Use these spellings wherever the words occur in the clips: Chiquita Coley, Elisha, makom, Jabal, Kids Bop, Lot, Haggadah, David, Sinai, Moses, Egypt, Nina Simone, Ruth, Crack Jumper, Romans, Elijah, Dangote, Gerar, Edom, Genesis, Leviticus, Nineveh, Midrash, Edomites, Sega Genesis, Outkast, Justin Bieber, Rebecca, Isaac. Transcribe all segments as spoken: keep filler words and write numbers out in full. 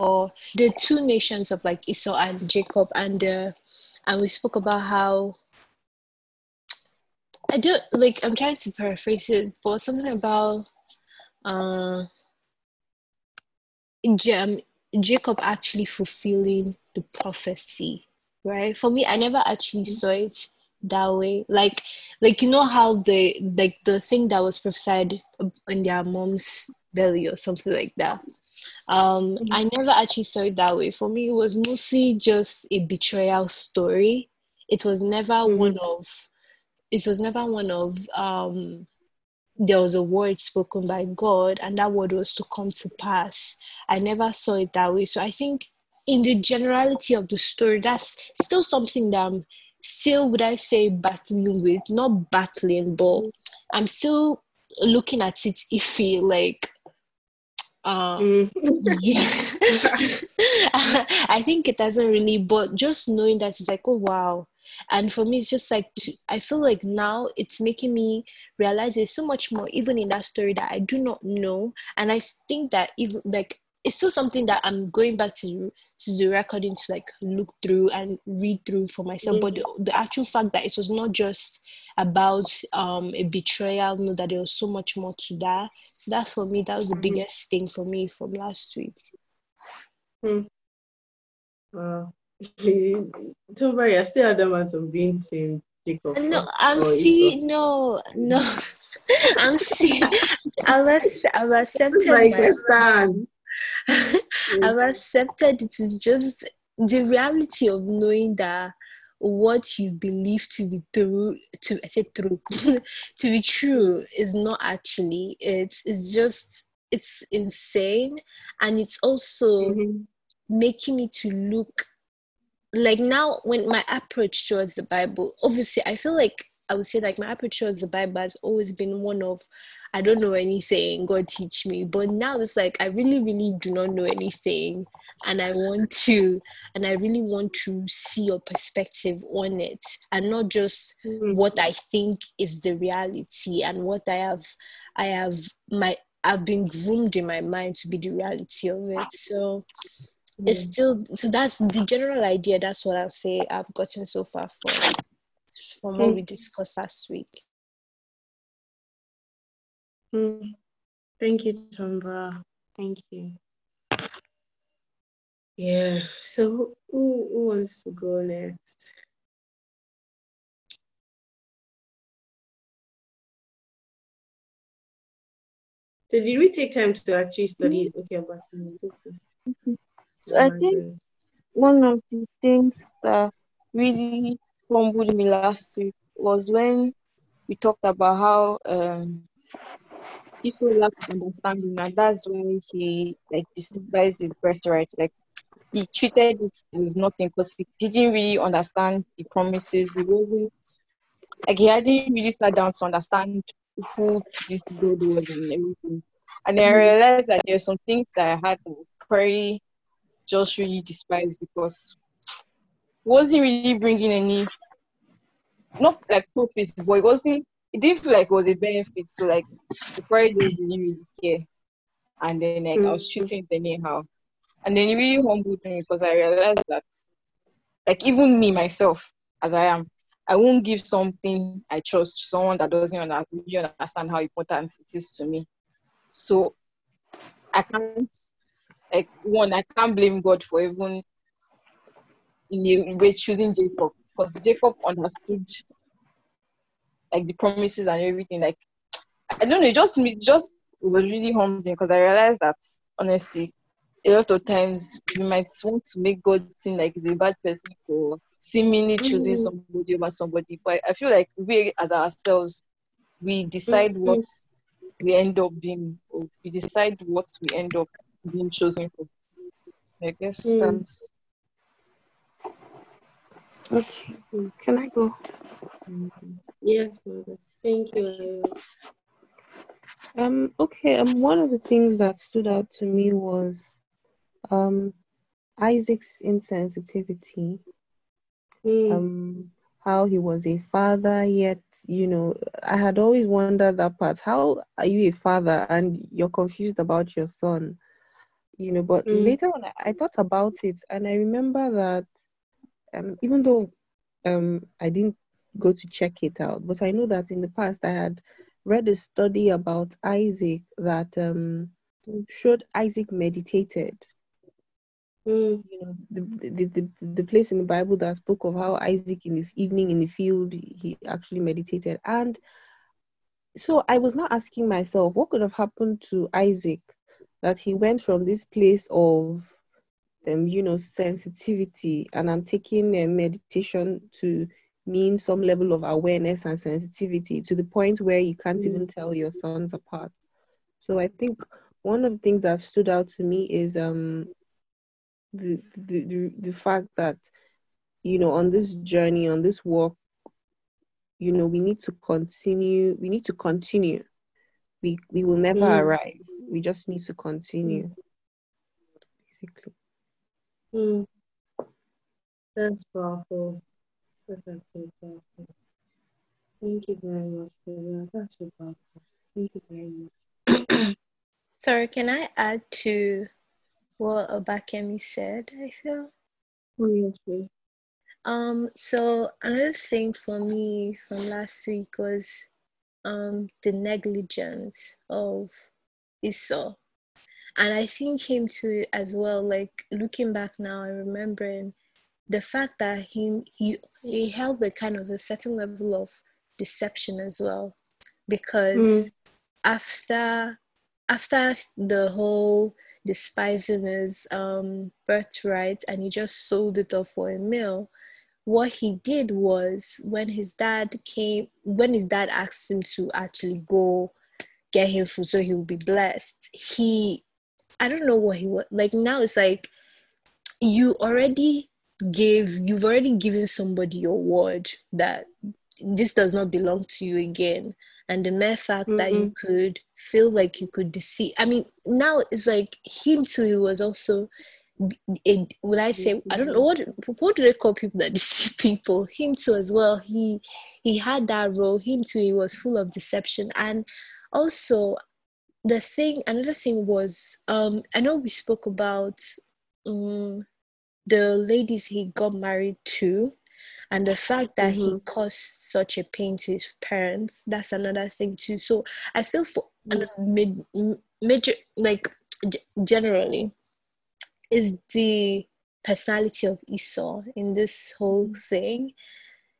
or the two nations of like Esau and Jacob, and uh, and we spoke about how I do like I'm trying to paraphrase it, but something about uh, J- Jacob actually fulfilling the prophecy, right? For me, I never actually saw it that way. Like, like you know how the like the thing that was prophesied in their mom's belly or something like that. Um, mm-hmm. I never actually saw it that way. For me, it was mostly just a betrayal story. It was never mm-hmm. one of. It was never one of. Um, there was a word spoken by God, and that word was to come to pass. I never saw it that way. So I think in the generality of the story, that's still something that I'm still, would I say, battling with. Not battling, but I'm still looking at it iffy, like, um, mm. yeah. I think it doesn't really, but just knowing that it's like, oh, wow. And for me, it's just like, I feel like now it's making me realize there's so much more, even in that story, that I do not know. And I think that even like, it's still something that I'm going back to to the recording to like look through and read through for myself. Mm-hmm. But the, the actual fact that it was not just about um, a betrayal, no, that there was so much more to that. So that's for me, that was the mm-hmm. biggest thing for me from last week. Mm. Wow. Toba, you're still adamant on being Team Jacob. No, I'm see, no, no, I'm see. I've accepted. Like my stand. I've accepted. It is just the reality of knowing that what you believe to be true, to I said true, to be true is not actually it. It's just it's insane, and it's also mm-hmm. making me to look. Like now, when my approach towards the Bible, obviously, I feel like I would say like my approach towards the Bible has always been one of, I don't know anything, God teach me. But now it's like, I really, really do not know anything. And I want to, and I really want to see your perspective on it. And not just mm-hmm. what I think is the reality and what I have, I have my, I've been groomed in my mind to be the reality of it. So... it's still, so that's the general idea. That's what I'll say I've gotten so far from, from what we discussed last week. Mm. Thank you, Tombra. Thank you. Yeah, so who, who wants to go next? So did we take time to actually study? Okay, about the So I think one of the things that really humbled me last week was when we talked about how um, Esau lacked understanding, and that's when he like despised his birthright. Like he treated it as nothing because he didn't really understand the promises. He wasn't like he hadn't really sat down to understand who this God was and everything. And I realized that there's some things that I had to query. Just really despised because it wasn't really bringing any, not like profits, but it wasn't, it didn't feel like it was a benefit. So, like, the pride didn't really care. And then, like, mm. I was treating it anyhow. And then it really humbled me because I realized that, like, even me, myself, as I am, I won't give something I trust to someone that doesn't really understand how important it is to me. So, I can't. Like, one, I can't blame God for even in a way choosing Jacob because Jacob understood like the promises and everything. Like, I don't know, it just, it just was really humbling because I realized that honestly, a lot of times we might want to make God seem like he's a bad person for seemingly choosing mm-hmm. somebody over somebody. But I feel like we as ourselves, we decide mm-hmm. what we end up being, or we decide what we end up being chosen for. I guess mm. that's okay. Can I go? Mm-hmm. Yes, mother. Thank you. Um. Okay. Um. One of the things that stood out to me was, um, Isaac's insensitivity. Mm. Um. How he was a father, yet you know, I had always wondered that part. How are you a father and you're confused about your son? you know, but mm. later on I thought about it, and I remember that um, even though um, I didn't go to check it out, but I know that in the past I had read a study about Isaac that um, showed Isaac meditated. Mm. You know, the, the the the place in the Bible that spoke of how Isaac in the evening in the field, he actually meditated. And so I was now asking myself, what could have happened to Isaac that he went from this place of, um, you know, sensitivity, and I'm taking uh, meditation to mean some level of awareness and sensitivity to the point where you can't mm. even tell your sons apart. So I think one of the things that stood out to me is um the the, the, the fact that, you know, on this journey, on this walk, you know, we need to continue. We need to continue. We we will never mm. arrive. We just need to continue, basically. Mm. That's powerful. That's actually powerful. Thank you very much for that. That's so powerful. Thank you very much. Sorry, can I add to what Obakemi said, I feel? Oh, yes, please. Um, so another thing for me from last week was um, the negligence of Esau. And I think him too as well, like looking back now and remembering the fact that he, he, he held a kind of a certain level of deception as well. Because mm. after after the whole despising his um, birthright, and he just sold it off for a meal, what he did was, when his dad came, when his dad asked him to actually go get him food so he would be blessed, he, I don't know what he was, like now it's like, you already gave, you've already given somebody your word that this does not belong to you again. And the mere fact mm-hmm. that you could feel like you could deceive, I mean, now it's like him too, he was also, a, would I say, I don't know, what what do they call people that deceive people? Him too as well, he he had that role, him too, he was full of deception. And also, the thing, another thing was, um, I know we spoke about um, the ladies he got married to, and the fact that mm-hmm. he caused such a pain to his parents, that's another thing too. So I feel for mm-hmm. mid, major, like g- generally, is the personality of Esau in this whole thing.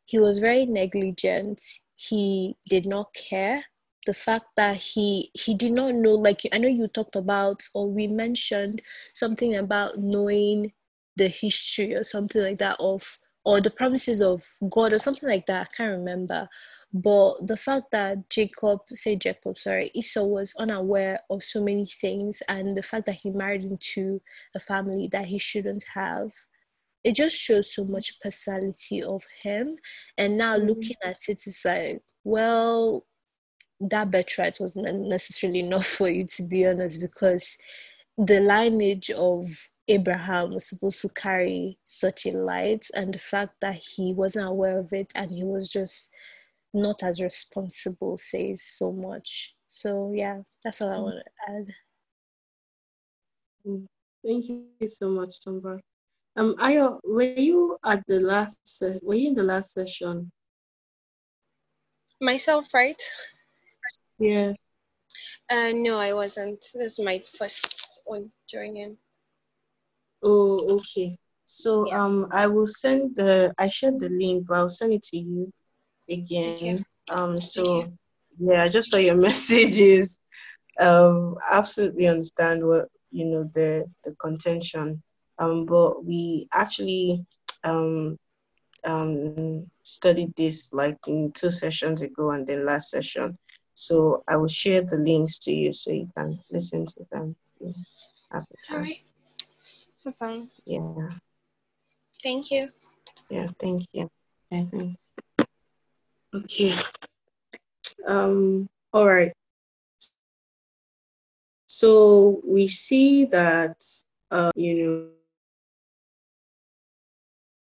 He was very negligent. He did not care. The fact that he he did not know, like I know you talked about, or we mentioned something about knowing the history or something like that of, or the promises of God or something like that. I can't remember. But the fact that Jacob, say Jacob, sorry, Esau was unaware of so many things, and the fact that he married into a family that he shouldn't have, it just shows so much personality of him. And now mm-hmm. looking at it, it's like, well, that birthright wasn't necessarily enough for you, to be honest, because the lineage of Abraham was supposed to carry such a light, and the fact that he wasn't aware of it and he was just not as responsible says so much. So yeah, that's all I want to add. Thank you so much, Tomba. Um, Ayo, were you at the last? Uh, were you in the last session? Myself, right? Yeah. Uh, no, I wasn't. This is my first one joining in. Oh, okay. So yeah. um, I will send the. I shared the link, but I'll send it to you again. Um, so yeah, I just saw your messages. Um, absolutely understand what you know the the contention. Um, but we actually um um studied this like in two sessions ago, and then last session. So I will share the links to you so you can listen to them at the time. All right. Okay. Yeah. Thank you. Yeah, thank you. Mm-hmm. Okay. Um, all right. So we see that, uh, you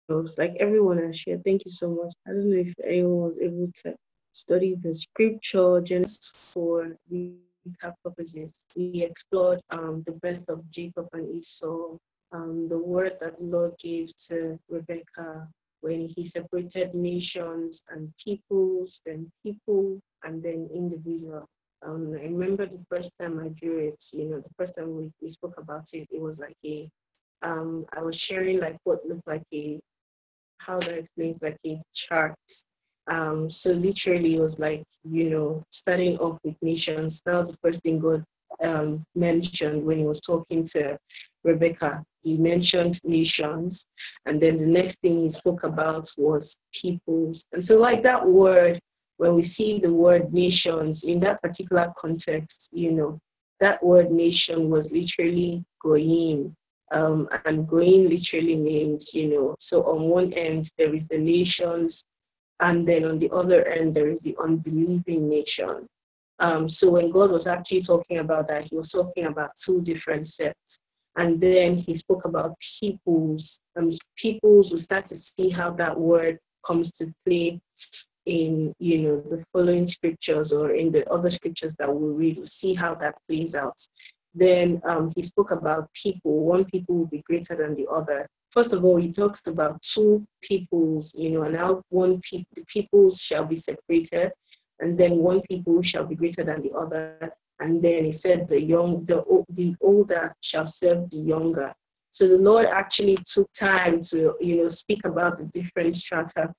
know, like everyone has shared. Thank you so much. I don't know if anyone was able to study the scripture, Genesis four, the biblical purposes. We explored um, the birth of Jacob and Esau, um, the word that the Lord gave to Rebecca when he separated nations and peoples, then people, and then individual. Um, I remember the first time I drew it, you know, the first time we, we spoke about it, it was like a, um, I was sharing like what looked like a, how do I explain, like a chart. Um, so literally it was like, you know, starting off with nations. That was the first thing God um, mentioned when he was talking to Rebecca. He mentioned nations, and then the next thing he spoke about was peoples. And so like that word, when we see the word nations in that particular context, you know, that word nation was literally goyim. Um, and goyim literally means, you know, so on one end there is the nations, and then on the other end there is the unbelieving nation. Um, so when God was actually talking about that, he was talking about two different sets. And then he spoke about peoples. And peoples, we start to see how that word comes to play in, you know, the following scriptures or in the other scriptures that we read. We'll see how that plays out. Then um, he spoke about people. One people will be greater than the other. First of all, he talks about two peoples, you know, and how one pe- the peoples shall be separated, and then one people shall be greater than the other. And then he said the young, the, the older shall serve the younger. So the Lord actually took time to, you know, speak about the different strata.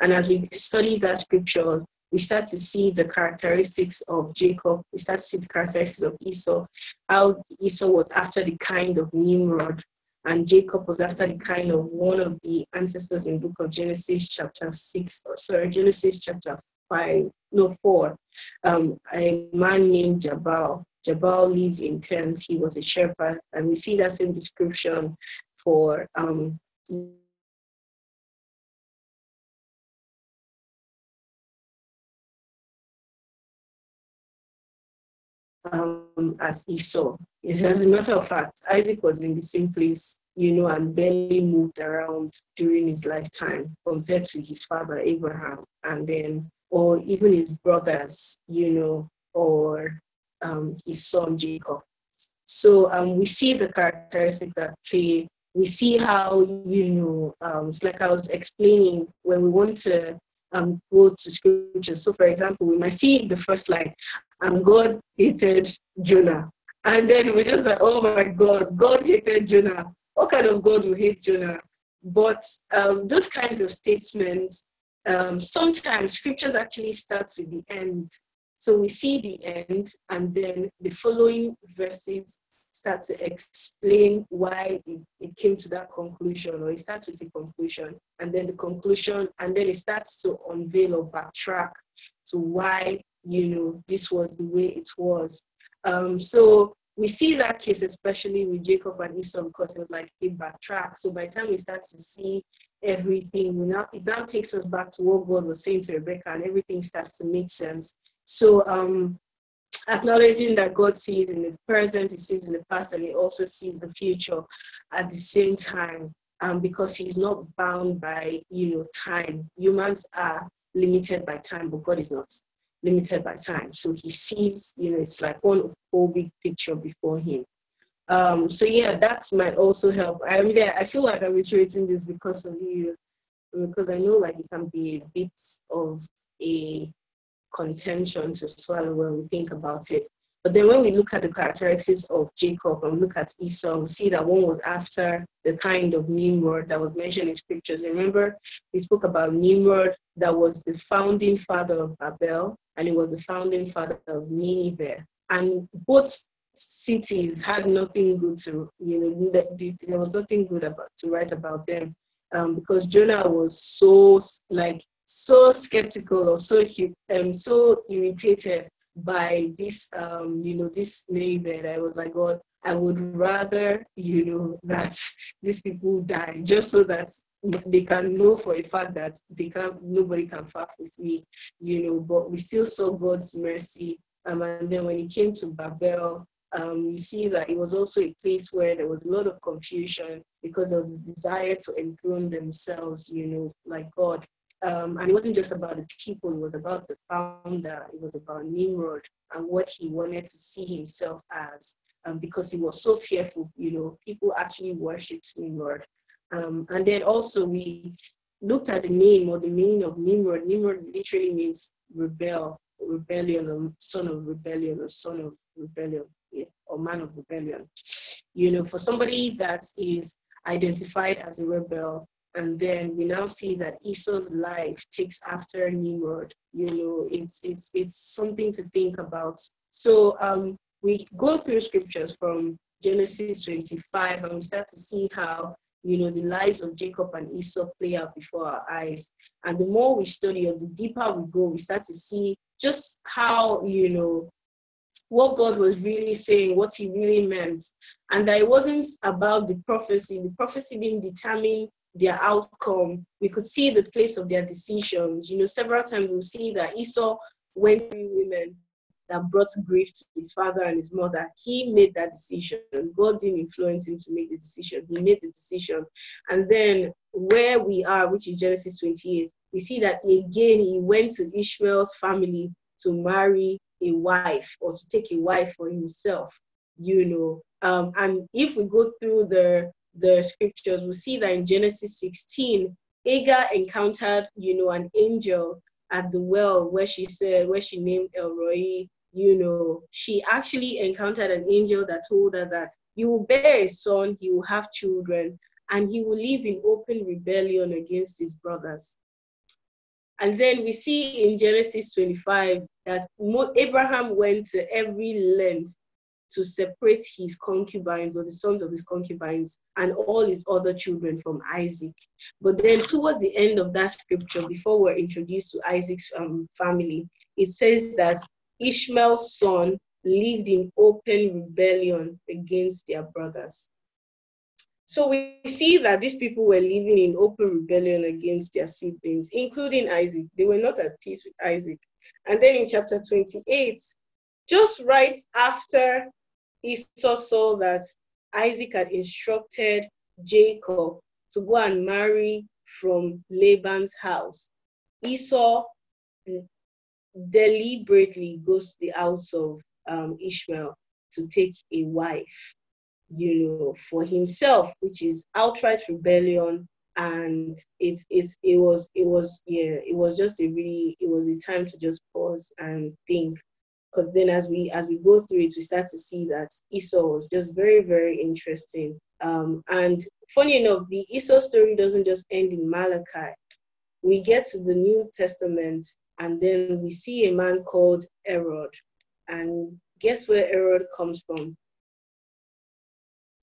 And as we study that scripture, we start to see the characteristics of Jacob. We start to see the characteristics of Esau, how Esau was after the kind of Nimrod, and Jacob was after the kind of one of the ancestors in the book of Genesis chapter six, or sorry, Genesis chapter five, no, four. Um, a man named Jabal. Jabal lived in tents. He was a shepherd, and we see that same description for um, um, as Esau. As a matter of fact, Isaac was in the same place, you know, and barely moved around during his lifetime compared to his father Abraham, and then, or even his brothers, you know, or um, his son Jacob. So um, we see the characteristic that play. We see how, you know, um, it's like I was explaining, when we want to um, go to scripture. So, for example, we might see the first line, and God hated Jonah. And then we're just like, oh my God, God hated Jonah. What kind of God would hate Jonah? But um, those kinds of statements, Um, sometimes scriptures actually starts with the end. So we see the end, and then the following verses start to explain why it, it came to that conclusion, or it starts with a conclusion, and then the conclusion, and then it starts to unveil or backtrack to why, you know, this was the way it was. Um, so we see that case, especially with Jacob and Esau, because it was like they backtrack. So by the time we start to see everything, we now, it now takes us back to what God was saying to Rebecca, and everything starts to make sense. So um, acknowledging that God sees in the present, he sees in the past, and he also sees the future at the same time, um, because he's not bound by, you know, time. Humans are limited by time, but God is not limited by time. So he sees, you know, it's like one whole big picture before him. Um, so yeah, that might also help. I mean, I feel like I'm reiterating this because of you, because I know like it can be a bit of a contention to swallow when we think about it. But then when we look at the characteristics of Jacob and look at Esau, we see that one was after the kind of Nimrod that was mentioned in scriptures. Remember, we spoke about Nimrod, that was the founding father of Babel, and it was the founding father of Nineveh. And both cities had nothing good to, you know, there was nothing good about to write about them, um, because Jonah was so like so skeptical or so um so irritated by this um you know this Nineveh that I was like, God, I would rather, you know, that these people die just so that they can know for a fact that they can't, nobody can fight with me, you know. But we still saw God's mercy, um, and then when it came to Babel. Um, you see that it was also a place where there was a lot of confusion because of the desire to enthrone themselves, you know, like God. Um, and it wasn't just about the people, it was about the founder, it was about Nimrod and what he wanted to see himself as, um, because he was so fearful, you know, people actually worshipped Nimrod. Um, and then also we looked at the name or the meaning of Nimrod. Nimrod literally means rebel, rebellion, or son of rebellion, or son of rebellion, yeah, or man of rebellion. You know, for somebody that is identified as a rebel, and then we now see that Esau's life takes after Nimrod. You know, it's it's it's something to think about. So um, we go through scriptures from Genesis twenty-five, and we start to see how, you know, the lives of Jacob and Esau play out before our eyes. And the more we study, or the deeper we go, we start to see just how, you know, what God was really saying, what he really meant. And that it wasn't about the prophecy. The prophecy didn't determine their outcome. We could see the place of their decisions. You know, several times we'll see that Esau went through women that brought grief to his father and his mother. He made that decision. God didn't influence him to make the decision. He made the decision. And then where we are, which is Genesis twenty-eight, we see that again he went to Ishmael's family to marry a wife, or to take a wife for himself, you know. Um, and if we go through the the scriptures, we see that in Genesis sixteen, Hagar encountered, you know, an angel at the well where she said, where she named El-Roi. You know, she actually encountered an angel that told her that you will bear a son, he will have children, and he will live in open rebellion against his brothers. And then we see in Genesis twenty-five that Abraham went to every length to separate his concubines, or the sons of his concubines, and all his other children from Isaac. But then towards the end of that scripture, before we're introduced to Isaac's um, family, it says that Ishmael's son lived in open rebellion against their brothers. So we see that these people were living in open rebellion against their siblings, including Isaac. They were not at peace with Isaac. And then in chapter twenty-eight, just right after Esau saw that Isaac had instructed Jacob to go and marry from Laban's house, Esau deliberately goes to the house of um, Ishmael to take a wife, you know, for himself, which is outright rebellion. And it's it's it was it was yeah it was just a really it was a time to just pause and think, because then as we as we go through it, we start to see that Esau was just very, very interesting. Um, and funny enough, the Esau story doesn't just end in Malachi. We get to the New Testament, and then we see a man called Herod, and guess where Herod comes from?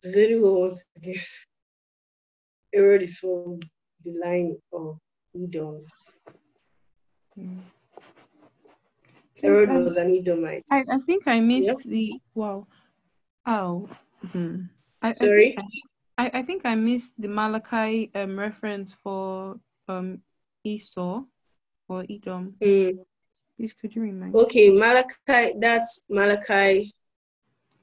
Does anyone want to guess? Herod is from the line of Edom. Mm. Herod was an Edomite. I, I think I missed yep. the wow. Oh, mm-hmm. I, sorry. I, I, I think I missed the Malachi um, reference for um, Esau or Edom. Mm. Please, could you remind me? Okay, Malachi. That's Malachi.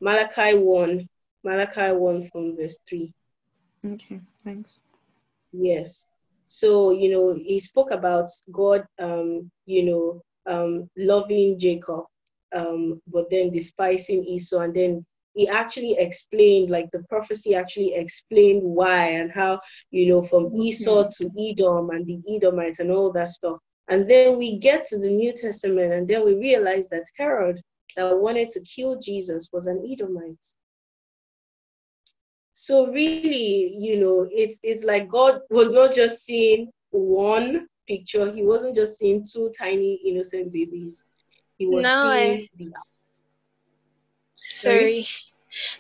Malachi one. Malachi one from verse three. Okay, thanks. Yes. So, you know, he spoke about God, um, you know, um, loving Jacob, um, but then despising Esau. And then he actually explained, like the prophecy actually explained why, and how, you know, from Esau to Edom and the Edomites and all that stuff. And then we get to the New Testament, and then we realize that Herod, that wanted to kill Jesus, was an Edomite. So really, you know, it's it's like God was not just seeing one picture. He wasn't just seeing two tiny innocent babies. He was now seeing I, the sorry. sorry.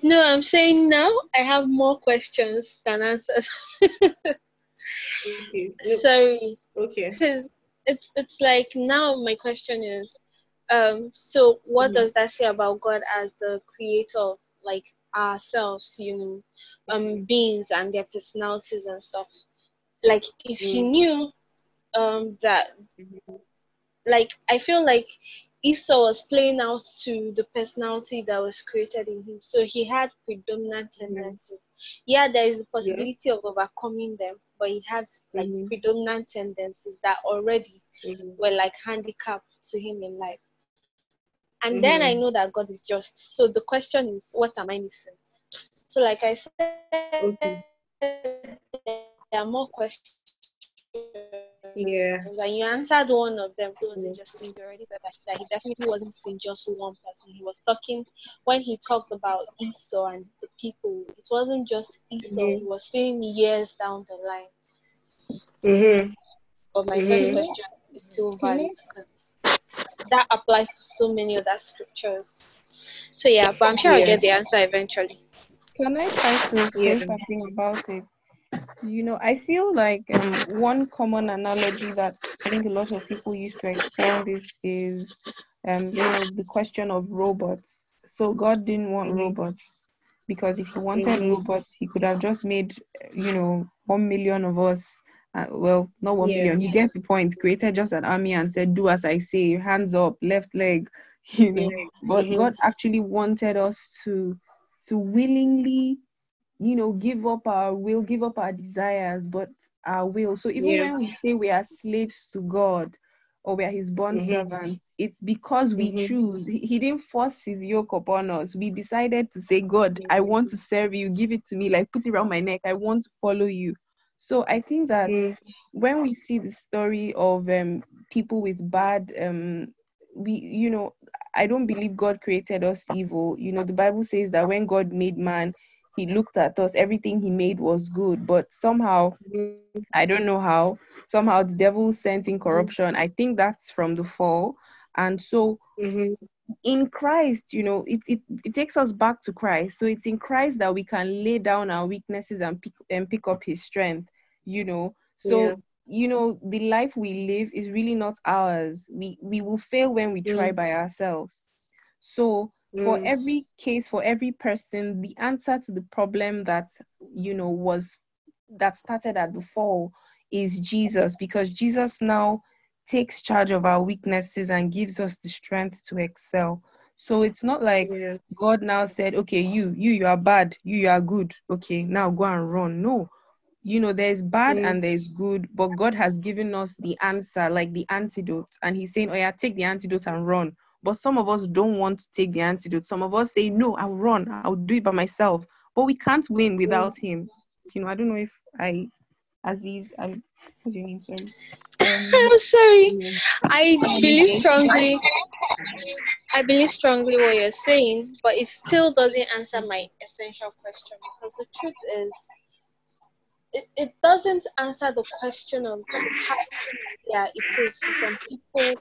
No, I'm saying now I have more questions than answers. Okay. Nope. Sorry. Okay. Because it's it's like now my question is, um, so what mm. does that say about God as the creator, like ourselves, you know, um, beings and their personalities and stuff? Like, if mm. he knew um, that, mm-hmm. like, I feel like Esau was playing out to the personality that was created in him. So he had predominant tendencies. Mm-hmm. Yeah, there is the possibility yeah. of overcoming them, but he had like mm-hmm. predominant tendencies that already mm-hmm. were like handicapped to him in life. And mm-hmm. then I know that God is just. So the question is, what am I missing? So like I said, okay. there are more questions. Yeah. And you answered one of them. He wasn't just saying, you already said that he definitely wasn't saying just one person. He was talking, when he talked about Esau and the people, it wasn't just Esau. Mm-hmm. He was saying years down the line. Mm-hmm. But my mm-hmm. first question is still valid because that applies to so many other scriptures. So yeah, but I'm sure yeah. I'll get the answer eventually. Can I try to say yeah. something about it? You know, I feel like um, one common analogy that I think a lot of people use to explain this is um, you know, the question of robots. So God didn't want mm-hmm. robots, because if he wanted mm-hmm. robots, he could have just made, you know, one million of us. Uh, well, not one yeah. million. You get the point. Created just an army and said, "Do as I say. Hands up, left leg." You know, mm-hmm. but mm-hmm. God actually wanted us to to willingly, you know, give up our will, give up our desires, but our will. So even yeah. when we say we are slaves to God or we are his bond mm-hmm. servants, it's because we mm-hmm. choose. He, he didn't force his yoke upon us. We decided to say, God, mm-hmm. I want to serve you. Give it to me. Like, put it around my neck. I want to follow you. So I think that mm-hmm. when we see the story of um, people with bad, um, we, you know, I don't believe God created us evil. You know, the Bible says that when God made man, he looked at us, everything he made was good, but somehow, I don't know how, somehow the devil sent in corruption. I think that's from the fall. And so mm-hmm. in Christ, you know, it, it it takes us back to Christ. So it's in Christ that we can lay down our weaknesses and pick, and pick up his strength, you know. So, yeah. you know, the life we live is really not ours. We, we will fail when we try mm. by ourselves. So, for mm. every case, for every person, the answer to the problem that, you know, was that started at the fall is Jesus, because Jesus now takes charge of our weaknesses and gives us the strength to excel. So it's not like yeah. God now said, okay, you, you, you are bad, you, you are good. Okay, now go and run. No, you know, there's bad mm. and there's good, but God has given us the answer, like the antidote. And he's saying, oh yeah, take the antidote and run. But some of us don't want to take the antidote. Some of us say, no, I'll run. I'll do it by myself. But we can't win without yeah. him. You know, I don't know if I, Aziz, I'm, what do you mean, sorry? Um, I'm sorry. Yeah. I believe strongly, I believe strongly what you're saying, but it still doesn't answer my essential question, because the truth is, it, it doesn't answer the question of how yeah, it is for some people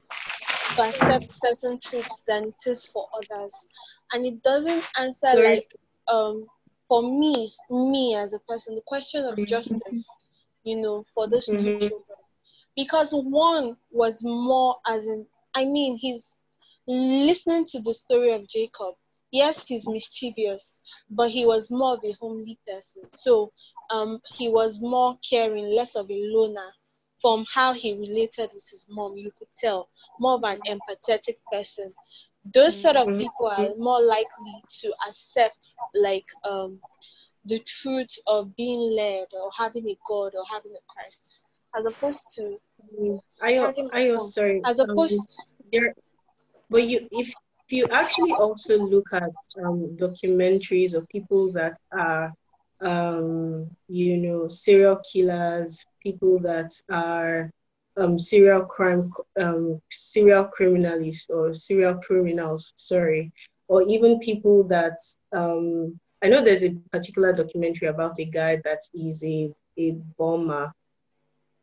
to accept certain truths than it is for others. And it doesn't answer, Sorry. like, um, for me, me as a person, the question of justice, you know, for those mm-hmm. two children. Because one was more as in, I mean, he's listening to the story of Jacob. Yes, he's mischievous, but he was more of a homely person. So um, he was more caring, less of a loner. From how he related with his mom, you could tell, more of an empathetic person. Those sort of people are more likely to accept like um, the truth of being led or having a God or having a Christ, as opposed to. I am sorry. As opposed um, to. There, but you, if you actually also look at um, documentaries of people that are. Um, you know, serial killers, people that are um, serial crime, um, serial criminalists or serial criminals, sorry, or even people that, um, I know there's a particular documentary about a guy that is a, a bomber,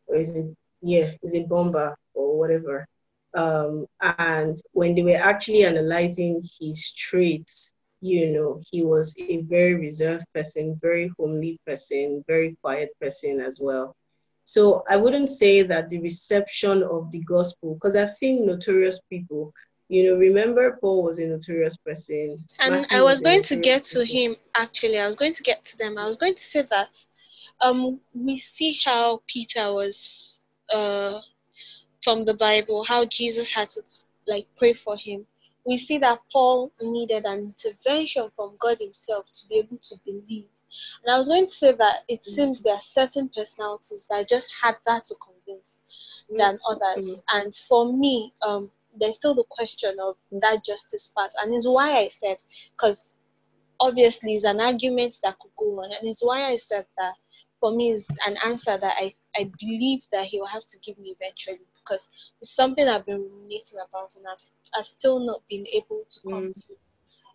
or is it, yeah, is a bomber or whatever. Um, and when they were actually analyzing his traits, you know, he was a very reserved person, very homely person, very quiet person as well. So I wouldn't say that the reception of the gospel, because I've seen notorious people, you know, remember Paul was a notorious person. And Matthew I was, was going to get to person. him, actually, I was going to get to them. I was going to say that um, we see how Peter was, uh, from the Bible, how Jesus had to like pray for him. We see that Paul needed an intervention from God himself to be able to believe. And I was going to say that it mm-hmm. seems there are certain personalities that just had that to convince mm-hmm. than others. Mm-hmm. And for me, um, there's still the question of that justice part. And it's why I said, because obviously it's an argument that could go on. And it's why I said that for me is an answer that I, I believe that he will have to give me eventually, because it's something I've been ruminating about and I've, I've still not been able to come mm. to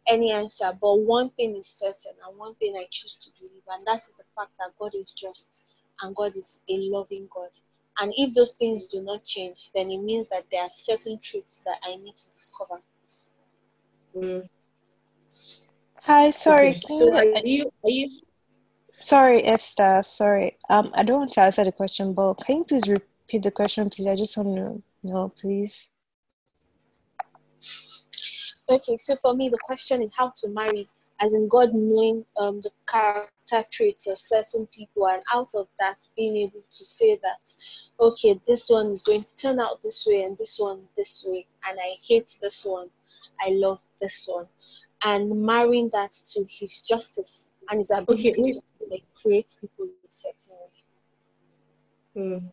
any answer. But one thing is certain and one thing I choose to believe, and that is the fact that God is just and God is a loving God. And if those things do not change, then it means that there are certain truths that I need to discover. Mm. Hi, sorry. So are you, are you... Sorry, Esther. Sorry. Um, I don't want to answer the question, but can you please repeat the question, please? I just want to know, please. Okay, so for me, the question is how to marry, as in God knowing um, the character traits of certain people, and out of that, being able to say that, okay, this one is going to turn out this way, and this one this way, and I hate this one, I love this one, and marrying that to his justice and his ability okay. to like create people in a certain way. Hmm.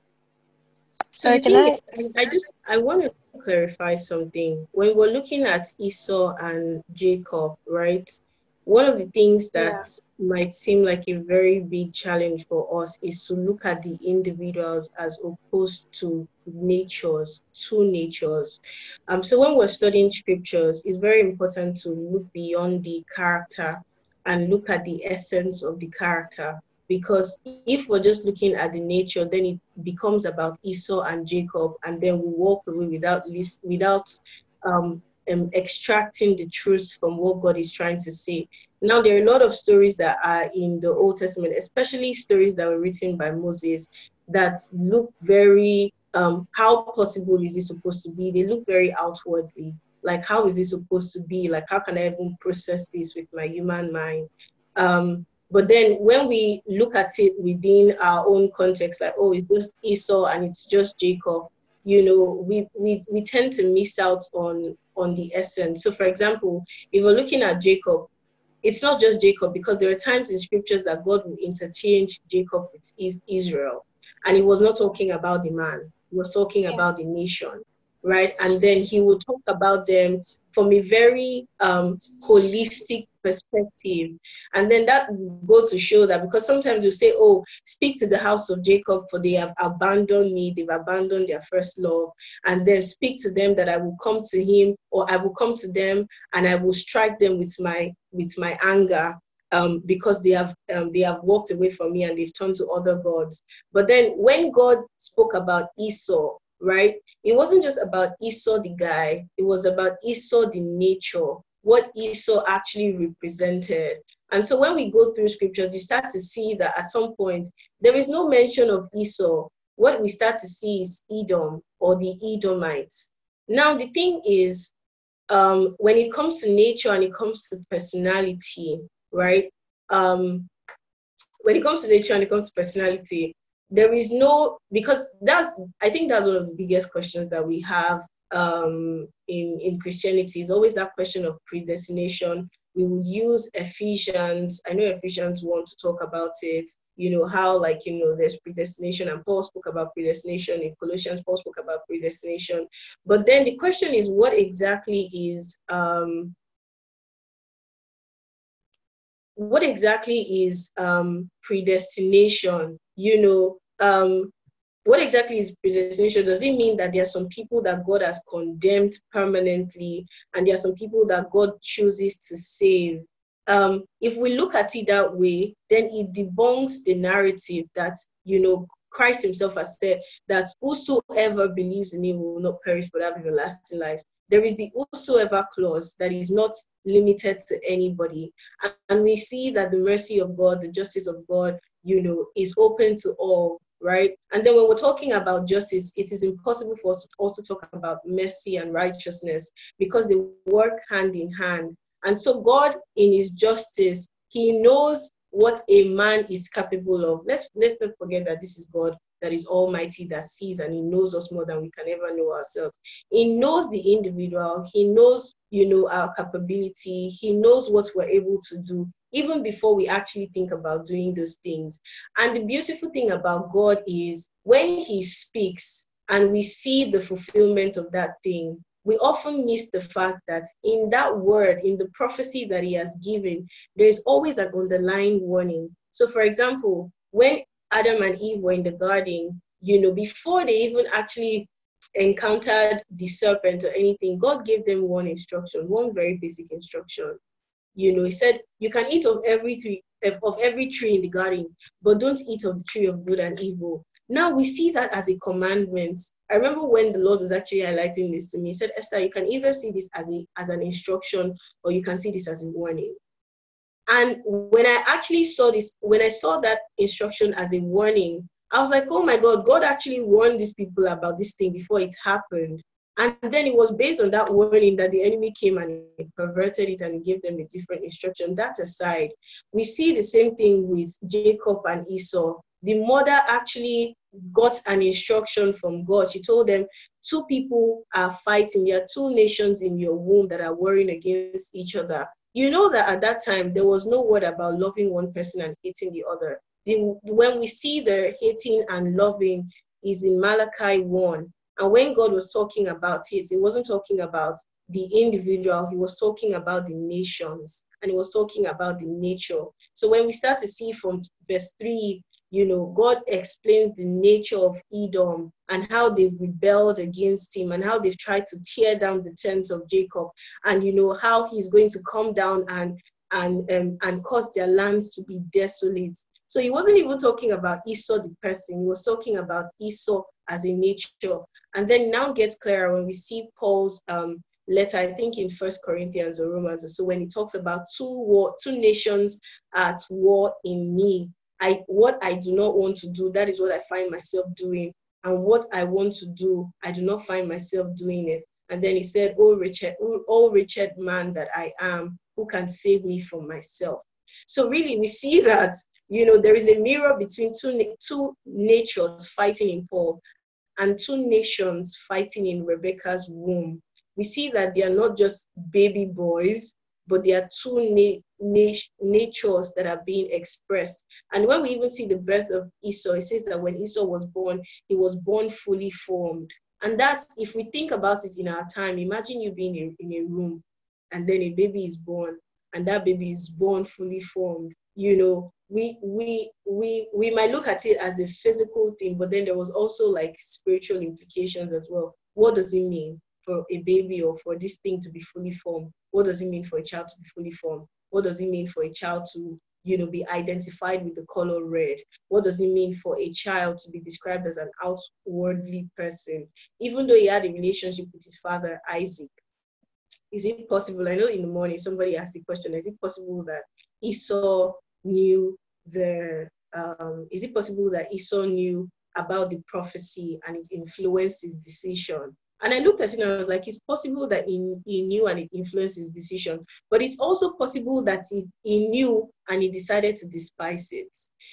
So I, can I, I just I want to clarify something. When we're looking at Esau and Jacob, right? One of the things that yeah. might seem like a very big challenge for us is to look at the individuals as opposed to natures, two natures. Um, so when we're studying scriptures, it's very important to look beyond the character and look at the essence of the character. Because if we're just looking at the nature, then it becomes about Esau and Jacob, and then we walk away without without um, um, extracting the truth from what God is trying to say. Now, there are a lot of stories that are in the Old Testament, especially stories that were written by Moses, that look very, um, how possible is this supposed to be? They look very outwardly. Like, how is this supposed to be? Like, how can I even process this with my human mind? Um, But then when we look at it within our own context, like, oh, it's just Esau and it's just Jacob, you know, we, we, we tend to miss out on, on the essence. So, for example, if we're looking at Jacob, it's not just Jacob, because there are times in scriptures that God will interchange Jacob with Israel. And he was not talking about the man. He was talking yeah. about the nation, right? And then he will talk about them from a very um, holistic perspective. And then that goes to show that, because sometimes you say, oh, speak to the house of Jacob, for they have abandoned me, they've abandoned their first love, and then speak to them that I will come to him, or I will come to them and I will strike them with my with my anger, um, because they have um, they have walked away from me and they've turned to other gods. But then when God spoke about Esau, right, it wasn't just about Esau the guy, it was about Esau the nature, what Esau actually represented. And so when we go through scriptures, you start to see that at some point, there is no mention of Esau. What we start to see is Edom, or the Edomites. Now, the thing is, um, when it comes to nature and it comes to personality, right? Um, when it comes to nature and it comes to personality, there is no, because that's, I think that's one of the biggest questions that we have um in in Christianity, is always that question of predestination. We will use Ephesians, I know Ephesians want to talk about it, you know, how, like, you know, there's predestination, and Paul spoke about predestination. In Colossians, Paul spoke about predestination. But then the question is, what exactly is um what exactly is um predestination? You know, um what exactly is predestination? Does it mean that there are some people that God has condemned permanently, and there are some people that God chooses to save? Um, if we look at it that way, then it debunks the narrative that, you know, Christ himself has said that whosoever believes in him will not perish but have everlasting life. There is the whosoever clause that is not limited to anybody. And we see that the mercy of God, the justice of God, you know, is open to all. Right? And then when we're talking about justice, it is impossible for us to also talk about mercy and righteousness, because they work hand in hand. And so God, in his justice, he knows what a man is capable of. Let's, let's not forget that this is God that is almighty, that sees and he knows us more than we can ever know ourselves. He knows the individual. He knows, you know, our capability. He knows what we're able to do, even before we actually think about doing those things. And the beautiful thing about God is when he speaks and we see the fulfillment of that thing, we often miss the fact that in that word, in the prophecy that he has given, there is always an underlying warning. So for example, when Adam and Eve were in the garden, you know, before they even actually encountered the serpent or anything, God gave them one instruction, one very basic instruction. You know, he said, you can eat of every tree, of every tree in the garden, but don't eat of the tree of good and evil. Now we see that as a commandment. I remember when the Lord was actually highlighting this to me, he said, Esther, you can either see this as, a, as an instruction, or you can see this as a warning. And when I actually saw this, when I saw that instruction as a warning, I was like, oh my God, God actually warned these people about this thing before it happened. And then it was based on that warning that the enemy came and perverted it and gave them a different instruction. That aside, we see the same thing with Jacob and Esau. The mother actually got an instruction from God. She told them, two people are fighting. There are two nations in your womb that are warring against each other. You know that at that time, there was no word about loving one person and hating the other. The, when we see the hating and loving is in Malachi one. And when God was talking about it, he wasn't talking about the individual. He was talking about the nations, and he was talking about the nature. So when we start to see from verse three, you know, God explains the nature of Edom and how they've rebelled against him and how they've tried to tear down the tents of Jacob, and, you know, how he's going to come down and, and, um, and cause their lands to be desolate. So he wasn't even talking about Esau the person. He was talking about Esau as a nature. And then now gets clearer when we see Paul's um, letter, I think in First Corinthians or Romans, or so, when he talks about two war, two nations at war in me. I, what I do not want to do, that is what I find myself doing. And what I want to do, I do not find myself doing it. And then he said, oh, wretched, oh, wretched man that I am, who can save me from myself? So really, we see that, you know, there is a mirror between two, two natures fighting in Paul and two nations fighting in Rebecca's womb. We see that they are not just baby boys, but there are two na- nat- natures that are being expressed. And when we even see the birth of Esau, it says that when Esau was born, he was born fully formed. And that's, if we think about it in our time, imagine you being in, in a room and then a baby is born, and that baby is born fully formed. You know, we, we, we, we might look at it as a physical thing, but then there was also like spiritual implications as well. What does it mean for a baby or for this thing to be fully formed? What does it mean for a child to be fully formed? What does it mean for a child to, you know, be identified with the color red? What does it mean for a child to be described as an outwardly person? Even though he had a relationship with his father, Isaac, is it possible? I know in the morning somebody asked the question, is it possible that Esau knew the, um, is it possible that Esau knew about the prophecy and it influenced his decision? And I looked at it and I was like, it's possible that he, he knew and it influenced his decision, but it's also possible that he, he knew and he decided to despise it.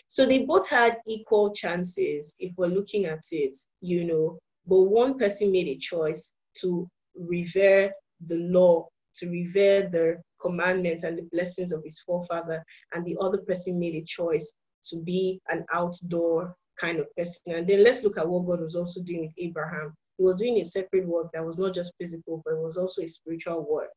So they both had equal chances if we're looking at it, you know, but one person made a choice to revere the law, to revere the commandments and the blessings of his forefather, and the other person made a choice to be an outdoor kind of person. And then let's look at what God was also doing with Abraham. He was doing a separate work that was not just physical, but it was also a spiritual work.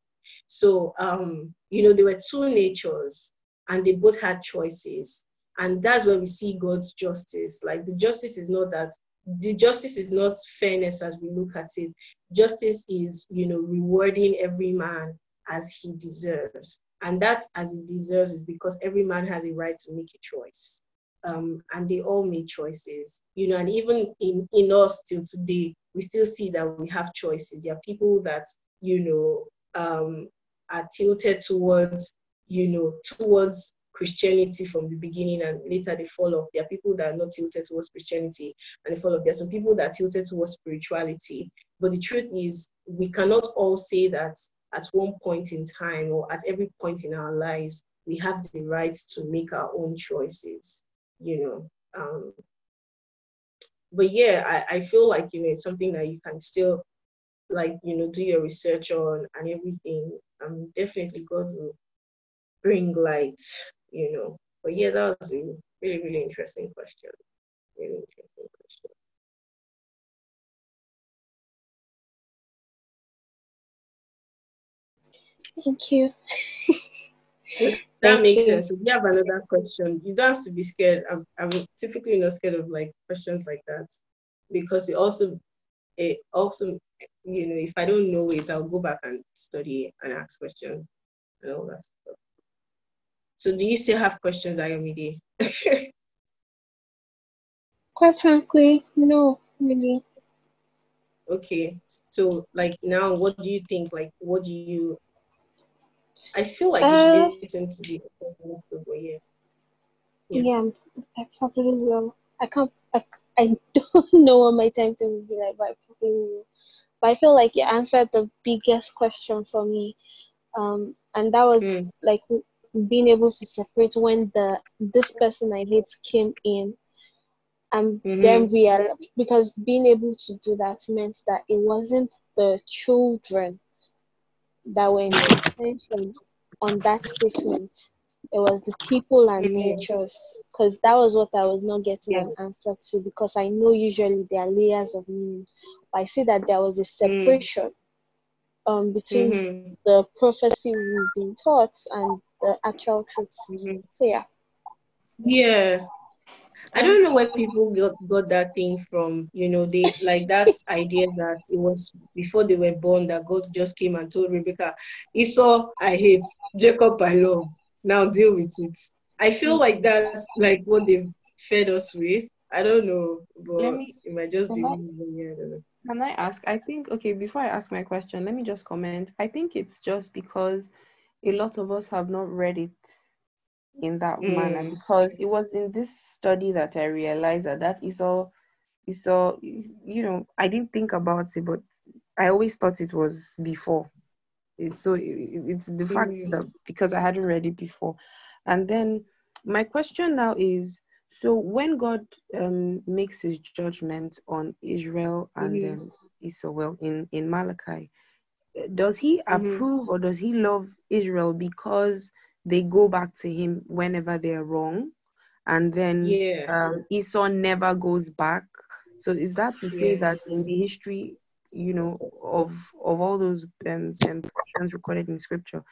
So, um, you know, there were two natures and they both had choices. And that's where we see God's justice. Like the justice is not that, the justice is not fairness as we look at it. Justice is, you know, rewarding every man as he deserves. And that's as he deserves is because every man has a right to make a choice. Um, and they all made choices, you know, and even in, in us till today, we still see that we have choices. There are people that, you know, um, are tilted towards, you know, towards Christianity from the beginning and later they fall off. There are people that are not tilted towards Christianity and they fall off. There are some people that are tilted towards spirituality. But the truth is, we cannot all say that at one point in time or at every point in our lives, we have the right to make our own choices, you know. Um, but yeah, I, I feel like, you know, it's something that you can still, like, you know, do your research on and everything. Um, definitely God will bring light, you know. But yeah, that was a really, really interesting question. Really interesting question. Thank you. That Thank makes you. sense. If you have another question, you don't have to be scared. I'm, I'm typically not scared of like questions like that, because it also, it also, you know, if I don't know it, I'll go back and study and ask questions and all that stuff. So, do you still have questions, Ayomide? Quite frankly, no, really. Okay, so like now, what do you think? Like, what do you? I feel like uh, you should listen to the most of the year. Yeah, I probably will. I can't. I, I don't know what my timetable will be like, but I probably will. But I feel like you answered the biggest question for me, um, and that was mm. like being able to separate when the this person I hate came in. And mm-hmm. then real because being able to do that meant that it wasn't the children that were in attention on that statement. It was the people and mm-hmm. natures, because that was what I was not getting yeah. an answer to, because I know usually there are layers of meaning. But I see that there was a separation mm-hmm. um, between mm-hmm. the prophecy we've been taught and the actual truth. Mm-hmm. So yeah. Yeah. I don't know where people got, got that thing from, you know, they like that idea that it was before they were born that God just came and told Rebecca, Esau, I hate, Jacob, I love, now deal with it. I feel like that's like what they fed us with. I don't know, but me, it might just be. I, yeah, I don't know. Can I ask? I think, okay, before I ask my question, let me just comment. I think it's just because a lot of us have not read it in that mm. manner, because it was in this study that I realized that that is all, is all, you know, I didn't think about it, but I always thought it was before. So it's the fact mm. that because I hadn't read it before. And then my question now is, so when God um, makes his judgment on Israel and mm. um, Esau, well, in, in Malachi, does he mm-hmm. approve or does he love Israel because they go back to him whenever they're wrong, and then yes. um, Esau never goes back? So is that to say yes. that in the history, you know, of of all those um, portions recorded in scripture,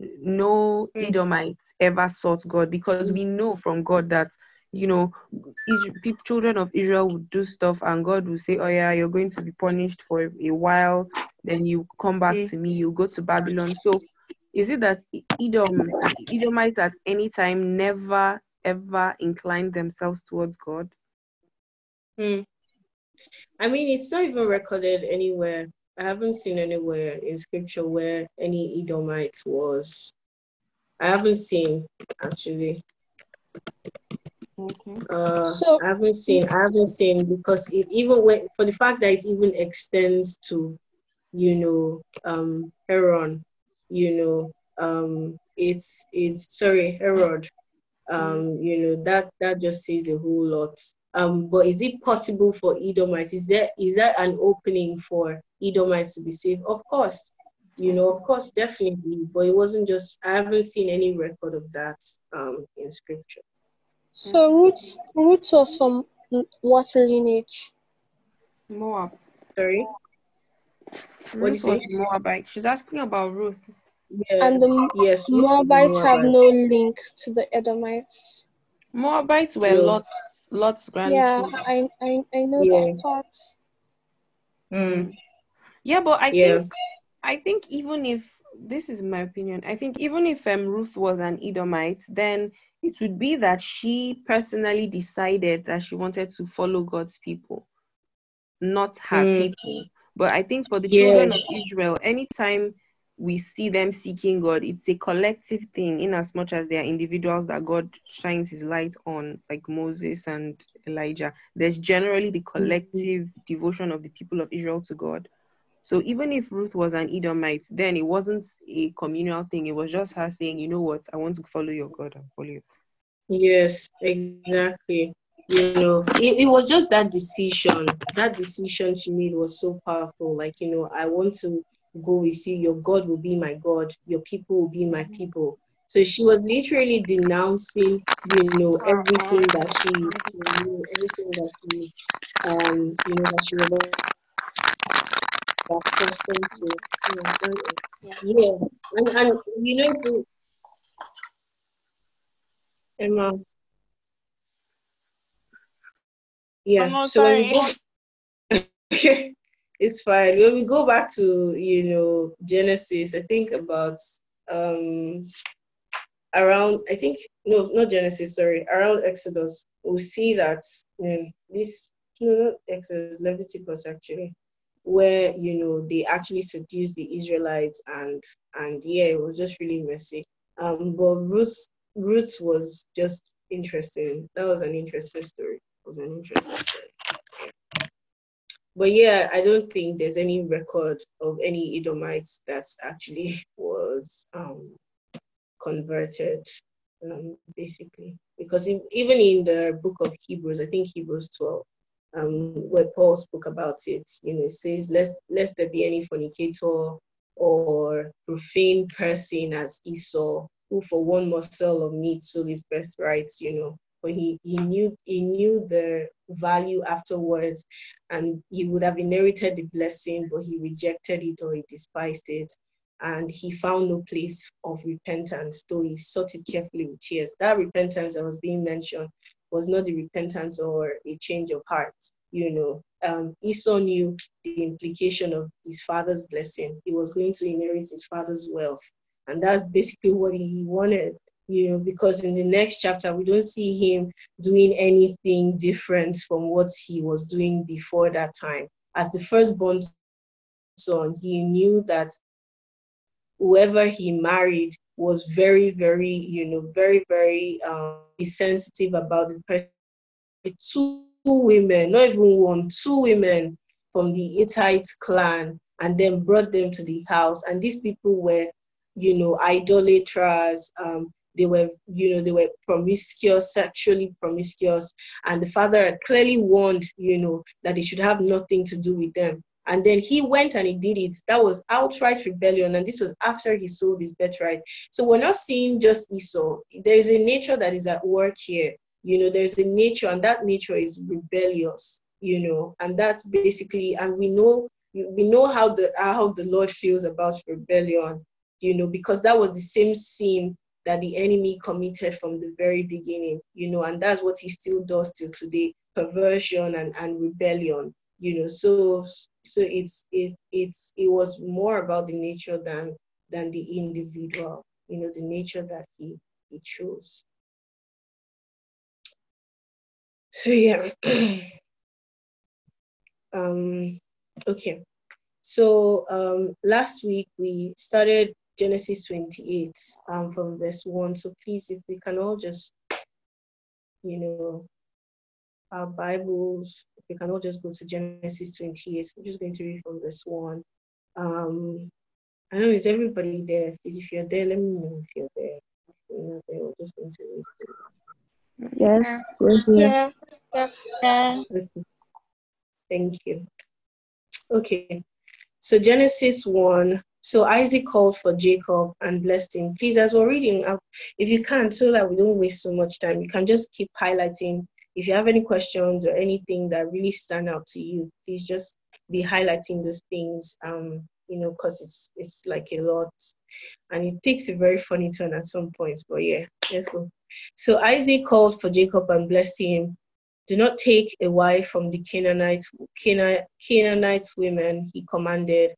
no mm. Edomite ever sought God? Because we know from God that, you know, Israel, children of Israel would do stuff and God will say, oh yeah, you're going to be punished for a while, then you come back mm. to me, you go to Babylon. So is it that Edom, Edomites at any time never, ever inclined themselves towards God? Hmm. I mean, it's not even recorded anywhere. I haven't seen anywhere in scripture where any Edomite was. I haven't seen, actually. Okay. Uh, so, I haven't seen, I haven't seen, because it even went, for the fact that it even extends to, you know, um, Haran. You know, um, it's, it's, sorry, Herod, um, you know, that, that just says a whole lot. Um, but is it possible for Edomites? Is there, is there an opening for Edomites to be saved? Of course, you know, of course, definitely. But it wasn't just, I haven't seen any record of that um, in scripture. So Ruth, Ruth was from what lineage? Moab. Sorry? What do you say? Moabite. She's asking about Ruth. Yeah. And the yes, Moabites have no link to the Edomites. Moabites were yeah. Lot's Lot's grandchildren. Yeah, I I, I know yeah. that part. Mm. Yeah, but I yeah. think I think even if this is my opinion, I think even if um, Ruth was an Edomite, then it would be that she personally decided that she wanted to follow God's people, not her mm. people. But I think for the children yes. of Israel, anytime we see them seeking God, it's a collective thing, in as much as they are individuals that God shines his light on, like Moses and Elijah. There's generally the collective devotion of the people of Israel to God. So even if Ruth was an Edomite, then it wasn't a communal thing. It was just her saying, you know what, I want to follow your God and follow you. Yes, exactly. You know, it, it was just that decision. That decision she made was so powerful. Like, you know, I want to go with you. Your God will be my God. Your people will be my people. So she was literally denouncing, you know, everything that she knew, everything that she, um, you know, that she was accustomed to. You know, and, yeah, and, and you know, the, Emma. Yeah. I'm so sorry. Go, okay, it's fine. When we go back to, you know, Genesis, I think about um. around, I think, no, not Genesis, sorry, around Exodus, we'll see that um, this, no, not Exodus, Leviticus, actually, where, you know, they actually seduced the Israelites, and, and yeah, it was just really messy. Um, but Ruth, Ruth was just interesting. That was an interesting story. It was an interesting story. But yeah, I don't think there's any record of any Edomites that actually was, um, converted, um, basically, because in, even in the book of Hebrews, I think Hebrews twelve, um, where Paul spoke about it, you know, it says, lest, lest there be any fornicator or profane person as Esau, who for one morsel of meat sold his birthright, you know, but he, he knew he knew the value afterwards, and he would have inherited the blessing, but he rejected it or he despised it. And he found no place of repentance, though he sought it carefully with tears. That repentance that was being mentioned was not the repentance or a change of heart. You know, um, Esau knew the implication of his father's blessing. He was going to inherit his father's wealth. And that's basically what he wanted, you know, because in the next chapter, we don't see him doing anything different from what he was doing before that time. As the firstborn son, he knew that whoever he married was very, very, you know, very, very um, sensitive about the person. Two women, not even one, two women from the Hittite clan, and then brought them to the house. And these people were, you know, idolaters. Um, they were, you know, they were promiscuous, sexually promiscuous. And the father had clearly warned, you know, that they should have nothing to do with them. And then he went and he did it. That was outright rebellion. And this was after he sold his birthright. So we're not seeing just Esau. There is a nature that is at work here. You know, there's a nature, and that nature is rebellious, you know, and that's basically, and we know, we know how the, how the Lord feels about rebellion, you know, because that was the same sin that the enemy committed from the very beginning, you know, and that's what he still does till today, perversion and, and rebellion, you know, so, So it's it it's it was more about the nature than than the individual, you know, the nature that he he chose. So yeah. um okay. So um last week we started Genesis twenty-eight um from verse one. So please, if we can all just, you know, our Bibles, we can all just go to Genesis twenty-eight. I'm just going to read from verse one. Um, I don't know, is everybody there? Please, if you're there, let me know if you're there. If you're not there, we're just going to read. Yes, we're here. Yeah. Yeah. Okay. Thank you. Okay, so Genesis one. So Isaac called for Jacob and blessed him. Please, as we're reading, if you can, so that we don't waste so much time, you can just keep highlighting. If you have any questions or anything that really stand out to you, please just be highlighting those things, um, you know, because it's it's like a lot. And it takes a very funny turn at some points, but yeah, let's go. So Isaac called for Jacob and blessed him. Do not take a wife from the Canaanites, Cana, Canaanite women, he commanded.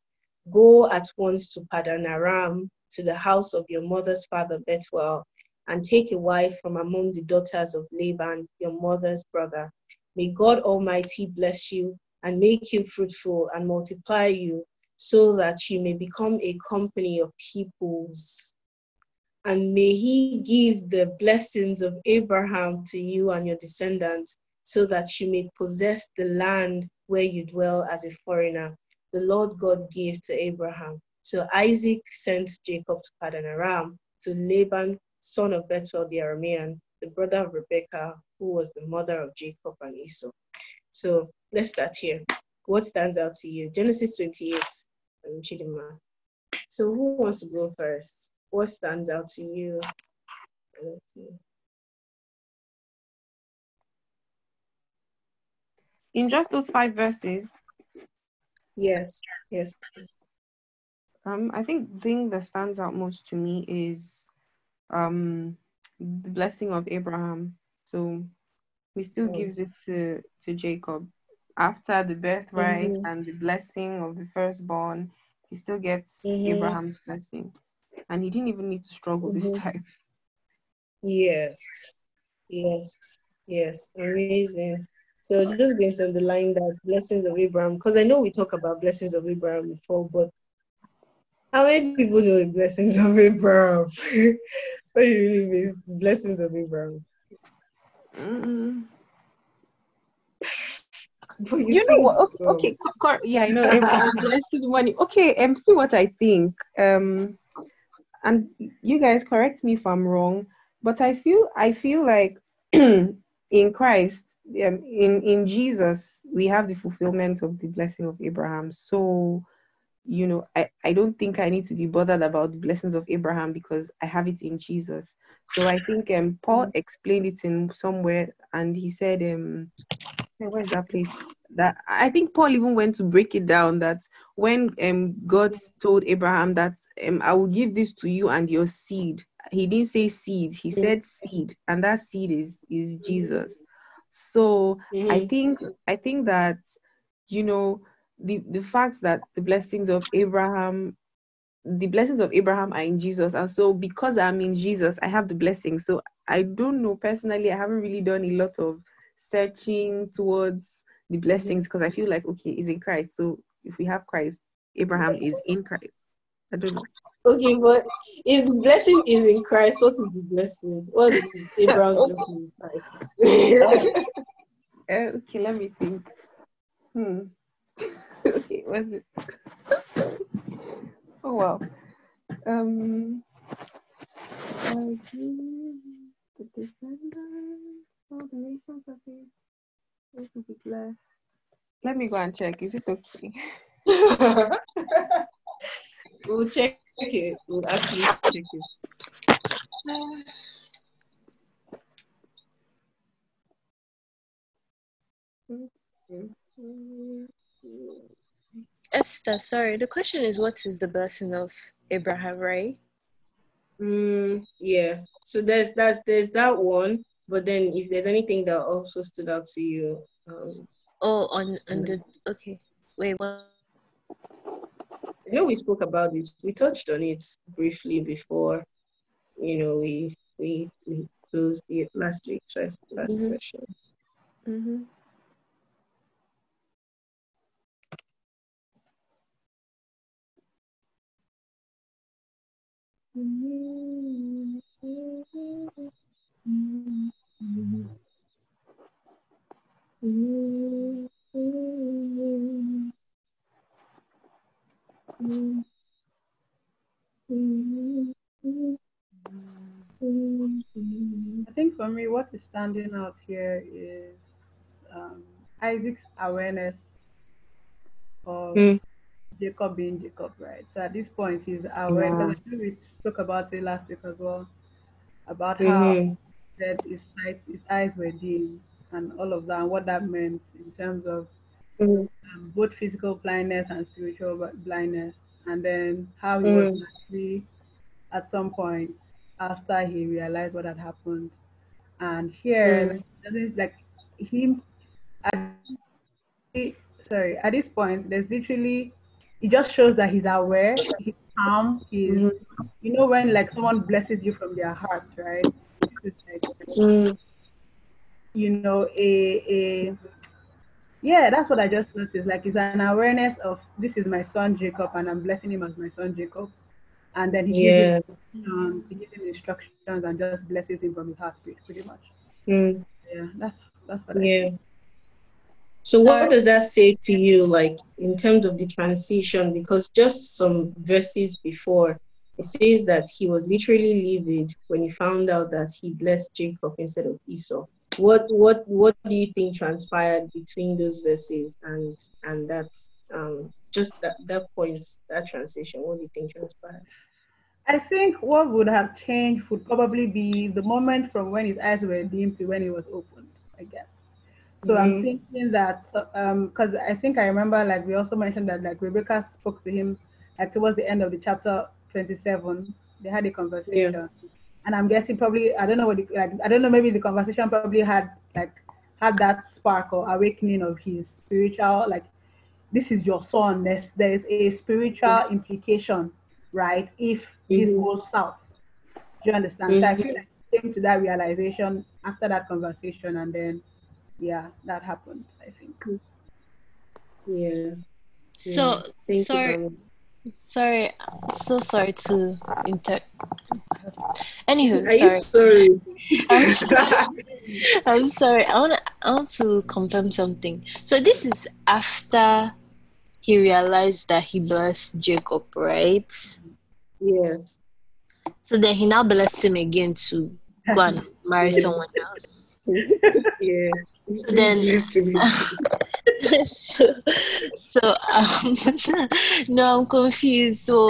Go at once to Paddan Aram, to the house of your mother's father Bethuel, and take a wife from among the daughters of Laban, your mother's brother. May God Almighty bless you and make you fruitful and multiply you, so that you may become a company of peoples. And may he give the blessings of Abraham to you and your descendants, so that you may possess the land where you dwell as a foreigner, the Lord God gave to Abraham. So Isaac sent Jacob to Paddan Aram, to Laban, son of Bethuel the Aramean, the brother of Rebecca, who was the mother of Jacob and Esau. So let's start here. What stands out to you? Genesis twenty-eight. Chidima. So who wants to go first? What stands out to you? In just those five verses? Yes, yes. Um, I think the thing that stands out most to me is um, the blessing of Abraham. So he still so, gives it to, to Jacob. After the birthright mm-hmm. and the blessing of the firstborn, he still gets mm-hmm. Abraham's blessing. And he didn't even need to struggle mm-hmm. this time. Yes, yes, yes. Amazing. So just going to underline that blessings of Abraham, because I know we talk about blessings of Abraham before, but how many people know the blessings of Abraham? What do you really mean, blessings of Abraham? Mm-mm. You, you know what? So. Okay, okay, yeah, I know. Abraham blessed with money. Okay, um, see what I think. Um, and you guys correct me if I'm wrong, but I feel I feel like in Christ, um, in in Jesus, we have the fulfillment of the blessing of Abraham. So, you know, I I don't think I need to be bothered about the blessings of Abraham because I have it in Jesus. So I think um Paul explained it in somewhere, and he said um. Where's that place? That I think Paul even went to break it down. That when um God told Abraham that um I will give this to you and your seed. He didn't say seeds. He said seed, and that seed is is Jesus. So mm-hmm. I think I think that you know the the fact that the blessings of Abraham, the blessings of Abraham are in Jesus, and so because I'm in Jesus, I have the blessing. So I don't know personally. I haven't really done a lot of searching towards the blessings because I feel like okay, it's in Christ. So if we have Christ, Abraham is in Christ. I don't know. Okay, but if the blessing is in Christ, what is the blessing? What is Abraham's blessing in Christ? Okay, let me think. Hmm. Okay, what's it? Oh wow. Um. The defender. All the nations of it will be blessed. Let me go and check. Is it okay? We'll check it. We'll actually check it. Esther, sorry. The question is, what is the blessing of Abraham, right? Mm, yeah. So there's that's there's that one. But then, if there's anything that also stood out to you, um, oh, on on the okay, wait, what? I know we spoke about this. We touched on it briefly before. You know, we we, we closed it last week, last last mm-hmm. session. Mm-hmm. Mm-hmm. Mm-hmm. Mm-hmm. Mm-hmm. Mm-hmm. Mm-hmm. I think for me, what is standing out here is um, Isaac's awareness of mm. Jacob being Jacob, right? So at this point, he's aware. Yeah. I think we spoke about it last week as well, about mm-hmm. how that his eyes, his eyes were dim and all of that, and what that meant in terms of mm-hmm. um, both physical blindness and spiritual blindness, and then how he mm-hmm. was actually at some point after he realized what had happened. And here, mm-hmm. like him, at, sorry, at this point, there's literally, it just shows that he's aware, he's calm, he's, mm-hmm. you know, when like someone blesses you from their heart, right? Mm. You know, a, a yeah, that's what I just noticed. Like, it's an awareness of this is my son Jacob, and I'm blessing him as my son Jacob. And then he, yeah. gives, him, um, he gives him instructions and just blesses him from his heart, pretty much. Mm. Yeah, that's that's what I yeah. think. So what uh, does that say to you, like, in terms of the transition? Because just some verses before, it says that he was literally livid when he found out that he blessed Jacob instead of Esau. What what what do you think transpired between those verses and and that um just that that point, that transition? What do you think transpired? I think what would have changed would probably be the moment from when his eyes were dimmed to when it was opened, I guess. So mm-hmm. I'm thinking that, um, because I think I remember, like, we also mentioned that, like, Rebecca spoke to him, like, towards the end of the chapter twenty-seven. They had a conversation. Yeah. And I'm guessing probably, I don't know what, the, like, I don't know, maybe the conversation probably had, like, had that spark or awakening of his spiritual, like, this is your son. There's, there's a spiritual mm-hmm. implication, right? If this mm-hmm. goes south. Do you understand? Mm-hmm. So I feel like he came to that realization after that conversation, and then, yeah, that happened, I think. Yeah. So, yeah. sorry, sorry, so sorry to inter... Anywho, Are sorry. You sorry? I'm sorry. I'm sorry. I want to I want to confirm something. So this is after he realized that he blessed Jacob, right? Yes. So then he now blessed him again to go and marry someone else. Yeah. So then, so, so um, no, I'm confused. So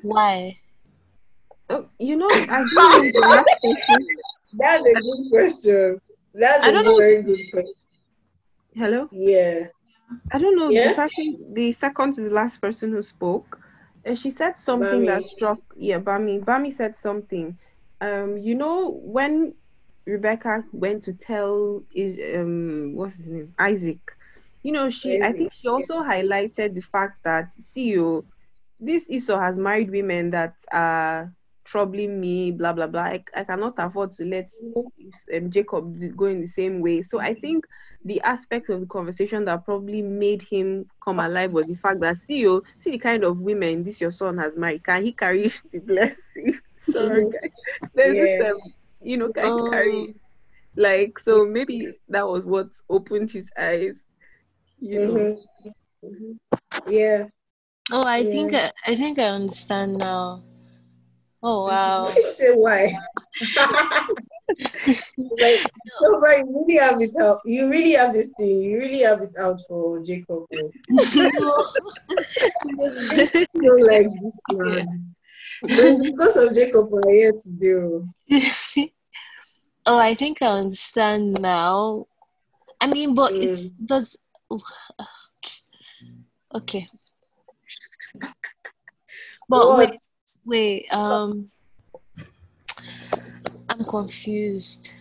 why? Oh, you know, I think that's a good question. That's a very good question. Hello. Yeah. I don't know. Yeah? The, person, the second to the last person who spoke, uh, she said something Bami. that struck. Yeah, Bami. Bami said something. Um, you know, when Rebecca went to tell is um what's his name Isaac, you know, she Isaac. I think she also yeah. highlighted the fact that, see, you, this Esau has married women that are troubling me, blah blah blah. I, I cannot afford to let um, Jacob go in the same way. So I think the aspect of the conversation that probably made him come alive was the fact that, see, you, see the kind of women this your son has married. Can he carry the blessing? Sorry, mm-hmm. there's yeah. this. Um, You know, can um, carry, like, so maybe that was what opened his eyes, you mm-hmm. know. Mm-hmm. Yeah. Oh, I yeah. think I, I think I understand now. Oh wow. I say why? Like, no, but you really have it out. You really have this thing. You really have it out for Jacob. No. You don't like this man. Yeah. Because of Jacob, we're here to do. Oh, I think I understand now. I mean, but mm. it does. Okay. But what? wait, wait. Um, I'm confused.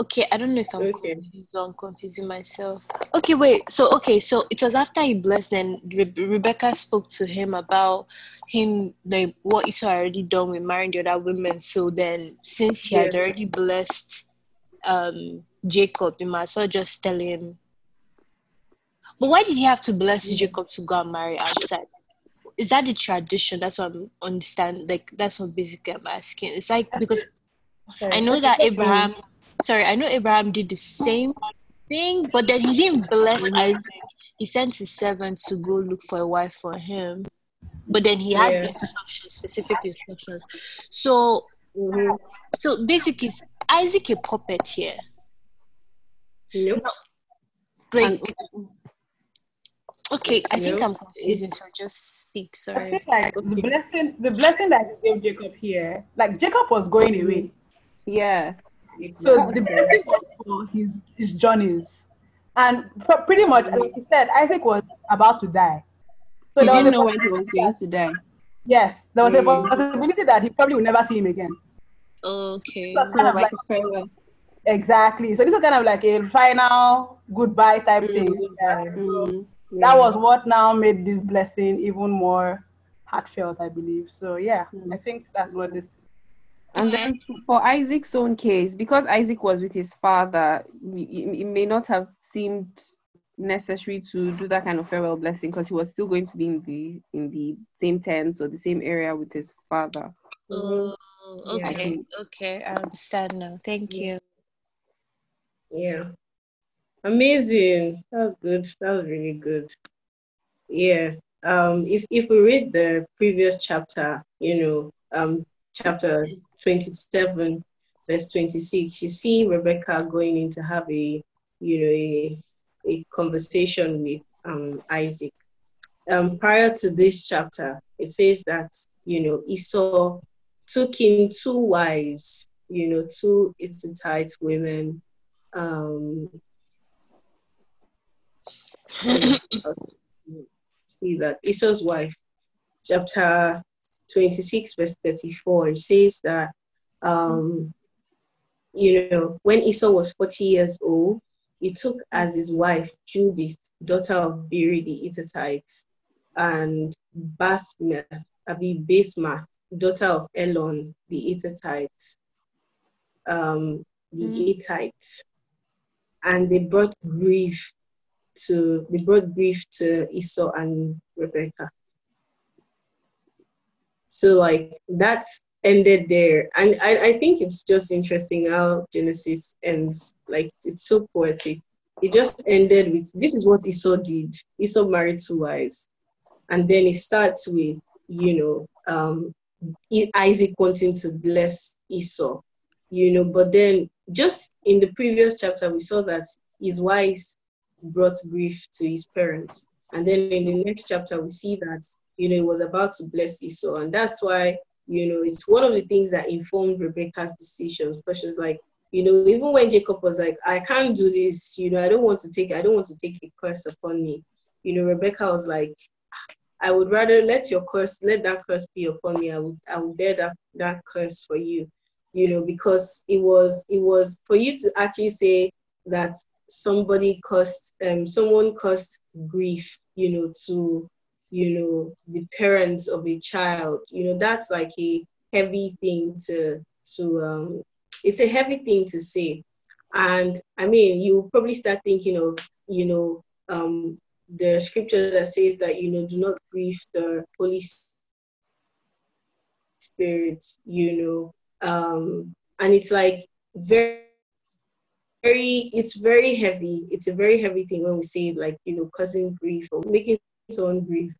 Okay, I don't know if I'm okay. confused or I'm confusing myself. Okay, wait. So, okay, so it was after he blessed, and Re- Rebecca spoke to him about him, like, what Esau already done with marrying the other women. So then, since he yeah. had already blessed um, Jacob, he might as well just tell him. But why did he have to bless Jacob to go and marry outside? Is that the tradition? That's what I'm understanding. Like, that's what basically I'm asking. It's like, because okay. I know that Abraham... Sorry, I know Abraham did the same thing, but then he didn't bless Isaac. He sent his servant to go look for a wife for him. But then he had yeah. instructions, specific instructions. So, mm-hmm. so basically, is Isaac a puppet here? Nope. No. Like, um, okay, I nope. think I'm confusing, so just speak, sorry. I think, like, okay. the blessing, the blessing that he gave Jacob here, like, Jacob was going away. Yeah. Exactly. So the blessing was for his, his journeys, and pr- pretty much, like you said, Isaac was about to die. So he didn't know when he was going to die. Yes, there was mm. a possibility that he probably would never see him again. Okay. So kind of like, like a farewell. Exactly. So this was kind of like a final goodbye type mm. thing. Yeah. Mm. Yeah. That was what now made this blessing even more heartfelt, I believe. So yeah, mm. I think that's what this. And then for Isaac's own case, because Isaac was with his father, it may not have seemed necessary to do that kind of farewell blessing, because he was still going to be in the in the same tent or the same area with his father. Oh, okay, yeah. okay, I understand now. Thank you. Yeah. Amazing. That was good. That was really good. Yeah. Um, if, if we read the previous chapter, you know, um, chapter twenty-seven, verse twenty-six, you see Rebecca going in to have a, you know, a, a conversation with um, Isaac. Um, prior to this chapter, it says that, you know, Esau took in two wives, you know, two Hittite women. Um, see that Esau's wife, chapter twenty-six, verse thirty-four, it says that, um, you know, when Esau was forty years old, he took as his wife Judith, daughter of Beeri the Hittite, and Basmath, Abi Basmath, daughter of Elon the Hittite, um, the mm-hmm. Hittite, and they brought grief to they brought grief to Esau and Rebekah. So like that's ended there, and I, I think it's just interesting how Genesis ends. Like it's so poetic. It just ended with this is what Esau did. Esau married two wives, and then it starts with you know um, Isaac wanting to bless Esau, you know. But then just in the previous chapter we saw that his wives brought grief to his parents, and then in the next chapter we see that you know he was about to bless Esau, and that's why. You know, it's one of the things that informed Rebecca's decisions. But she's like, you know, even when Jacob was like, I can't do this, you know, I don't want to take, I don't want to take a curse upon me. You know, Rebecca was like, I would rather let your curse, let that curse be upon me. I would, I would bear that, that curse for you, you know, because it was, it was for you to actually say that somebody cursed, um, someone cursed grief, you know, to, you know, the parents of a child, you know, that's like a heavy thing to, to um, it's a heavy thing to say. And I mean, you probably start thinking of, you know, um, the scripture that says that, you know, do not grieve the Holy Spirit, you know, um, and it's like very, very, it's very heavy. It's a very heavy thing when we say like, you know, causing grief or making on grief,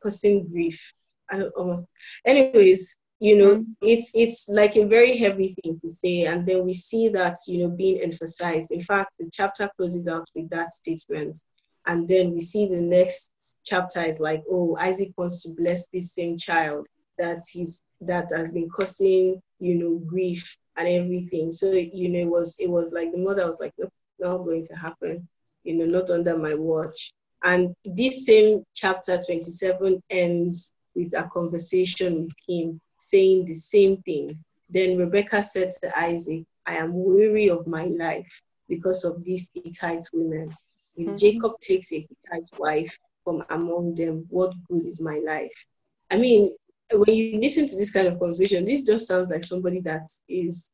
causing grief. I don't know. Anyways, you know, it's it's like a very heavy thing to say, and then we see that you know being emphasized. In fact, the chapter closes out with that statement, and then we see the next chapter is like, oh, Isaac wants to bless this same child that he's that has been causing you know grief and everything. So you know, it was it was like the mother was like, nope, not going to happen. You know, not under my watch. And this same chapter twenty-seven ends with a conversation with him saying the same thing. Then Rebecca said to Isaac, I am weary of my life because of these Hittite women. If mm-hmm. Jacob takes a Hittite wife from among them, what good is my life? I mean, when you listen to this kind of conversation, this just sounds like somebody that is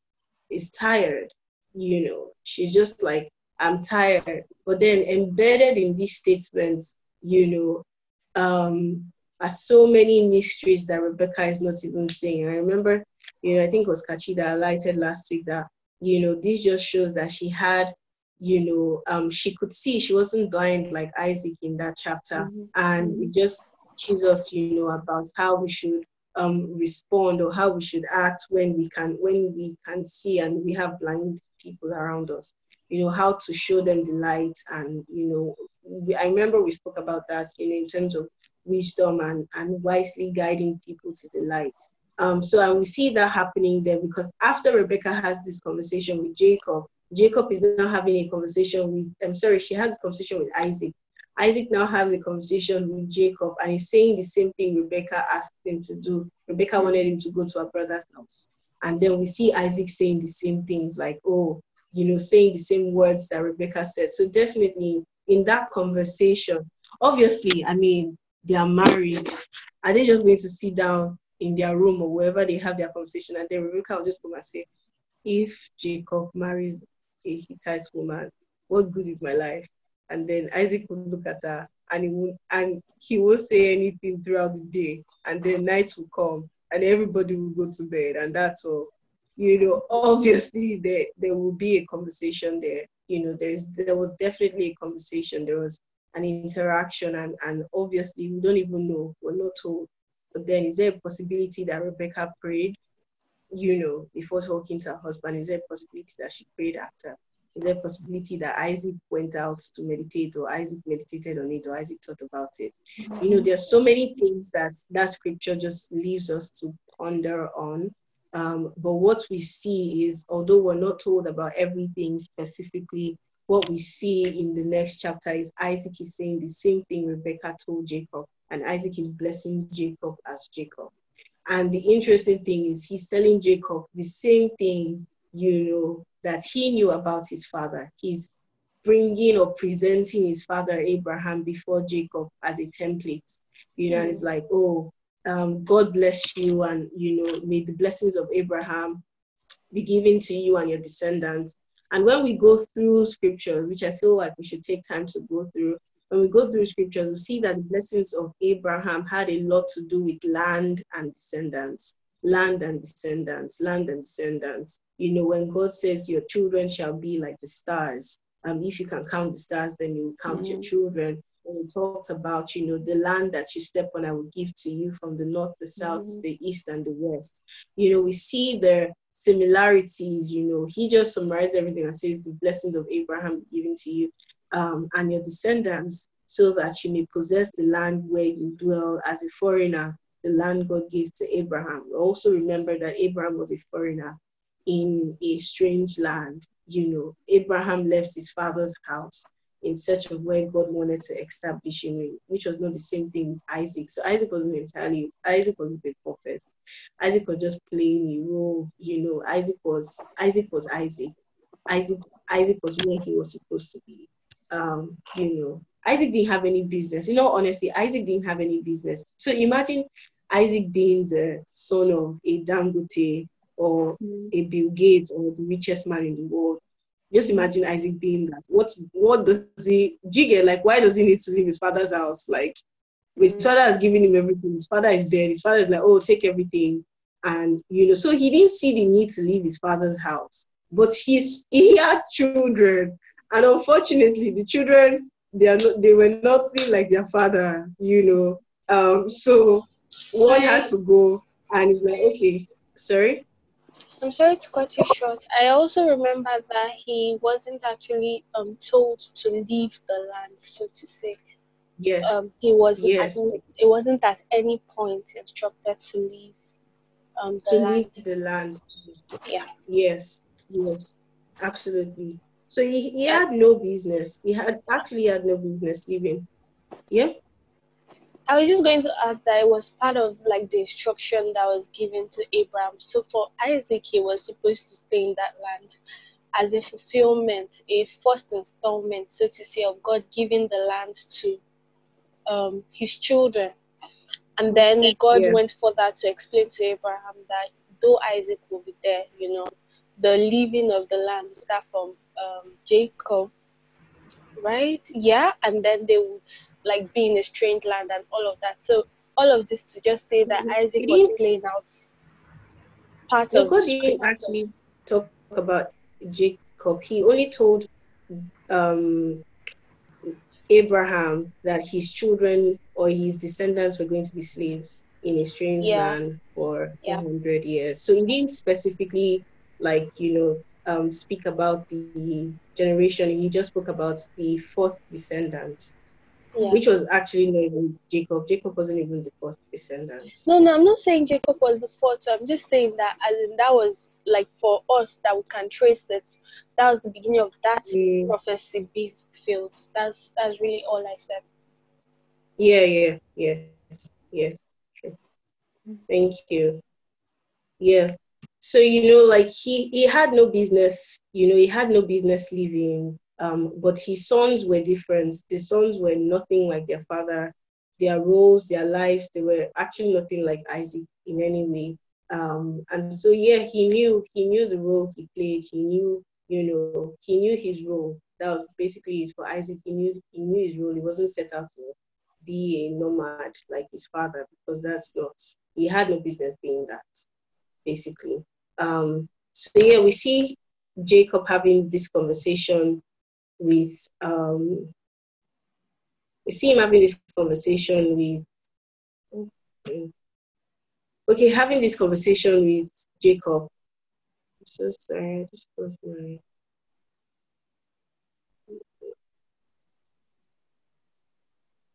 is tired, you know. She's just like, I'm tired. But then embedded in these statements, you know, um, are so many mysteries that Rebecca is not even saying. I remember, you know, I think it was Kachi that highlighted last week that, you know, this just shows that she had, you know, um, she could see, she wasn't blind like Isaac in that chapter. Mm-hmm. And it just teaches us, you know, about how we should um, respond or how we should act when we can, when we can see and we have blind people around us. You know, how to show them the light. And, you know, we, I remember we spoke about that, you know, in terms of wisdom and, and wisely guiding people to the light. Um, so, and we see that happening there because after Rebecca has this conversation with Jacob, Jacob is now having a conversation with, I'm sorry, she has a conversation with Isaac. Isaac now has a conversation with Jacob and he's saying the same thing Rebecca asked him to do. Rebecca wanted him to go to her brother's house. And then we see Isaac saying the same things like, oh, you know, saying the same words that Rebecca said. So definitely in that conversation, obviously, I mean, they are married. Are they just going to sit down in their room or wherever they have their conversation? And then Rebecca will just come and say, if Jacob marries a Hittite woman, what good is my life? And then Isaac will look at her and he won't, and he won't say anything throughout the day. And then night will come and everybody will go to bed and that's all. You know, obviously there, there will be a conversation there. you know, there's there was definitely a conversation, there was an interaction, and, and obviously we don't even know, we're not told. But then is there a possibility that Rebecca prayed, you know, before talking to her husband? Is there a possibility that she prayed after? Is there a possibility that Isaac went out to meditate, or Isaac meditated on it, or Isaac thought about it? You know, there's so many things that that scripture just leaves us to ponder on. Um, but what we see is, although we're not told about everything specifically, what we see in the next chapter is Isaac is saying the same thing Rebecca told Jacob, and Isaac is blessing Jacob as Jacob. And the interesting thing is he's telling Jacob the same thing, you know, that he knew about his father. He's bringing or presenting his father Abraham before Jacob as a template. You know, mm-hmm. And it's like, oh, um, God bless you, and, you know, may the blessings of Abraham be given to you and your descendants. And when we go through scripture, which I feel like we should take time to go through, when we go through scriptures, we see that the blessings of Abraham had a lot to do with land and descendants, land and descendants, land and descendants. You know, when God says your children shall be like the stars, um, if you can count the stars, then you count mm-hmm. your children. And we talked about, you know, the land that you step on, I will give to you from the north, the south, mm-hmm. the east, and the west. You know, we see the similarities. You know, he just summarized everything and says the blessings of Abraham be given to you. Um, and your descendants, so that you may possess the land where you dwell as a foreigner, the land God gave to Abraham. Also remember that Abraham was a foreigner in a strange land. You know, Abraham left his father's house in search of where God wanted to establish him, which was not the same thing with Isaac. So Isaac wasn't entirely, Isaac wasn't a prophet. Isaac was just playing a role. You know, Isaac was, Isaac was Isaac. Isaac, Isaac was where he was supposed to be. Um, you know, Isaac didn't have any business. You know, honestly, Isaac didn't have any business. So imagine Isaac being the son of a Dangote or mm. a Bill Gates or the richest man in the world. Just imagine Isaac being that. What what does he, do you get, like, why does he need to leave his father's house? Like, his mm. father has given him everything. His father is dead. His father is like, oh, take everything. And, you know, so he didn't see the need to leave his father's house. But he's, he had children. And unfortunately, the children, they are not, they were nothing like their father, you know. Um, so one had to go, and it's like, okay, sorry? I'm sorry to cut you short. I also remember that he wasn't actually um, told to leave the land, so to say. Yes. Um, he wasn't, yes. At, it wasn't at any point instructed to leave um, the to land. To leave the land. Yeah. Yes, yes, absolutely. So he, he had no business. He had actually had no business leaving. Yeah? I was just going to add that it was part of, like, the instruction that was given to Abraham. So for Isaac, he was supposed to stay in that land as a fulfillment, a first installment, so to say, of God giving the land to um, his children. And then God yeah. went further to explain to Abraham that though Isaac will be there, you know, the leaving of the land will start from Um, Jacob, right? Yeah, and then they would like be in a strange land and all of that. So all of this to just say that Isaac was playing out part of. God didn't actually talk about Jacob. He only told um, Abraham that his children or his descendants were going to be slaves in a strange yeah. land for yeah. four hundred years. So he didn't specifically, like, you know, Um, speak about the generation. He just spoke about the fourth descendant, yeah. which was actually not even Jacob. Jacob wasn't even the fourth descendant. No, no, I'm not saying Jacob was the fourth. I'm just saying that as in that was like for us that we can trace it. That was the beginning of that mm. prophecy being fulfilled. That's that's really all I said. Yeah, yeah, yeah, yeah. Sure. Thank you. Yeah. So, you know, like he, he had no business, you know, he had no business leaving, um, but his sons were different. The sons were nothing like their father. Their roles, their lives, they were actually nothing like Isaac in any way. Um, and so, yeah, he knew, he knew the role he played. He knew, you know, he knew his role. That was basically it for Isaac. He knew, he knew his role. He wasn't set out to be a nomad like his father, because that's not, he had no business being that, basically. Um, so yeah, we see Jacob having this conversation with, um, we see him having this conversation with, okay, okay having this conversation with Jacob. I'm so sorry, I just lost my.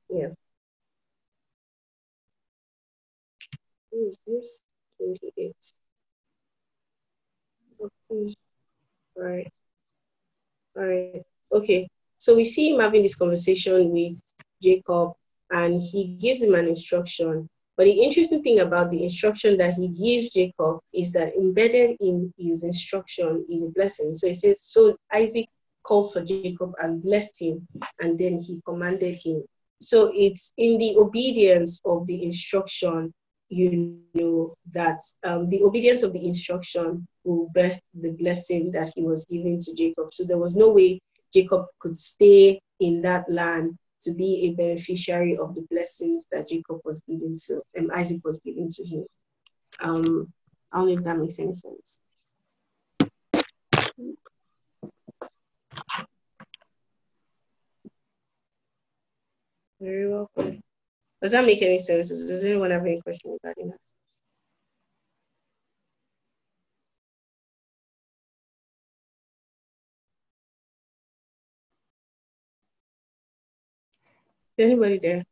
Yeah. Who is this? twenty-eight. Okay. All right. All right. Okay. So we see him having this conversation with Jacob, and he gives him an instruction. But the interesting thing about the instruction that he gives Jacob is that embedded in his instruction is a blessing. So it says, so Isaac called for Jacob and blessed him, and then he commanded him. So it's in the obedience of the instruction, you know, that um, the obedience of the instruction will birth the blessing that he was giving to Jacob. So there was no way Jacob could stay in that land to be a beneficiary of the blessings that Jacob was giving to, and um, Isaac was giving to him. Um, I don't know if that makes any sense. Very welcome. Does that make any sense? Does anyone have any question regarding that? Is anybody there?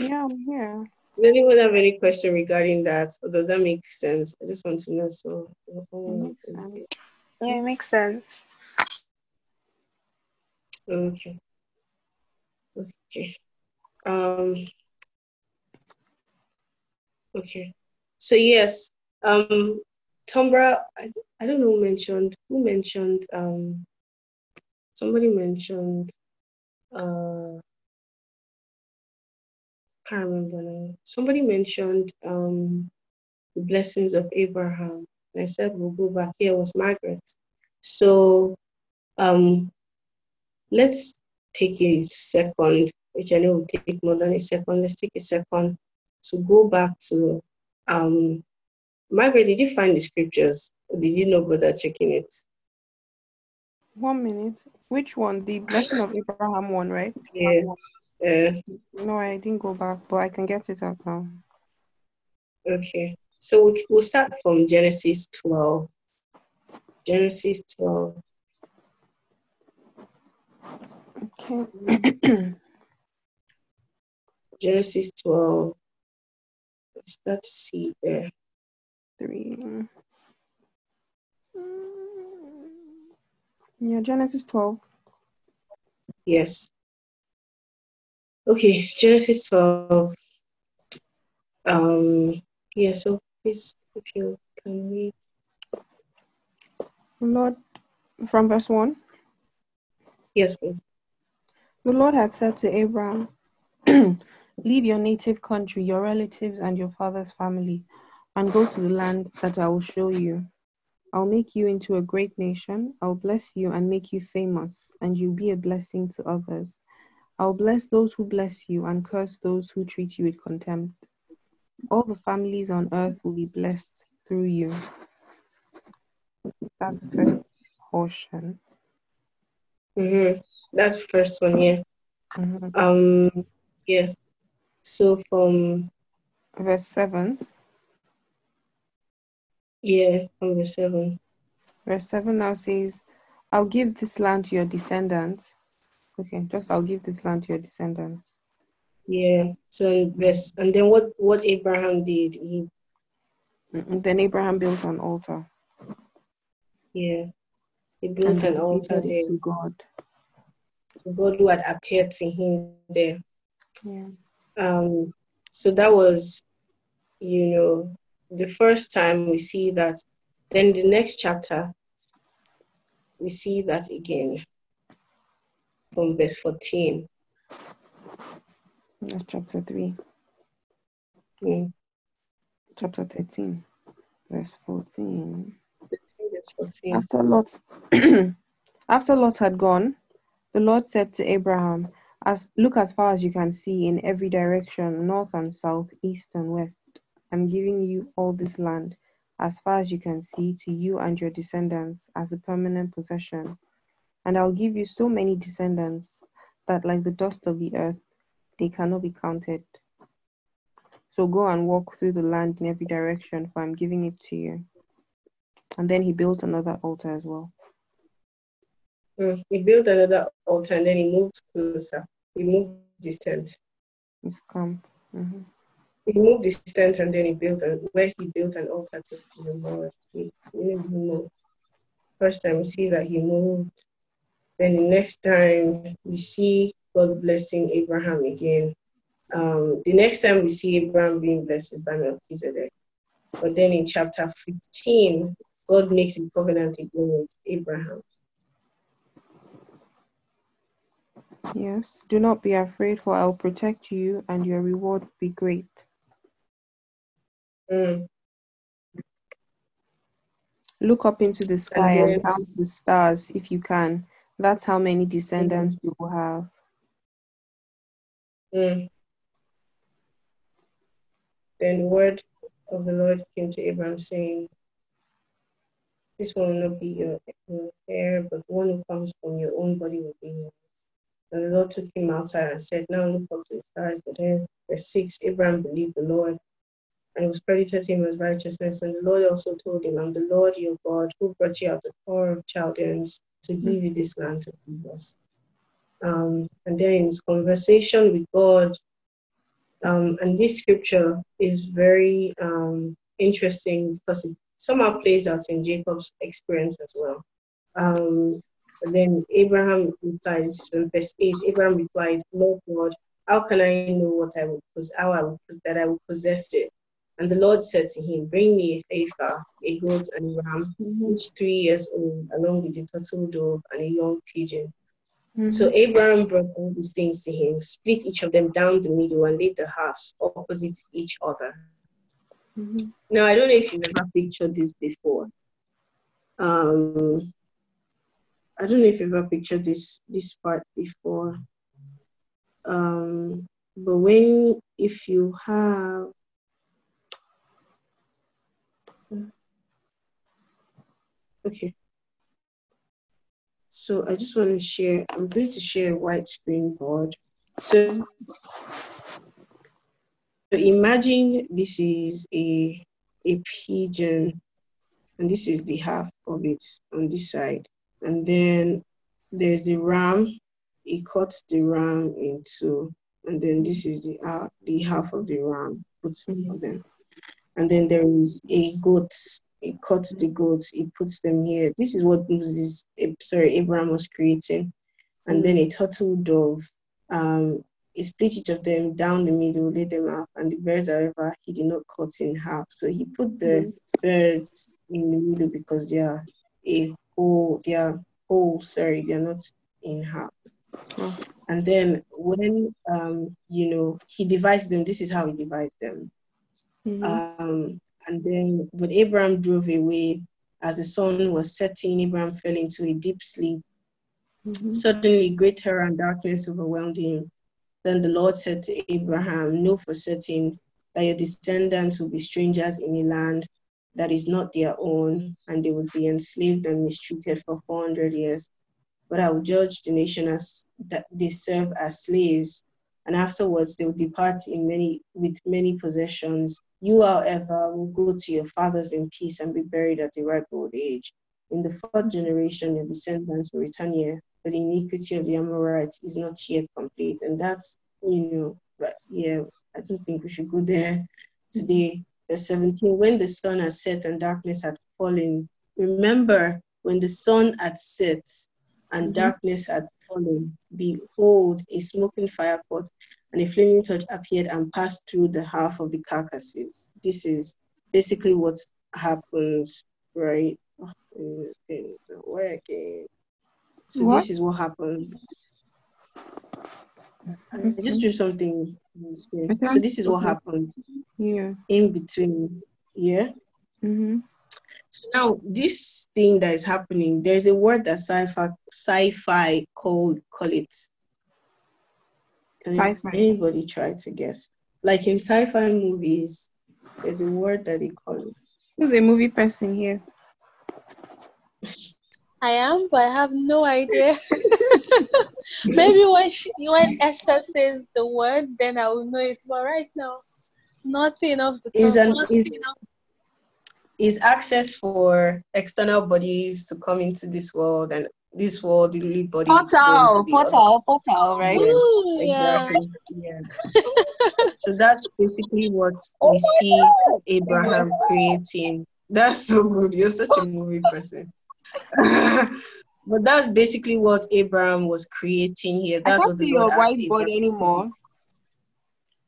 Yeah, I'm here. Does anyone have any question regarding that? Or does that make sense? I just want to know. So, yeah, it makes sense. Okay. Okay. Um, okay, so yes, um, Tombra, I, I don't know who mentioned, who mentioned, um, somebody mentioned, uh, can't remember now, somebody mentioned um, the blessings of Abraham, and I said we'll go back. Here was Margaret, so um, let's take a second, which I know will take more than a second. Let's take a second to go back to, um, Margaret, did you find the scriptures? Or did you not bother checking it? One minute. Which one? The blessing of Abraham one, right? Yeah. Uh, no, I didn't go back, but I can get it up now. Okay. So we'll start from Genesis twelve. Genesis twelve. Okay. Genesis twelve. Start to see there. Three. Yeah, Genesis twelve. Yes. Okay, Genesis twelve. Um. Yeah. So please, if you can read. Lord, from verse one. Yes, please. The Lord had said to Abraham, leave your native country, your relatives, and your father's family, and go to the land that I will show you. I'll make you into a great nation. I'll bless you and make you famous, and you'll be a blessing to others. I'll bless those who bless you and curse those who treat you with contempt. All the families on earth will be blessed through you. That's the first portion. Mm-hmm. That's the first one, yeah. Mm-hmm. Um. Yeah, so from verse seven. Yeah, from verse seven. Verse seven now says, I'll give this land to your descendants. Okay, just I'll give this land to your descendants. Yeah, so verse, and then what, what Abraham did, he... And then Abraham built an altar. Yeah, he built an altar there. To God. To God who had appeared to him there. Yeah. Um, so that was, you know, the first time we see that. Then the next chapter, we see that again from verse fourteen. That's chapter three. Mm. Chapter thirteen, verse fourteen. thirteen, verse fourteen. After Lot, after Lot had gone, the Lord said to Abraham, As, look as far as you can see in every direction, north and south, east and west. I'm giving you all this land, as far as you can see, to you and your descendants as a permanent possession. And I'll give you so many descendants that like the dust of the earth, they cannot be counted. So go and walk through the land in every direction, for I'm giving it to you. And then he built another altar as well. Mm, he built another altar and then he moved closer. He moved distant. He's come. Mm-hmm. He moved distant and then he built, a, where he built an altar to the Lord. He, he moved. First time we see that he moved. Then the next time we see God blessing Abraham again. Um, the next time we see Abraham being blessed is by Melchizedek. But then in chapter fifteen, God makes a covenant again with Abraham. Yes, do not be afraid, for I will protect you, and your reward will be great. Mm. Look up into the sky and, and count the stars if you can. That's how many descendants mm-hmm. you will have. Mm. Then the word of the Lord came to Abraham, saying, "This one will not be your heir, but one who comes from your own body will be yours." And the Lord took him outside and said, "Now look up to the stars." And then verse six, Abraham believed the Lord, and it was credited him as righteousness. And the Lord also told him, "I'm the Lord your God, who brought you out of the power of Chaldeans to give you this land to possess." Um, and then in his conversation with God, um, and this scripture is very um, interesting because it somehow plays out in Jacob's experience as well. Um, and then Abraham replies, from verse eight, Abraham replied, "Lord God, how can I know what I will possess, how I will, that I will possess it?" And the Lord said to him, "Bring me a heifer, a goat, and a ram, each three years old, along with a turtle dove and a young pigeon." Mm-hmm. So Abraham brought all these things to him, split each of them down the middle, and laid the halves opposite each other. Mm-hmm. Now, I don't know if you've ever pictured this before. Um, I don't know if you've ever pictured this this part before. Um, but when, if you have, okay, so I just want to share, I'm going to share a white screen board. So, so imagine this is a, a pigeon, and this is the half of it on this side. And then there's the ram, he cuts the ram in two, and then this is the, uh, the half of the ram, puts mm-hmm. of them. And then there is a goat. He cuts the goats. He puts them here. This is what Moses, sorry, Abraham was creating. And then a turtle dove. Um, he split each of them down the middle, laid them up, and the birds, however, he did not cut in half. So he put the birds in the middle because they are a whole. They are whole. Sorry, they are not in half. And then when um, you know, he divides them. This is how he divides them. Mm-hmm. Um, and then, but Abraham drove away. As the sun was setting, Abraham fell into a deep sleep. Mm-hmm. Suddenly, great terror and darkness overwhelmed him. Then the Lord said to Abraham, "Know for certain that your descendants will be strangers in a land that is not their own, and they will be enslaved and mistreated for four hundred years. But I will judge the nation as that they serve as slaves, and afterwards they will depart in many with many possessions. You, however, will go to your fathers in peace and be buried at a ripe old age. In the fourth generation, your descendants will return here, but the iniquity of the Amorites is not yet complete." And that's, you know, but yeah, I don't think we should go there today. Verse seventeen, when the sun had set and darkness had fallen, remember when the sun had set and mm-hmm. darkness had fallen, behold, a smoking fire pot and a flaming torch appeared and passed through the half of the carcasses. This is basically what happens, right? Working. So what? This is what happened. I just drew something. So this is what happened. Yeah. In between. Yeah. Mm-hmm. So now this thing that is happening, there's a word that sci-fi sci-fi called call it. Sci-fi. Anybody try to guess? Like in sci-fi movies, there's a word that they call it. Who's a movie person here? I am, but I have no idea. Maybe when she, when Esther says the word, then I will know it. But right now, nothing of the is, an, is, is access for external bodies to come into this world and this world really body portal, portal, other. portal, right? Ooh, yes, exactly. Yeah. Yeah. So that's basically what oh we see God. Abraham creating. That's so good. You're such a movie person. But that's basically what Abraham was creating here. That's I can't what see your whiteboard anymore.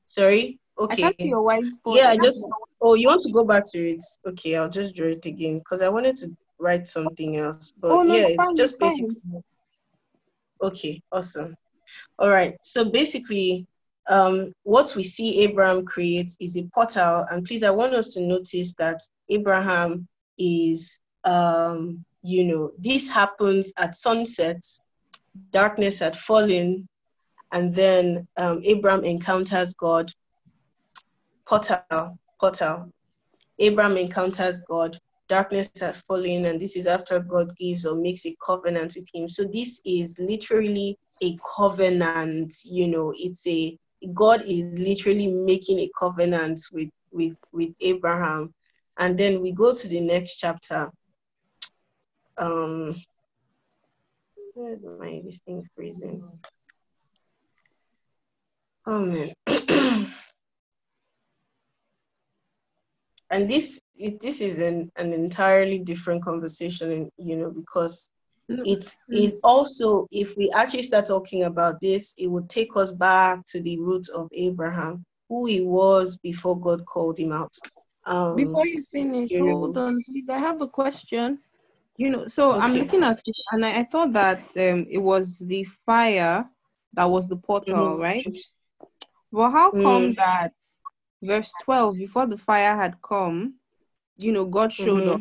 Sorry? Okay. I can't see your whiteboard. Yeah, I just... Oh, you want to go back to it? Okay, I'll just draw it again because I wanted to write something else. But oh, no, yeah, it's fine, just it's basically... Fine. Okay, awesome. All right. So basically, um, what we see Abraham create is a portal. And please, I want us to notice that Abraham is... Um, you know, this happens at sunset, darkness had fallen, and then um, Abraham encounters God, portal, portal. Abraham encounters God, darkness has fallen, and this is after God gives or makes a covenant with him. So this is literally a covenant, you know, it's a, God is literally making a covenant with, with, with Abraham. And then we go to the next chapter. Um, where's my this thing freezing? Oh man! And this it, this is an, an entirely different conversation, and you know, because it's it also if we actually start talking about this, it would take us back to the roots of Abraham, who he was before God called him out. Um, before you finish, you know, hold on, please. I have a question. You know, so okay. I'm looking at it, and I, I thought that um, it was the fire that was the portal, mm-hmm. right? Well, how mm. come that verse twelve, before the fire had come, you know, God showed mm-hmm. up?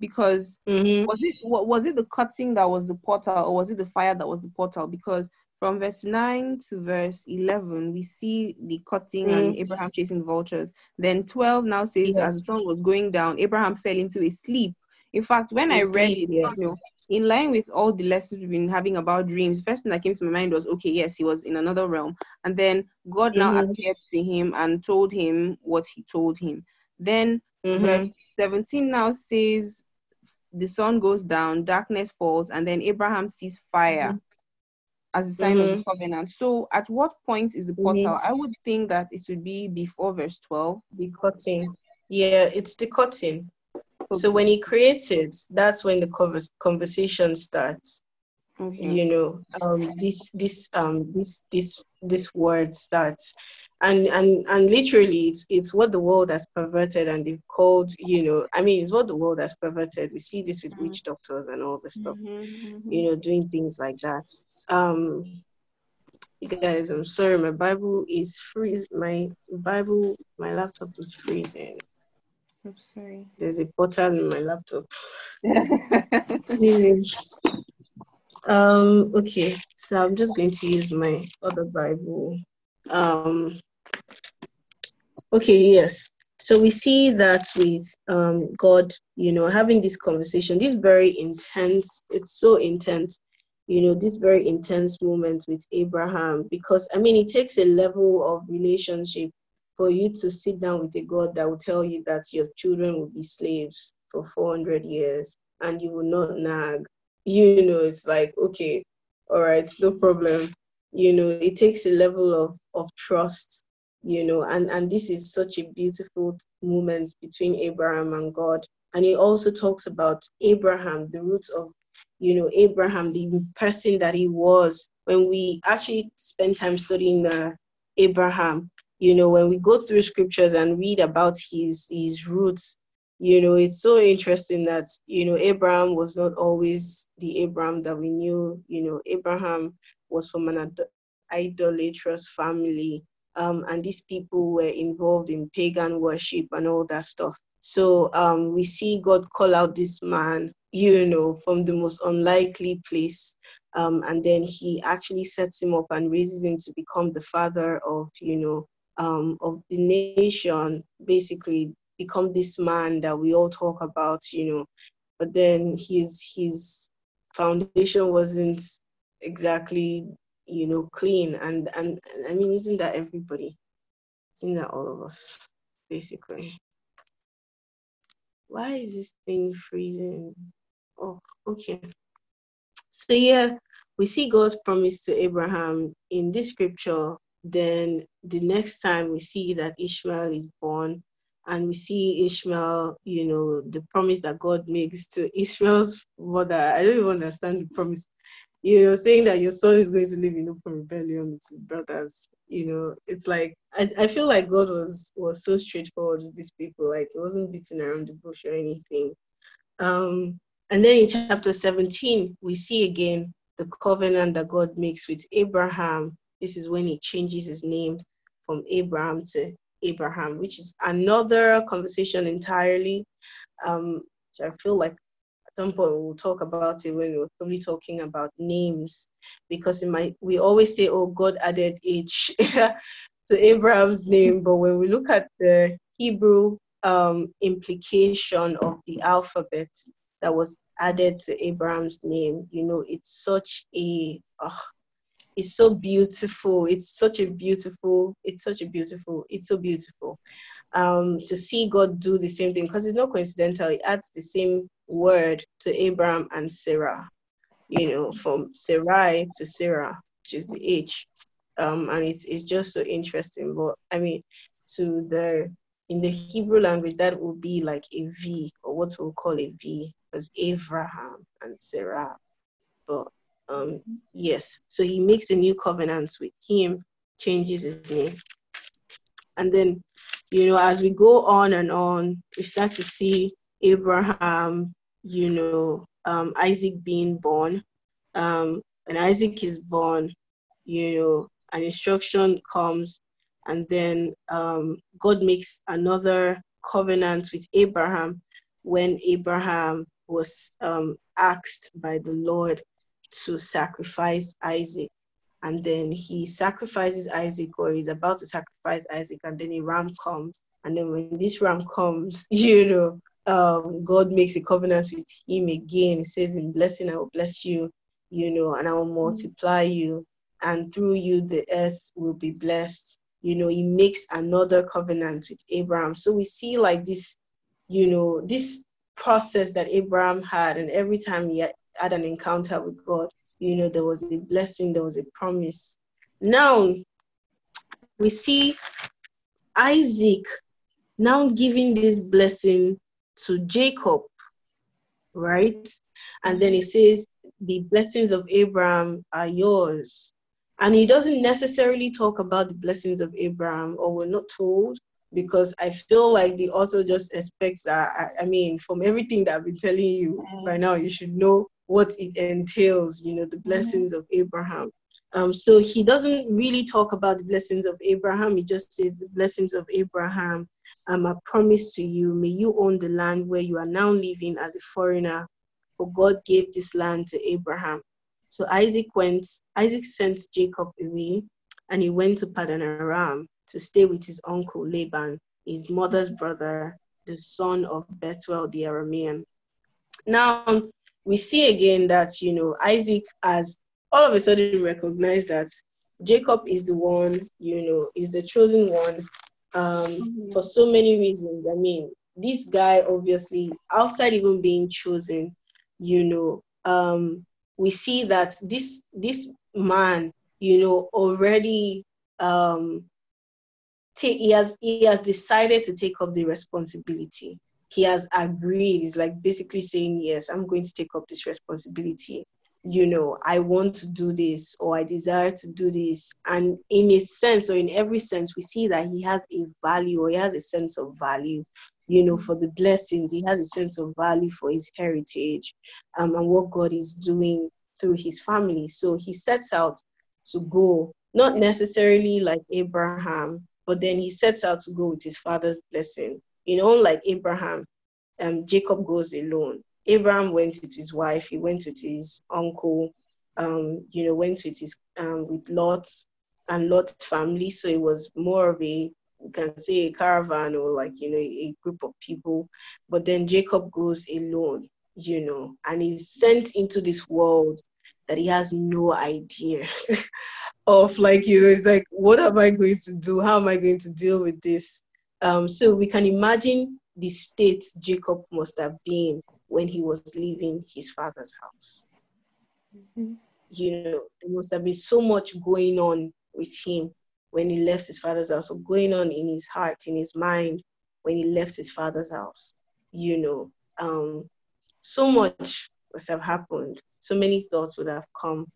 Because mm-hmm. was it what, was it the cutting that was the portal, or was it the fire that was the portal? Because from verse nine to verse eleven, we see the cutting mm. and Abraham chasing vultures. Then twelve now says, yes. as the sun was going down, Abraham fell into a sleep. In fact, when I read it, you know, in line with all the lessons we've been having about dreams, first thing that came to my mind was, okay, yes, he was in another realm. And then God now mm-hmm. appeared to him and told him what he told him. Then mm-hmm. verse seventeen now says, the sun goes down, darkness falls, and then Abraham sees fire mm-hmm. as a sign mm-hmm. of the covenant. So at what point is the portal? Mm-hmm. I would think that it should be before verse twelve. The cutting. Yeah, it's the cutting. So when he creates it, that's when the converse, conversation starts. Okay. You know, um, this this um this this this word starts, and and and literally, it's it's what the world has perverted, and they've called. You know, I mean, it's what the world has perverted. We see this with witch doctors and all this stuff. Mm-hmm. You know, doing things like that. Um, you guys, I'm sorry, my Bible is freezing. My Bible, my laptop is freezing. I'm sorry. There's a portal in my laptop. um, okay, so I'm just going to use my other Bible. Um, okay, yes. So we see that with um, God, you know, having this conversation, this very intense, it's so intense, you know, this very intense moment with Abraham, because, I mean, it takes a level of relationship for you to sit down with a God that will tell you that your children will be slaves for four hundred years and you will not nag. You know, it's like, okay, all right, no problem. You know, it takes a level of, of trust, you know, and, and this is such a beautiful moment between Abraham and God. And it also talks about Abraham, the roots of, you know, Abraham, the person that he was. When we actually spend time studying uh, Abraham, you know, when we go through scriptures and read about his his roots, you know, it's so interesting that, you know, Abraham was not always the Abraham that we knew. You know, Abraham was from an idolatrous family, um, and these people were involved in pagan worship and all that stuff. So um, we see God call out this man, you know, from the most unlikely place. Um, and then he actually sets him up and raises him to become the father of, you know, Um, of the nation, basically become this man that we all talk about, you know, but then his his foundation wasn't exactly, you know, clean. And, and I mean, isn't that everybody? Isn't that all of us, basically? Why is this thing freezing? Oh, okay. So yeah, we see God's promise to Abraham in this scripture. Then the next time we see that Ishmael is born, and we see Ishmael, you know, the promise that God makes to Ishmael's mother. I don't even understand the promise. You know, saying that your son is going to live in open rebellion with his brothers. You know, it's like, I, I feel like God was, was so straightforward with these people. Like, it wasn't beating around the bush or anything. Um, and then in chapter seventeen, we see again the covenant that God makes with Abraham. This is when he changes his name from Abraham to Abraham, which is another conversation entirely. Um, so I feel like at some point we'll talk about it when we're probably talking about names, because in my, we always say, oh, God added H to Abraham's name. But when we look at the Hebrew um, implication of the alphabet that was added to Abraham's name, you know, it's such a... Oh, It's so beautiful. It's such a beautiful, it's such a beautiful, it's so beautiful um, to see God do the same thing, because it's not coincidental. He adds the same word to Abraham and Sarah, you know, from Sarai to Sarah, which is the H. Um, and it's, it's just so interesting. But I mean, to the, in the Hebrew language, that would be like a V, or what we'll call a V, because Abraham and Sarah. But Um, yes, so he makes a new covenant with him, changes his name. And then, you know, as we go on and on, we start to see Abraham, you know, um, Isaac being born. Um, and Isaac is born, you know, an instruction comes. And then um, God makes another covenant with Abraham when Abraham was um, asked by the Lord to sacrifice Isaac, and then he sacrifices Isaac, or he's about to sacrifice Isaac, and then a ram comes, and then when this ram comes, you know, um, God makes a covenant with him again. He says, in blessing I will bless you, you know, and I will multiply you, and through you the earth will be blessed. You know, he makes another covenant with Abraham. So we see like this, you know, this process that Abraham had, and every time he had had an encounter with God, you know, there was a blessing, there was a promise. Now we see Isaac now giving this blessing to Jacob, right? And then it says, the blessings of Abraham are yours. And he doesn't necessarily talk about the blessings of Abraham, or we're not told, because I feel like the author just expects, uh, I, I mean, from everything that I've been telling you by now, you should know what it entails, you know, the blessings of Abraham. Um, so he doesn't really talk about the blessings of Abraham. He just says, the blessings of Abraham um, are promised to you. May you own the land where you are now living as a foreigner, for God gave this land to Abraham. So Isaac went, Isaac sent Jacob away, and he went to Paddan Aram to stay with his uncle Laban, his mother's brother, the son of Bethuel the Aramean. Now, we see again that, you know, Isaac has all of a sudden recognized that Jacob is the one, you know, is the chosen one um, mm-hmm. for so many reasons. I mean, this guy, obviously, outside even being chosen, you know, um, we see that this, this man, you know, already, um, he has he has decided to take up the responsibility. He has agreed. He's like basically saying, yes, I'm going to take up this responsibility. You know, I want to do this, or I desire to do this. And in a sense, or in every sense, we see that he has a value, or he has a sense of value, you know, for the blessings. He has a sense of value for his heritage um, and what God is doing through his family. So he sets out to go, not necessarily like Abraham, but then he sets out to go with his father's blessing. You know, unlike Abraham, um, Jacob goes alone. Abraham went with his wife. He went with his uncle, um, you know, went with his um, with Lot and Lot's family. So it was more of a, you can say, a caravan, or like, you know, a group of people. But then Jacob goes alone. you know, and he's sent into this world that he has no idea of, like, you know, it's like, what am I going to do? How am I going to deal with this? Um, so we can imagine the state Jacob must have been when he was leaving his father's house. Mm-hmm. You know, there must have been so much going on with him when he left his father's house, or going on in his heart, in his mind, when he left his father's house. You know, um, so much must have happened. So many thoughts would have come.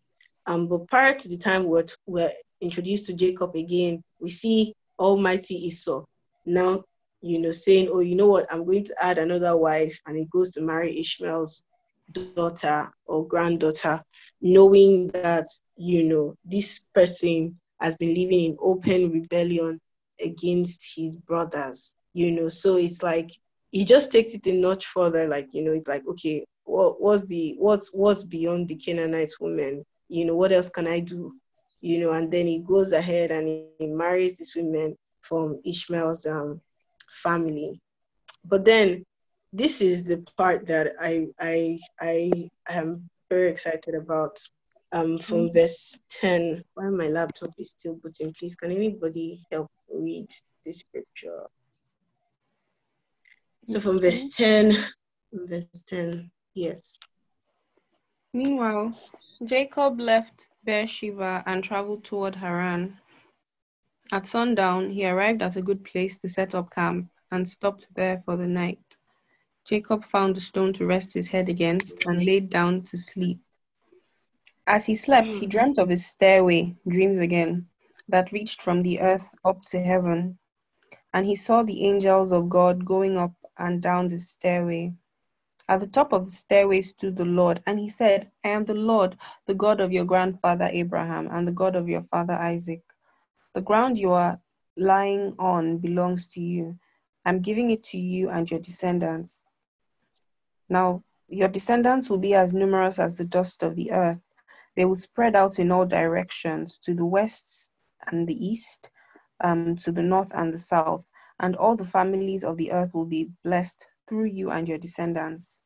Um, but prior to the time we're, we're introduced to Jacob again, we see Almighty Esau now, you know, saying, oh, you know what, I'm going to add another wife, and he goes to marry Ishmael's daughter or granddaughter, knowing that, you know, this person has been living in open rebellion against his brothers, you know. So it's like, he just takes it a notch further, like, you know, it's like, okay, what, what's the, what's, what's beyond the Canaanite woman? You know, what else can I do? You know, and then he goes ahead and he marries this woman from Ishmael's um, family. But then this is the part that I, I, I am very excited about. Um, from verse ten, why my laptop is still booting, please, can anybody help read the scripture? So from verse ten, verse ten, yes. Meanwhile, Jacob left Beersheba and traveled toward Haran. At sundown, he arrived at a good place to set up camp and stopped there for the night. Jacob found a stone to rest his head against and laid down to sleep. As he slept, he dreamt of his stairway, dreams again, that reached from the earth up to heaven. And he saw the angels of God going up and down the stairway. At the top of the stairway stood the Lord, and he said, I am the Lord, the God of your grandfather Abraham, and the God of your father Isaac. The ground you are lying on belongs to you. I'm giving it to you and your descendants. Now, your descendants will be as numerous as the dust of the earth. They will spread out in all directions, to the west and the east, um, to the north and the south, and all the families of the earth will be blessed through you and your descendants.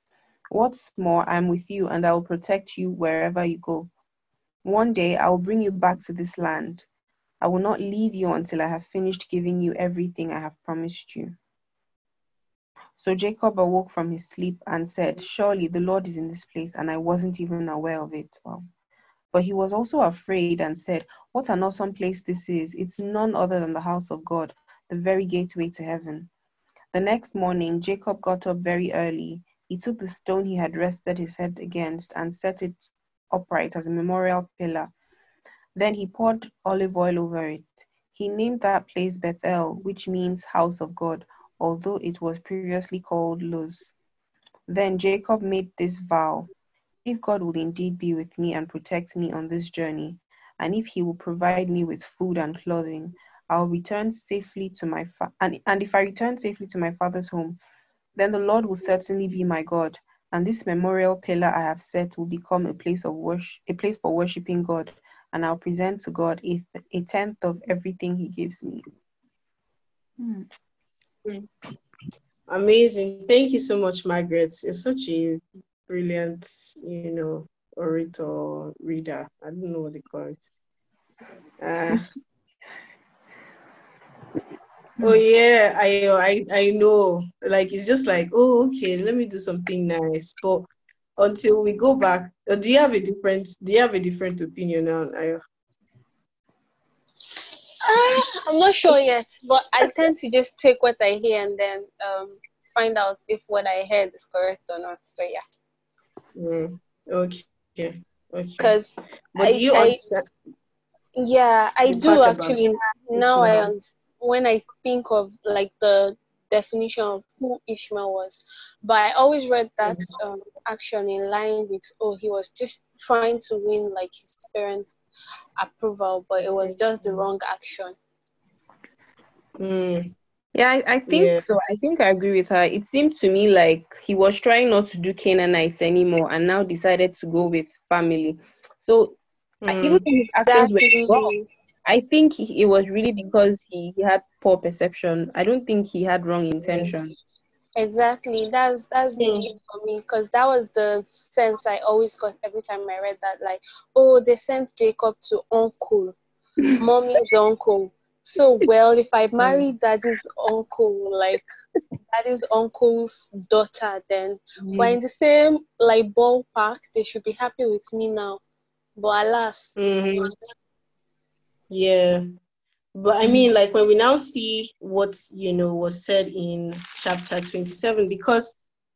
What's more, I'm with you, and I will protect you wherever you go. One day I will bring you back to this land. I will not leave you until I have finished giving you everything I have promised you. So Jacob awoke from his sleep and said, surely the Lord is in this place, and I wasn't even aware of it. Well, but he was also afraid and said, what an awesome place this is. It's none other than the house of God, the very gateway to heaven. The next morning, Jacob got up very early. He took the stone he had rested his head against and set it upright as a memorial pillar. Then he poured olive oil over it. He named that place Bethel, which means house of God, although it was previously called Luz. Then Jacob made this vow. If God will indeed be with me and protect me on this journey, and if he will provide me with food and clothing, I'll return safely to my fa- and, and if I return safely to my father's home, then the Lord will certainly be my God, and this memorial pillar I have set will become a place of worship, a place for worshiping God, and I'll present to God a, th- a tenth of everything he gives me. Hmm. Amazing. Thank you so much, Margaret. You're such a brilliant, you know, orator, reader. I don't know what they call it. Uh, oh yeah, I, I I know. Like, it's just like, oh, okay, let me do something nice. But until we go back, uh, do you have a different? Do you have a different opinion on? Ayo? Uh, I'm not sure yet, but I tend to just take what I hear and then um, find out if what I heard is correct or not. So yeah. Mm, okay, yeah, okay. Because I, you I yeah, I do actually. Now I am, when I think of like the definition of who Ishmael was, but I always read that um, action in line with, oh, he was just trying to win like his parents' approval, but it was just the wrong action. Mm. Yeah, I, I think yeah. so. I think I agree with her. It seemed to me like he was trying not to do Canaanites anymore and now decided to go with family. So mm. I, even his actions were wrong, I think he, it was really because he, he had poor perception. I don't think he had wrong intention. Exactly. That's that's big mm. for me, because that was the sense I always got every time I read that. Like, oh, they sent Jacob to uncle, mommy's uncle. So, well, if I marry daddy's uncle, like daddy's uncle's daughter, then mm. we're in the same like ballpark. They should be happy with me now. But alas. Mm-hmm. Yeah. But I mean, like when we now see what, you know, was said in chapter twenty-seven, because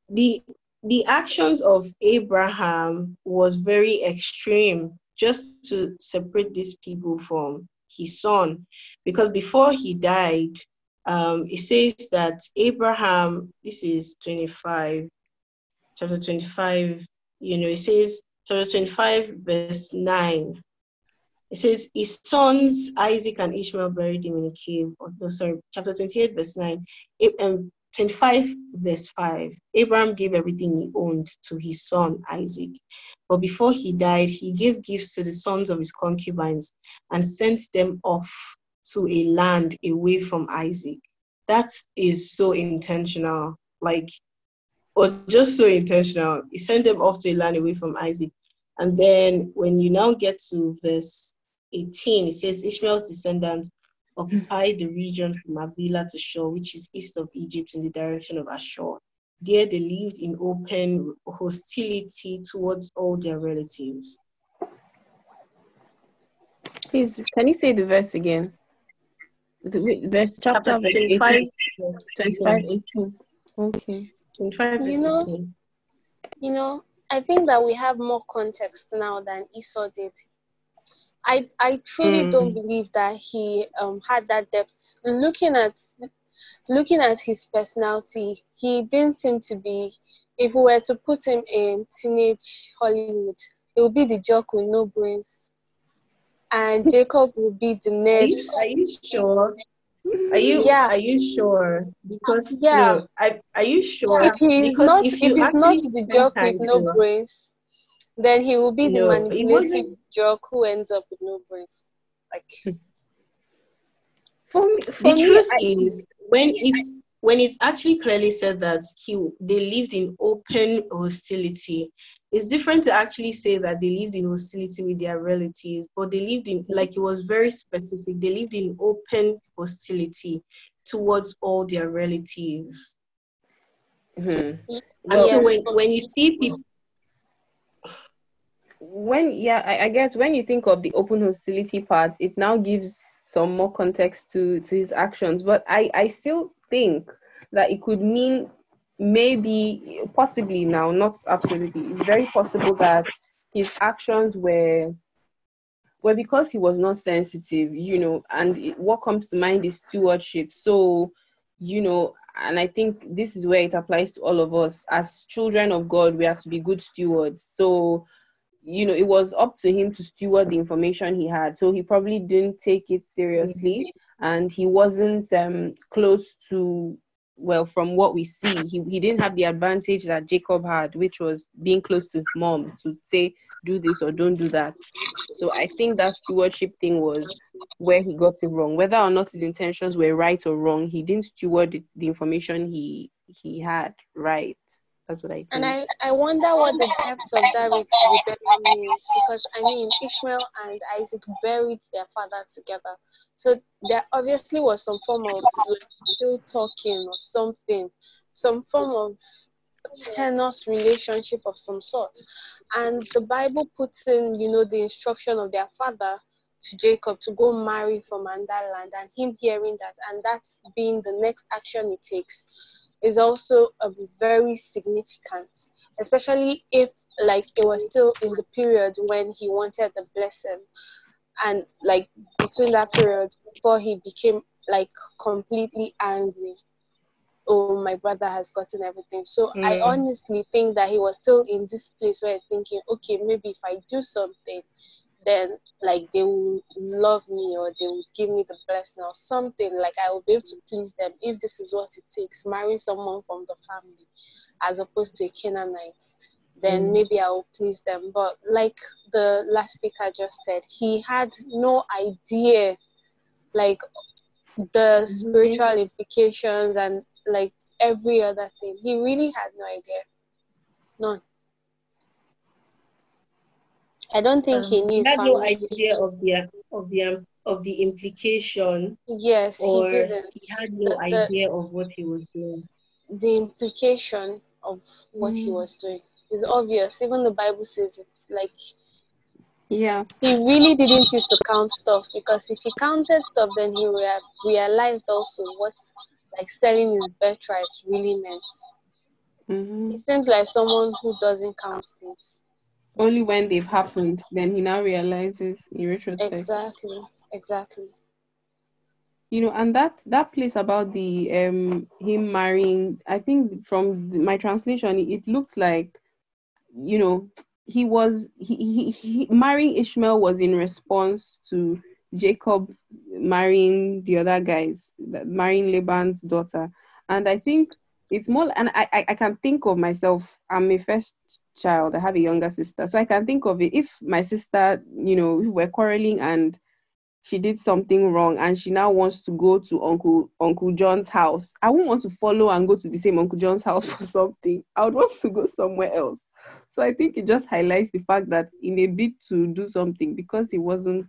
the the actions of Abraham was very extreme, just to separate these people from his son. Because before he died, um, it says that Abraham, this is twenty-five, chapter twenty-five, you know, it says, chapter twenty-five, verse nine. It says, his sons Isaac and Ishmael buried him in a cave. Or, no, sorry, chapter twenty-eight, verse nine. And twenty-five, verse five. Abraham gave everything he owned to his son Isaac. But before he died, he gave gifts to the sons of his concubines and sent them off to a land away from Isaac. That is so intentional. Like, or just so intentional. He sent them off to a land away from Isaac. And then when you now get to verse eighteen, it says, Ishmael's descendants occupied the region from Havilah to Shur, which is east of Egypt in the direction of Ashur. There they lived in open hostility towards all their relatives. Please, can you say the verse again? The verse, chapter, chapter twenty-five, eighteen. Okay. twenty-five, you know, eighteen. You know, I think that we have more context now than Esau did. I I truly mm. don't believe that he um, had that depth. Looking at looking at his personality, he didn't seem to be. If we were to put him in teenage Hollywood, it would be the jock with no brains, and Jacob would be the nerd. Are, are you sure? Are you yeah. are you sure? Because yeah, no, I, are you sure? If he's because not, if, if he's not the jock with no to... brains, then he will be no, the manipulative jock who ends up with no brains. Like for me, for the me, truth I, is when it's when it's actually clearly said that he they lived in open hostility. It's different to actually say that they lived in hostility with their relatives, but they lived in, like it was very specific, they lived in open hostility towards all their relatives. Mm-hmm. And well, so when, when you see people... When, yeah, I, I guess when you think of the open hostility part, it now gives some more context to, to his actions, but I, I still think that it could mean maybe, possibly now, not absolutely. It's very possible that his actions were, were because he was not sensitive, you know, and it, what comes to mind is stewardship. So, you know, and I think this is where it applies to all of us. As children of God, we have to be good stewards. So, you know, it was up to him to steward the information he had. So he probably didn't take it seriously, and he wasn't um, close to... Well, from what we see, he, he didn't have the advantage that Jacob had, which was being close to his mom to say, do this or don't do that. So I think that stewardship thing was where he got it wrong. Whether or not his intentions were right or wrong, he didn't steward the, the information he he had right. That's what I think. And I, I wonder what the depth of that rebellion means, because, I mean, Ishmael and Isaac buried their father together. So there obviously was some form of still talking or something, some form of tenuous relationship of some sort. And the Bible puts in, you know, the instruction of their father to Jacob to go marry from another land, and him hearing that, and that being the next action he takes, is also a very significant, especially if like it was still in the period when he wanted the blessing, and like between that period before he became like completely angry, oh, my brother has gotten everything. So mm. I honestly think that he was still in this place where he's thinking, okay, maybe if I do something, then like they will love me, or they would give me the blessing or something, like I will be able to please them if this is what it takes, marry someone from the family as opposed to a Canaanite, then mm. maybe I will please them. But like the last speaker just said, he had no idea like the spiritual implications and like every other thing. He really had no idea. None. I don't think um, he knew. He had no idea of the of the of the implication. Yes, or he didn't. He had no the, the, idea of what he was doing. The implication of what mm. he was doing is obvious. Even the Bible says it's like. Yeah. He really didn't used to count stuff, because if he counted stuff, then he would have realized also what like selling his birthright really meant. Mm-hmm. He seems like someone who doesn't count things. Only when they've happened, then he now realizes in retrospect. Exactly, exactly. You know, and that that place about the um him marrying, I think from my translation, it looked like, you know, he was he, he, he marrying Ishmael was in response to Jacob marrying the other guys, marrying Laban's daughter. And I think it's more, and I, I, I can think of myself, I'm a first child, I have a younger sister, so I can think of it. If my sister, you know, were quarreling and she did something wrong and she now wants to go to Uncle Uncle John's house, I wouldn't want to follow and go to the same Uncle John's house for something. I would want to go somewhere else. So I think it just highlights the fact that in a bid to do something, because he wasn't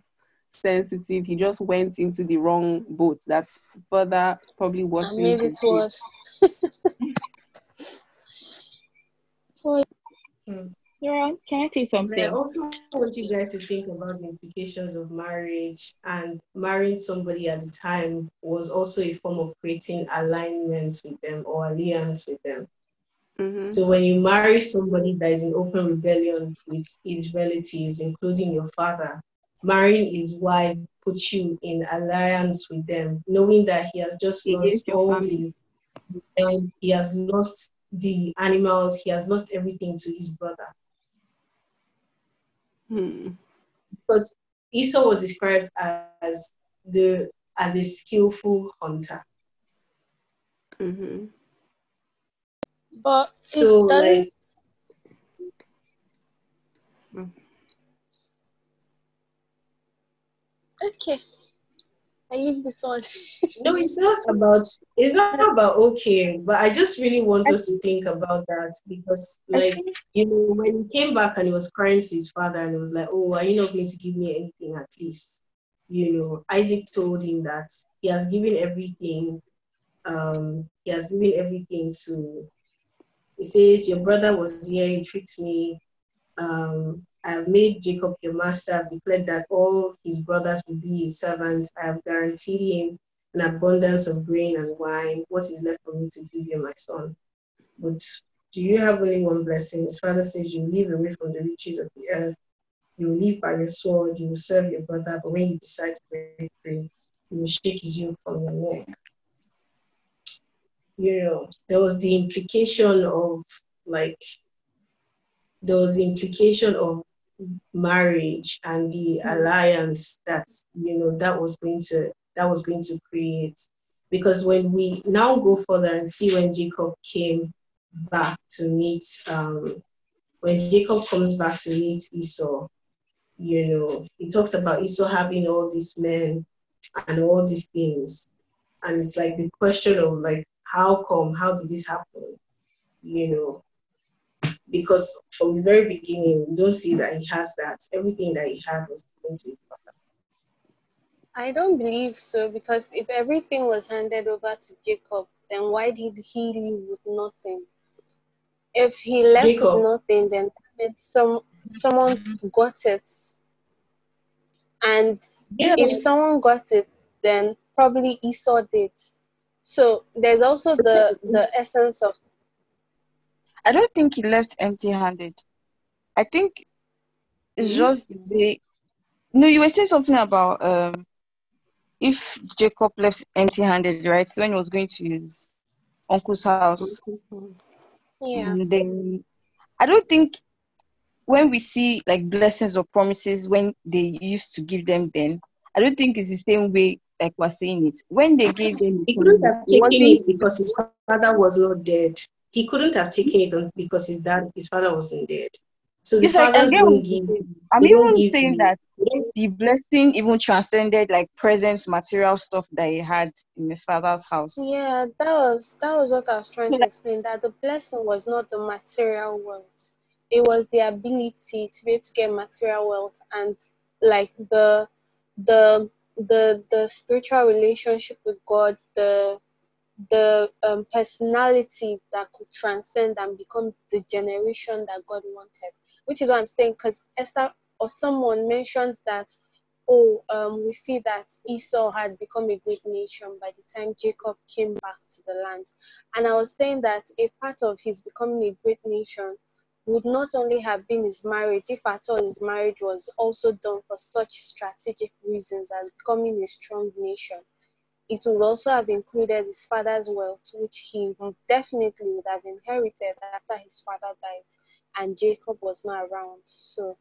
sensitive, he just went into the wrong boat. That's further probably worse. I made it worse. Laura, can I say something? I also want you guys to think about the implications of marriage, and marrying somebody at the time was also a form of creating alignment with them or alliance with them. Mm-hmm. So when you marry somebody that is in open rebellion with his relatives, including your father, marrying his wife puts you in alliance with them, knowing that he has just lost all the, and he has lost the animals, he has lost everything to his brother. Hmm. Because Esau was described as the as a skillful hunter. Mm-hmm. But so like, okay, I leave this one. No, it's not about it's not about okay, but I just really want I us think, to think about that, because like think, you know, when he came back and he was crying to his father and he was like, "Oh, are you not going to give me anything at least?" You know, Isaac told him that he has given everything. Um, he has given everything to. He says, "Your brother was here. He tricked me. Um, I have made Jacob your master. I've declared that all his brothers will be his servants. I have guaranteed him an abundance of grain and wine. What is left for me to give you, my son? But do you have only one blessing?" His father says, "You live away from the riches of the earth. You will live by your sword. You will serve your brother. But when you decide to break free, you will shake his yoke from your neck." You know, there was the implication of like, there was the implication of marriage and the alliance that, you know, that was going to, that was going to create. Because when we now go further and see when Jacob came back to meet, um, when Jacob comes back to meet Esau, you know, he talks about Esau having all these men and all these things. And it's like the question of like, how come? How did this happen? You know, because from the very beginning, we don't see that he has that. Everything that he had was given to his father. I don't believe so, because if everything was handed over to Jacob, then why did he leave with nothing? If he left Jacob with nothing, then some someone got it. And yeah, if someone got it, then probably Esau did. So there's also the, the essence of... I don't think he left empty-handed. I think it's mm-hmm. just the way... No, you were saying something about um, if Jacob left empty-handed, right? So when he was going to his uncle's house. Yeah. And then I don't think when we see like blessings or promises when they used to give them then, I don't think it's the same way like we're saying it. When they gave him, he couldn't have taken it because his father was not dead. He couldn't have taken it because his dad, his father wasn't dead. So the like, fathers don't give. I'm even saying you. that the blessing even transcended like presents, material stuff that he had in his father's house. Yeah, that was that was what I was trying to explain. That the blessing was not the material wealth; it was the ability to be able to get material wealth and like the the the the spiritual relationship with God, the the um, personality that could transcend and become the generation that God wanted. Which is what I'm saying, because Esther or someone mentions that, oh, um, we see that Esau had become a great nation by the time Jacob came back to the land. And I was saying that a part of his becoming a great nation would not only have been his marriage, if at all his marriage was also done for such strategic reasons as becoming a strong nation. It would also have included his father's wealth, which he definitely would have inherited after his father died. And Jacob was not around, so.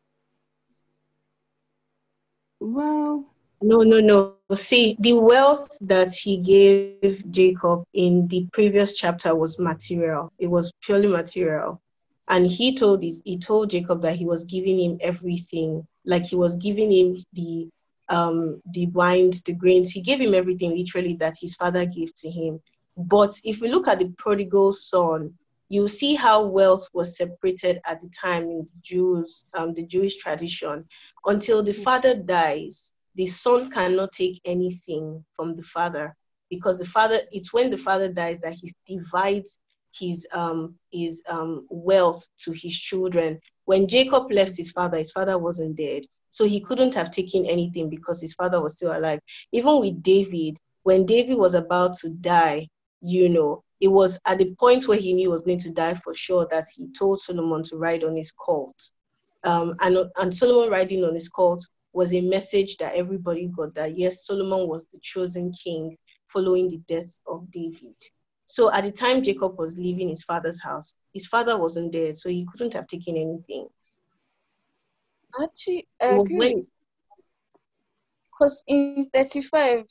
Well, no, no, no. See, the wealth that he gave Jacob in the previous chapter was material. It was purely material. And he told his, he told Jacob that he was giving him everything. Like he was giving him the um, the wines, the grains. He gave him everything, literally, that his father gave to him. But if we look at the prodigal son, you see how wealth was separated at the time in Jews, um, the Jewish tradition. Until the father dies, the son cannot take anything from the father, because the father, it's when the father dies that he divides his um, his um, wealth to his children. When Jacob left his father, his father wasn't dead. So he couldn't have taken anything because his father was still alive. Even with David, when David was about to die, you know, it was at the point where he knew he was going to die for sure that he told Solomon to ride on his colt. Um, and, and Solomon riding on his colt was a message that everybody got, that yes, Solomon was the chosen king following the death of David. So at the time Jacob was leaving his father's house, his father wasn't there, so he couldn't have taken anything. Actually, because uh, in thirty-five,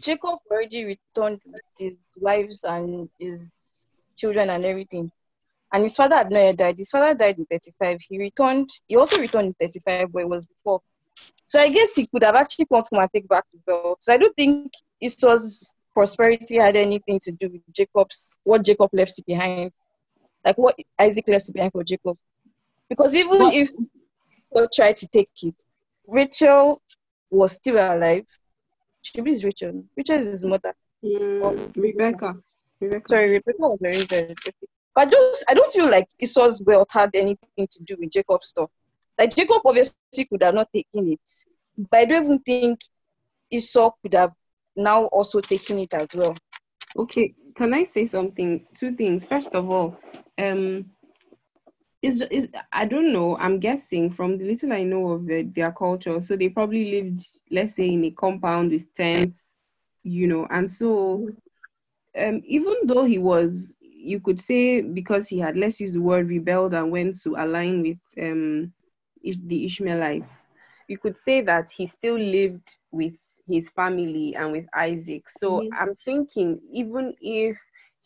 Jacob already returned with his wives and his children and everything. And his father had not yet died. His father died in thirty-five. He returned. He also returned in thirty-five, but it was before. So I guess he could have actually come to and take back the wealth. So I don't think Esau's prosperity had anything to do with Jacob's, what Jacob left behind, like what Isaac left behind for Jacob. Because even but, if Esau tried to take it, Rachel was still alive. She is Rachel. Rachel is his mother. Mm, oh, Rebecca. Rebecca. Sorry, Rebecca was very, very But just, I don't feel like Esau's wealth had anything to do with Jacob's stuff. Like, Jacob obviously could have not taken it. But I don't even think Esau could have now also taken it as well. Okay, can I say something? Two things. First of all, um, is is I don't know. I'm guessing from the little I know of the, their culture. So they probably lived, let's say, in a compound with tents, you know. And so, um, even though he was, you could say, because he had, let's use the word, rebelled and went to align with um the Ishmaelites, you could say that he still lived with his family and with Isaac. So mm-hmm. I'm thinking, even if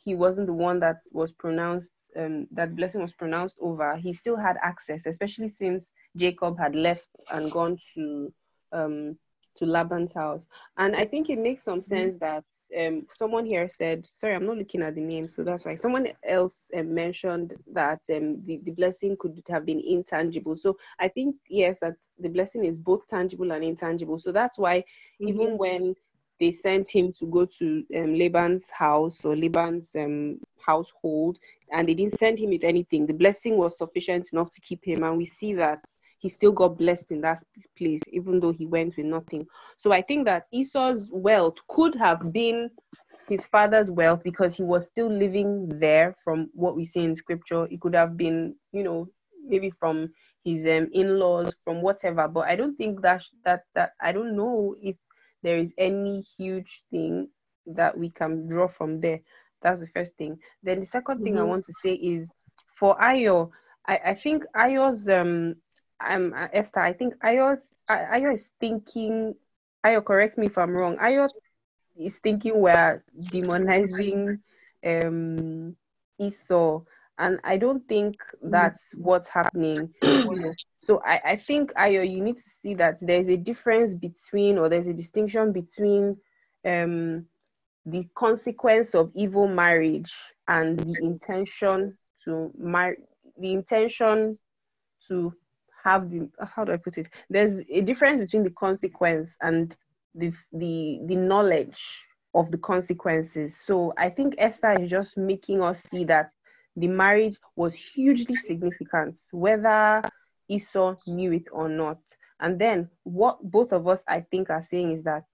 he wasn't the one that was pronounced. Um, that blessing was pronounced over, he still had access, especially since Jacob had left and gone to um, to Laban's house. And I think it makes some sense that um, someone here said, sorry, I'm not looking at the name, so that's right. Someone else uh, mentioned that um, the, the blessing could have been intangible. So I think, yes, that the blessing is both tangible and intangible. So that's why mm-hmm. even when they sent him to go to um, Laban's house or Laban's um, household, and they didn't send him with anything. The blessing was sufficient enough to keep him, and we see that he still got blessed in that place, even though he went with nothing. So I think that Esau's wealth could have been his father's wealth because he was still living there. From what we see in scripture, it could have been, you know, maybe from his um, in-laws, from whatever. But I don't think that that that I don't know if there is any huge thing that we can draw from there. That's the first thing. Then the second thing mm-hmm. I want to say is for Ayo, I, I think Ayo's, um, um, Esther, I think Ayo's, Ayo is thinking, Ayo, correct me if I'm wrong, Ayo is thinking we're demonizing um, Esau. And I don't think that's what's happening. So I, I think, Ayo, you need to see that there's a difference between, or there's a distinction between um, the consequence of evil marriage and the intention to marry, the intention to have the, how do I put it? There's a difference between the consequence and the the the knowledge of the consequences. So I think Esther is just making us see that the marriage was hugely significant, whether Esau knew it or not. And then what both of us, I think, are saying is that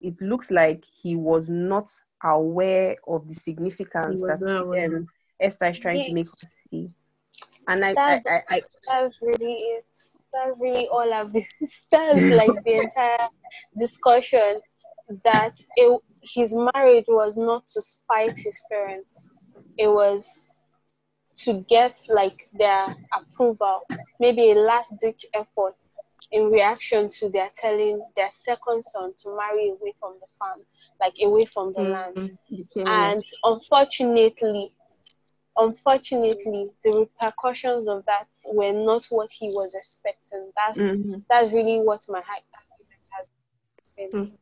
it looks like he was not aware of the significance that um, Esther is trying yeah. to make us see. And I, that's, I, I, I, that's really it. That's really all of it. That's like the entire discussion, that it, his marriage was not to spite his parents. It was to get like their approval, maybe a last-ditch effort in reaction to their telling their second son to marry away from the farm, like away from the mm-hmm. land. Mm-hmm. And unfortunately, unfortunately, the repercussions of that were not what he was expecting. That's mm-hmm. that's really what my argument has been. Mm-hmm.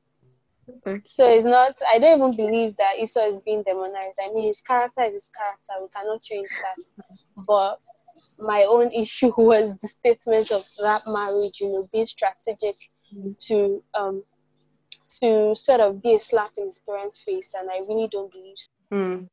Okay. So it's not, I don't even believe that Esau is being demonized. I mean, his character is his character. We cannot change that. But my own issue was the statement of that marriage, you know, being strategic mm-hmm. to um to sort of be a slap in his parents' face, and I really don't believe so. Mm.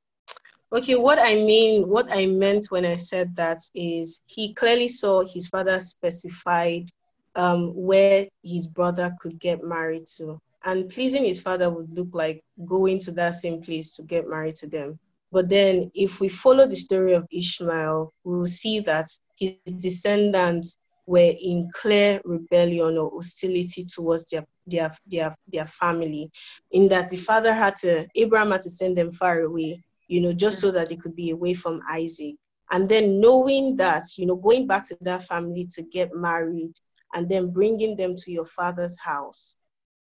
Okay, what I mean, what I meant when I said that is he clearly saw his father specified um, where his brother could get married to. And pleasing his father would look like going to that same place to get married to them. But then if we follow the story of Ishmael, we will see that his descendants were in clear rebellion or hostility towards their their their, their family, in that the father had to, Abraham had to send them far away, you know, just so that they could be away from Isaac. And then knowing that, you know, going back to that family to get married and then bringing them to your father's house,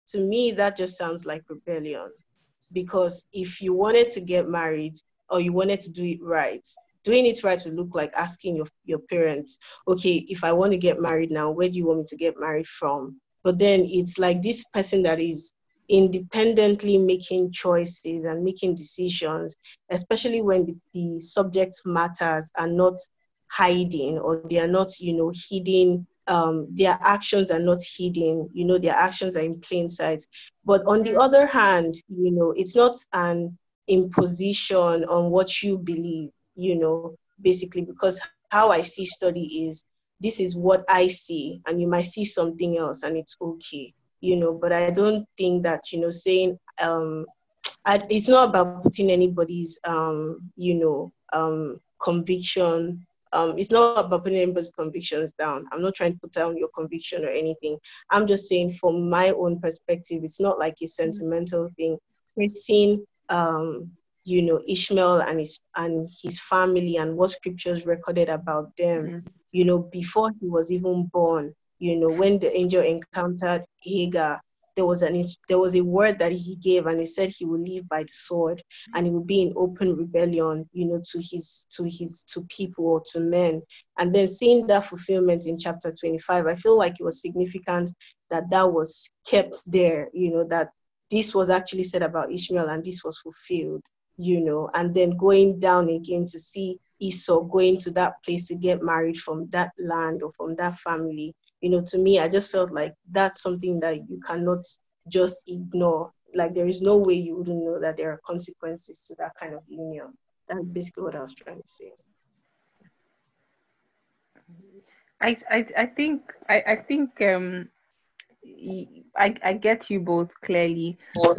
to me, that just sounds like rebellion. Because if you wanted to get married or you wanted to do it right, doing it right would look like asking your, your parents, okay, if I want to get married now, where do you want me to get married from? But then it's like this person that is independently making choices and making decisions, especially when the, the subject matters are not hiding, or they are not, you know, hidden. Um, their actions are not hidden, you know, their actions are in plain sight. But on the other hand, you know, it's not an imposition on what you believe, you know, basically, because how I see study is, this is what I see, and you might see something else, and it's okay, you know. But I don't think that, you know, saying, um, I, it's not about putting anybody's, um, you know, um, conviction. Um, it's not about putting anybody's convictions down. I'm not trying to put down your conviction or anything. I'm just saying, from my own perspective, it's not like a sentimental thing. We've seen, um, you know, Ishmael and his and his family and what scriptures recorded about them, mm-hmm. you know, before he was even born. You know, when the angel encountered Hagar, there was an there was a word that he gave, and he said he will live by the sword, and he will be in open rebellion, you know, to his to his to people or to men. And then seeing that fulfillment in chapter twenty-five, I feel like it was significant that that was kept there, you know, that this was actually said about Ishmael and this was fulfilled, you know. And then going down again to see Esau going to that place to get married from that land or from that family. You know, to me, I just felt like that's something that you cannot just ignore. Like, there is no way you wouldn't know that there are consequences to that kind of union. That's basically what I was trying to say. I, I, I think, I, I think, um, I, I get you both clearly. From,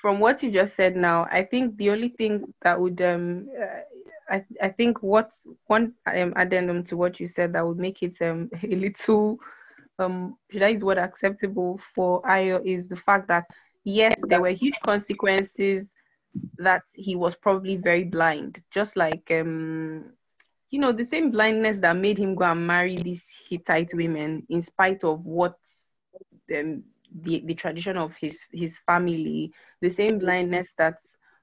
from what you just said now, I think the only thing that would, um, uh, I, I think what's one um, addendum to what you said that would make it um, a little, um, should I use word acceptable for Ayo, is the fact that, yes, there were huge consequences, that he was probably very blind. Just like, um, you know, the same blindness that made him go and marry these Hittite women, in spite of what um, the, the tradition of his, his family, the same blindness that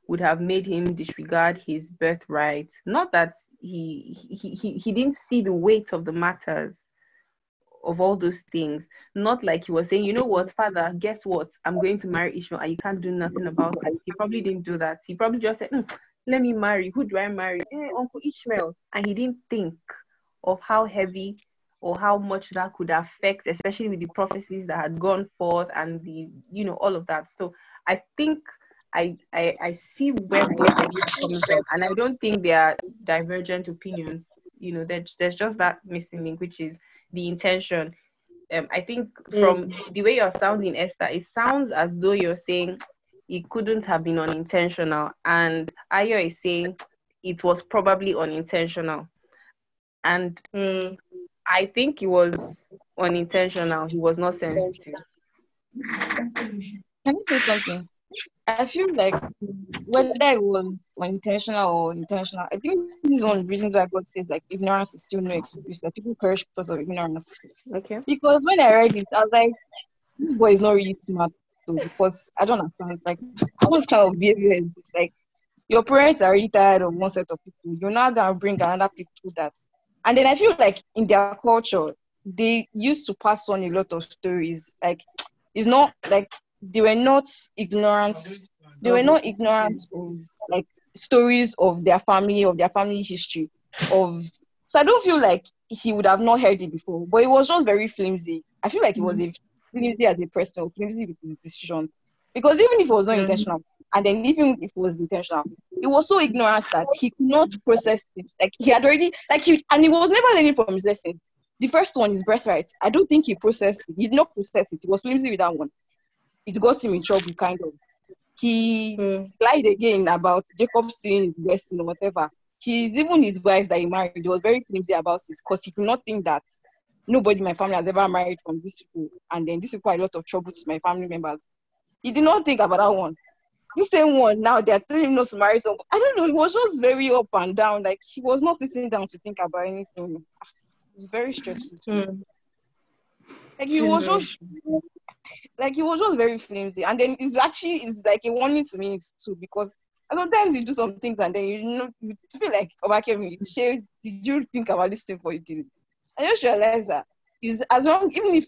would have made him disregard his birthright. Not that he he, he he didn't see the weight of the matters of all those things. Not like he was saying, you know what, Father, guess what? I'm going to marry Ishmael and you can't do nothing about it. He probably didn't do that. He probably just said, mm, let me marry. Who do I marry? Eh, Uncle Ishmael. And he didn't think of how heavy or how much that could affect, especially with the prophecies that had gone forth and the, you know, all of that. So I think I, I, I see where both ideas come from, and I don't think they are divergent opinions. You know, there's, there's just that missing link, which is the intention. Um, I think from mm. the way you're sounding, Esther, it sounds as though you're saying it couldn't have been unintentional, and Ayo is saying it was probably unintentional. And mm. I think it was unintentional. He was not sensitive. Can you say something? I feel like whether it was intentional or intentional, I think this is one of the reasons why God says, like, ignorance is still no excuse, that people perish because of ignorance. Okay. Because when I read it, I was like, this boy is not really smart, though, because I don't understand. Like, what kind of behavior is this? Like, your parents are already tired of one set of people. You're not going to bring another people that. And then I feel like in their culture, they used to pass on a lot of stories. Like, it's not like, they were not ignorant. They were not ignorant of like stories of their family, of their family history. Of so I don't feel like he would have not heard it before. But it was just very flimsy. I feel like it was a flimsy as a person, or flimsy with his decision. Because even if it was not intentional, and then even if it was intentional, it was so ignorant that he could not process it. Like he had already like he and he was never learning from his lesson. The first one is birthright. I don't think he processed it. He did not process it. He was flimsy with that one. It got him in trouble, kind of. He mm. lied again about Jacob stealing his blessing or whatever. He's even his wives that he married, he was very flimsy about this because he could not think that nobody in my family has ever married from these people, and then this required a lot of trouble to my family members. He did not think about that one. The same one now, they are telling him not to marry someone. I don't know, it was just very up and down. Like, he was not sitting down to think about anything. It's very stressful. Mm. Like, he was just. Like he was just very flimsy, and then it's actually it's like a warning to me too, because sometimes you do some things and then you know you feel like, oh, I came, did you think about this thing before you did it? I just realized that is as long even if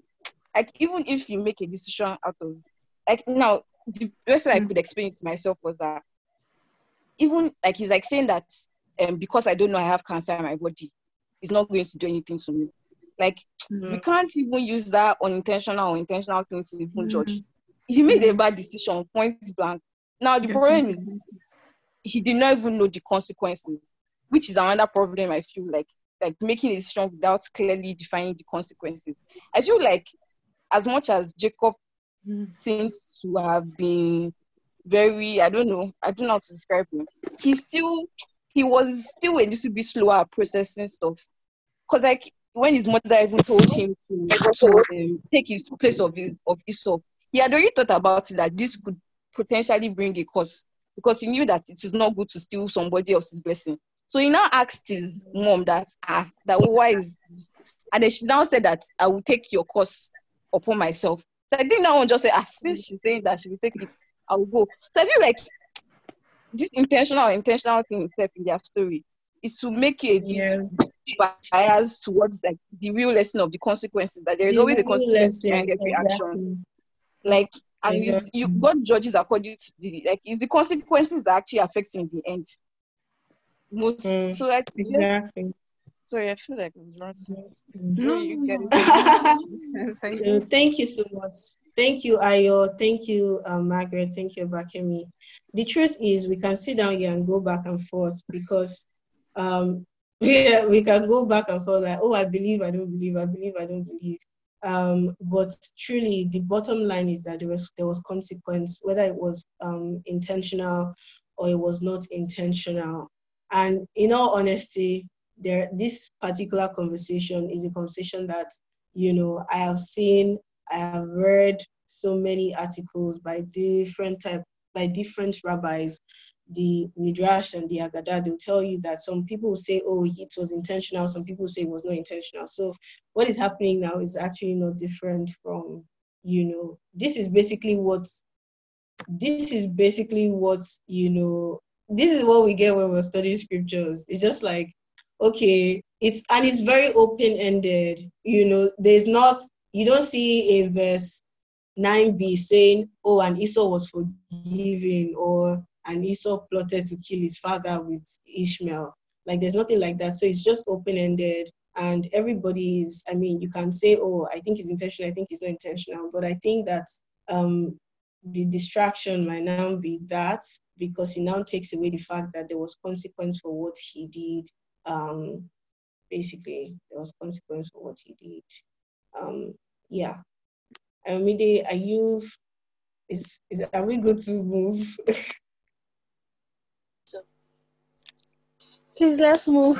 like even if you make a decision out of like now the best way I could explain it to myself was that even like he's like saying that um, because I don't know I have cancer in my body, it's not going to do anything to me. Like, mm-hmm. we can't even use that unintentional or intentional thing to even mm-hmm. judge. He made a bad decision, point blank. Now, the problem is he did not even know the consequences, which is another problem, I feel like. Like, making a decision without clearly defining the consequences. I feel like as much as Jacob mm-hmm. seems to have been very, I don't know, I don't know how to describe him, he still, he was still a little bit slower at processing stuff. Because, like, when his mother even told him to, to um, take his place of his of Esau, he had already thought about it, that this could potentially bring a curse, because he knew that it is not good to steal somebody else's blessing. So he now asked his mom that, ah, that why is this? And then she now said that I will take your curse upon myself. So I think that one just said, ah, since she's saying that she will take it, I will go. So I feel like this intentional intentional thing itself in their story is to make you a yeah. bias towards like the real lesson of the consequences, that there is the always a consequence behind every exactly. action. Like, and exactly. you God judges according to the like it's the consequences that actually affect you in the end. Most mm. so like exactly. Just, sorry, I feel like I was wrong. No, you get it. Thank you. Thank you so much. Thank you, Ayo. Thank you, uh, Margaret. Thank you, Bakemi. The truth is, we can sit down here and go back and forth because. Um, yeah, we can go back and forth like, oh, I believe, I don't believe, I believe, I don't believe. Um, but truly, the bottom line is that there was there was consequence, whether it was um, intentional or it was not intentional. And in all honesty, there this particular conversation is a conversation that, you know, I have seen, I have read so many articles by different type, by different rabbis. The Midrash and the Haggadah, they'll tell you that some people say, oh, it was intentional. Some people say it was not intentional. So what is happening now is actually not different from, you know, this is basically what this is basically what, you know, this is what we get when we're studying scriptures. It's just like, okay, it's, and it's very open-ended. You know, there's not, you don't see a verse nine b saying, oh, and Esau was forgiven, or and Esau plotted to kill his father with Ishmael. Like, there's nothing like that. So it's just open-ended, and everybody's, I mean, you can say, oh, I think it's intentional, I think it's not intentional, but I think that um, the distraction might now be that, because it now takes away the fact that there was consequence for what he did. Um, basically, there was consequence for what he did. Um, yeah. Amide, are you, is, is, are we good to move? Please, let's move.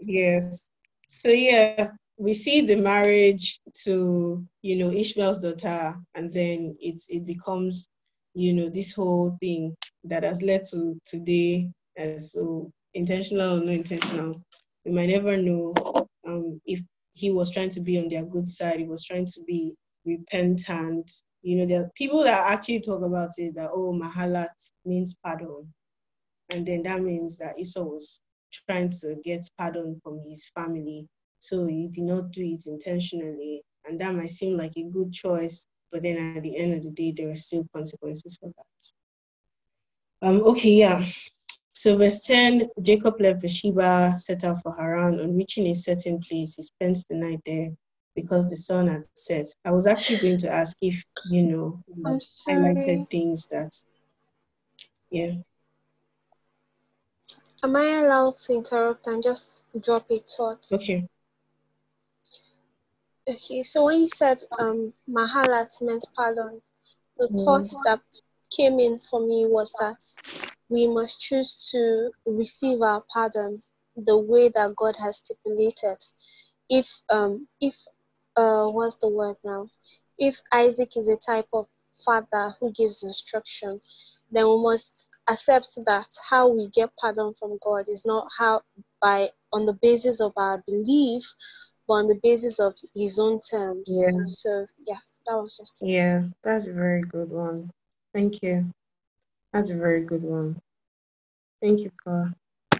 Yes. So, yeah, we see the marriage to, you know, Ishmael's daughter, and then it's, it becomes, you know, this whole thing that has led to today. Uh, so, intentional or no intentional, we might never know um, if he was trying to be on their good side, he was trying to be repentant. You know, there are people that actually talk about it, that, oh, Mahalat means pardon. And then that means that Esau was trying to get pardon from his family. So he did not do it intentionally. And that might seem like a good choice, but then at the end of the day, there are still consequences for that. Um, okay, yeah. So verse ten, Jacob left Beersheba, set out for Haran. On reaching a certain place, he spent the night there because the sun had set. I was actually going to ask if, you know, you highlighted things that, yeah. Am I allowed to interrupt and just drop a thought? Okay. Okay, so when you said um, Mahalat meant pardon, the mm. thought that came in for me was that we must choose to receive our pardon the way that God has stipulated. If, um, if uh, what's the word now? If Isaac is a type of father who gives instruction, then we must accept that how we get pardon from God is not how by on the basis of our belief, but on the basis of his own terms. Yeah. So, yeah, that was just it. Yeah, that's a very good one. Thank you. That's a very good one. Thank you for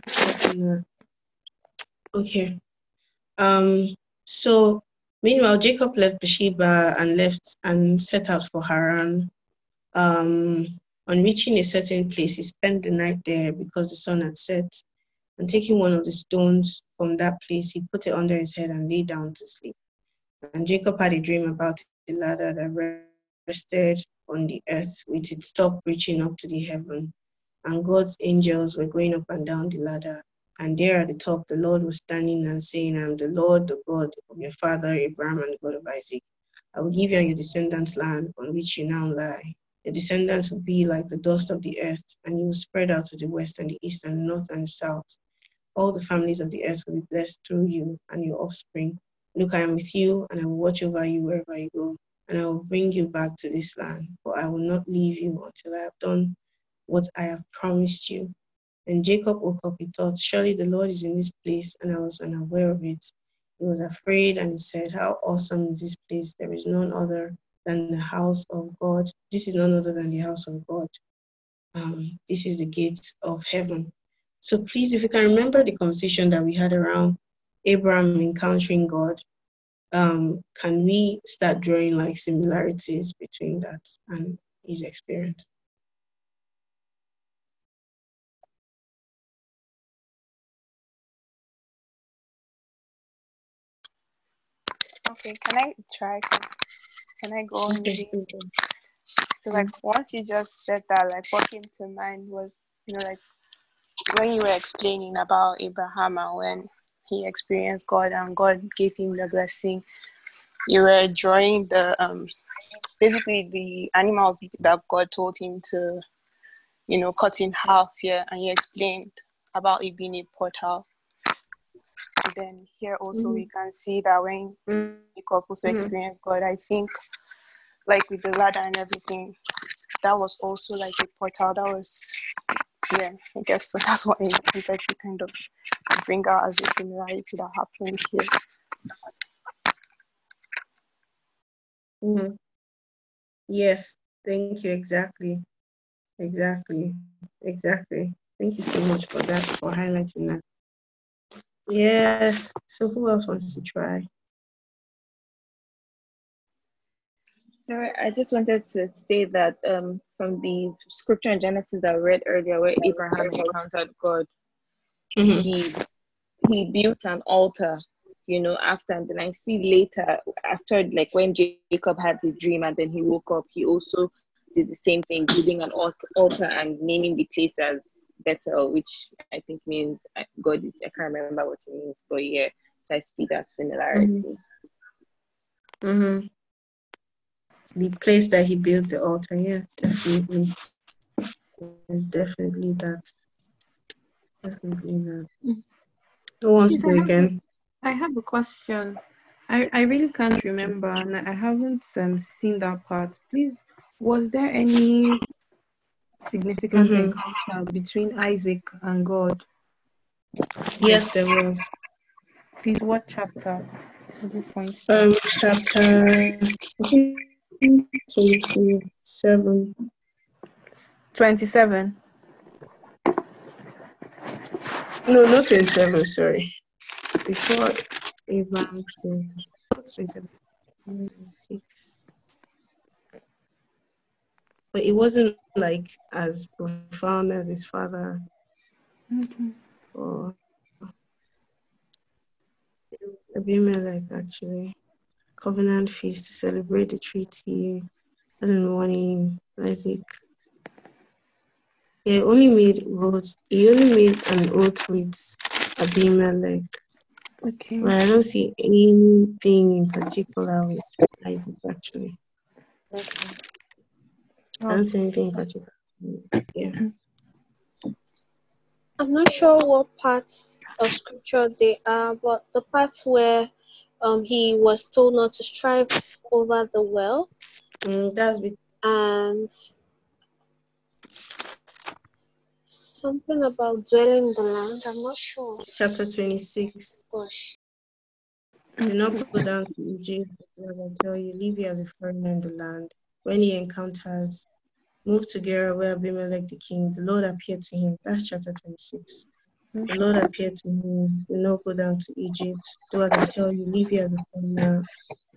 that. Okay. Um, so, meanwhile, Jacob left Beersheba and left and set out for Haran. Um, On reaching a certain place, he spent the night there because the sun had set. And taking one of the stones from that place, he put it under his head and lay down to sleep. And Jacob had a dream about the ladder that rested on the earth with its top reaching up to the heaven. And God's angels were going up and down the ladder. And there at the top, the Lord was standing and saying, I am the Lord, the God of your father Abraham and the God of Isaac. I will give you and your descendants land on which you now lie. The descendants will be like the dust of the earth, and you will spread out to the west and the east and the north and the south. All the families of the earth will be blessed through you and your offspring. Look, I am with you, and I will watch over you wherever you go, and I will bring you back to this land, for I will not leave you until I have done what I have promised you. And Jacob woke up, he thought, surely the Lord is in this place, and I was unaware of it. He was afraid, and he said, how awesome is this place, there is none other than the house of God. This is none other than the house of God. Um, this is the gates of heaven. So please, if you can remember the conversation that we had around Abraham encountering God, um, can we start drawing like similarities between that and his experience? Okay, can I try? Can I go on reading? So, like, once you just said that, like, what came to mind was, you know, like, when you were explaining about Abraham and when he experienced God and God gave him the blessing, you were drawing the, um, basically the animals that God told him to, you know, cut in half here, and you explained about it being a portal. Then here also mm-hmm. we can see that when Jacob also mm-hmm. experienced God, I think like with the ladder and everything, that was also like a portal. That was, yeah, I guess so. That's what I like to kind of bring out as a similarity that happened here. Mm-hmm. Yes, thank you. Exactly. Exactly. Exactly. Thank you so much for that, for highlighting that. Yes. So who else wants to try? So I just wanted to say that um, from the scripture in Genesis that we read earlier, where Abraham encountered God, mm-hmm. he he built an altar, you know, after, and then I see later, after, like when Jacob had the dream and then he woke up, he also did the same thing, building an altar and naming the place as Bethel, which I think means God is, I can't remember what it means, but yeah, so I see that similarity. Mm-hmm. Mm-hmm. The place that he built the altar, yeah, definitely. It's definitely that. Definitely that. Who wants to again? I have a question. I, I really can't remember, and I haven't um, seen that part. Please, was there any significant mm-hmm. encounter between Isaac and God? Yes, there was. Please, what chapter? What do you point? Um, chapter... twenty-seven. twenty-seven. No, not twenty-seven, sorry. Before Abraham twenty-six. But it wasn't like as profound as his father. Mm-hmm. Or it was Abimelech, actually. Covenant feast to celebrate the treaty, and warning Isaac. He only made oaths. He only made an oath with Abimelech. Okay. But I don't see anything in particular with Isaac, actually. Okay. I don't see anything in particular. Yeah. I'm not sure what parts of scripture they are, but the parts where Um, he was told not to strive over the well. Mm, that's be- and something about dwelling in the land. I'm not sure. Chapter twenty-six. Gosh. Do not go down to Egypt, as I tell you, leave you as a foreigner in the land. When he encounters, move to Gerar, where Abimelech the king, the Lord appeared to him. That's chapter twenty-six. The Lord appeared to him, do not go down to Egypt. Do as I tell you, leave here as a foreigner.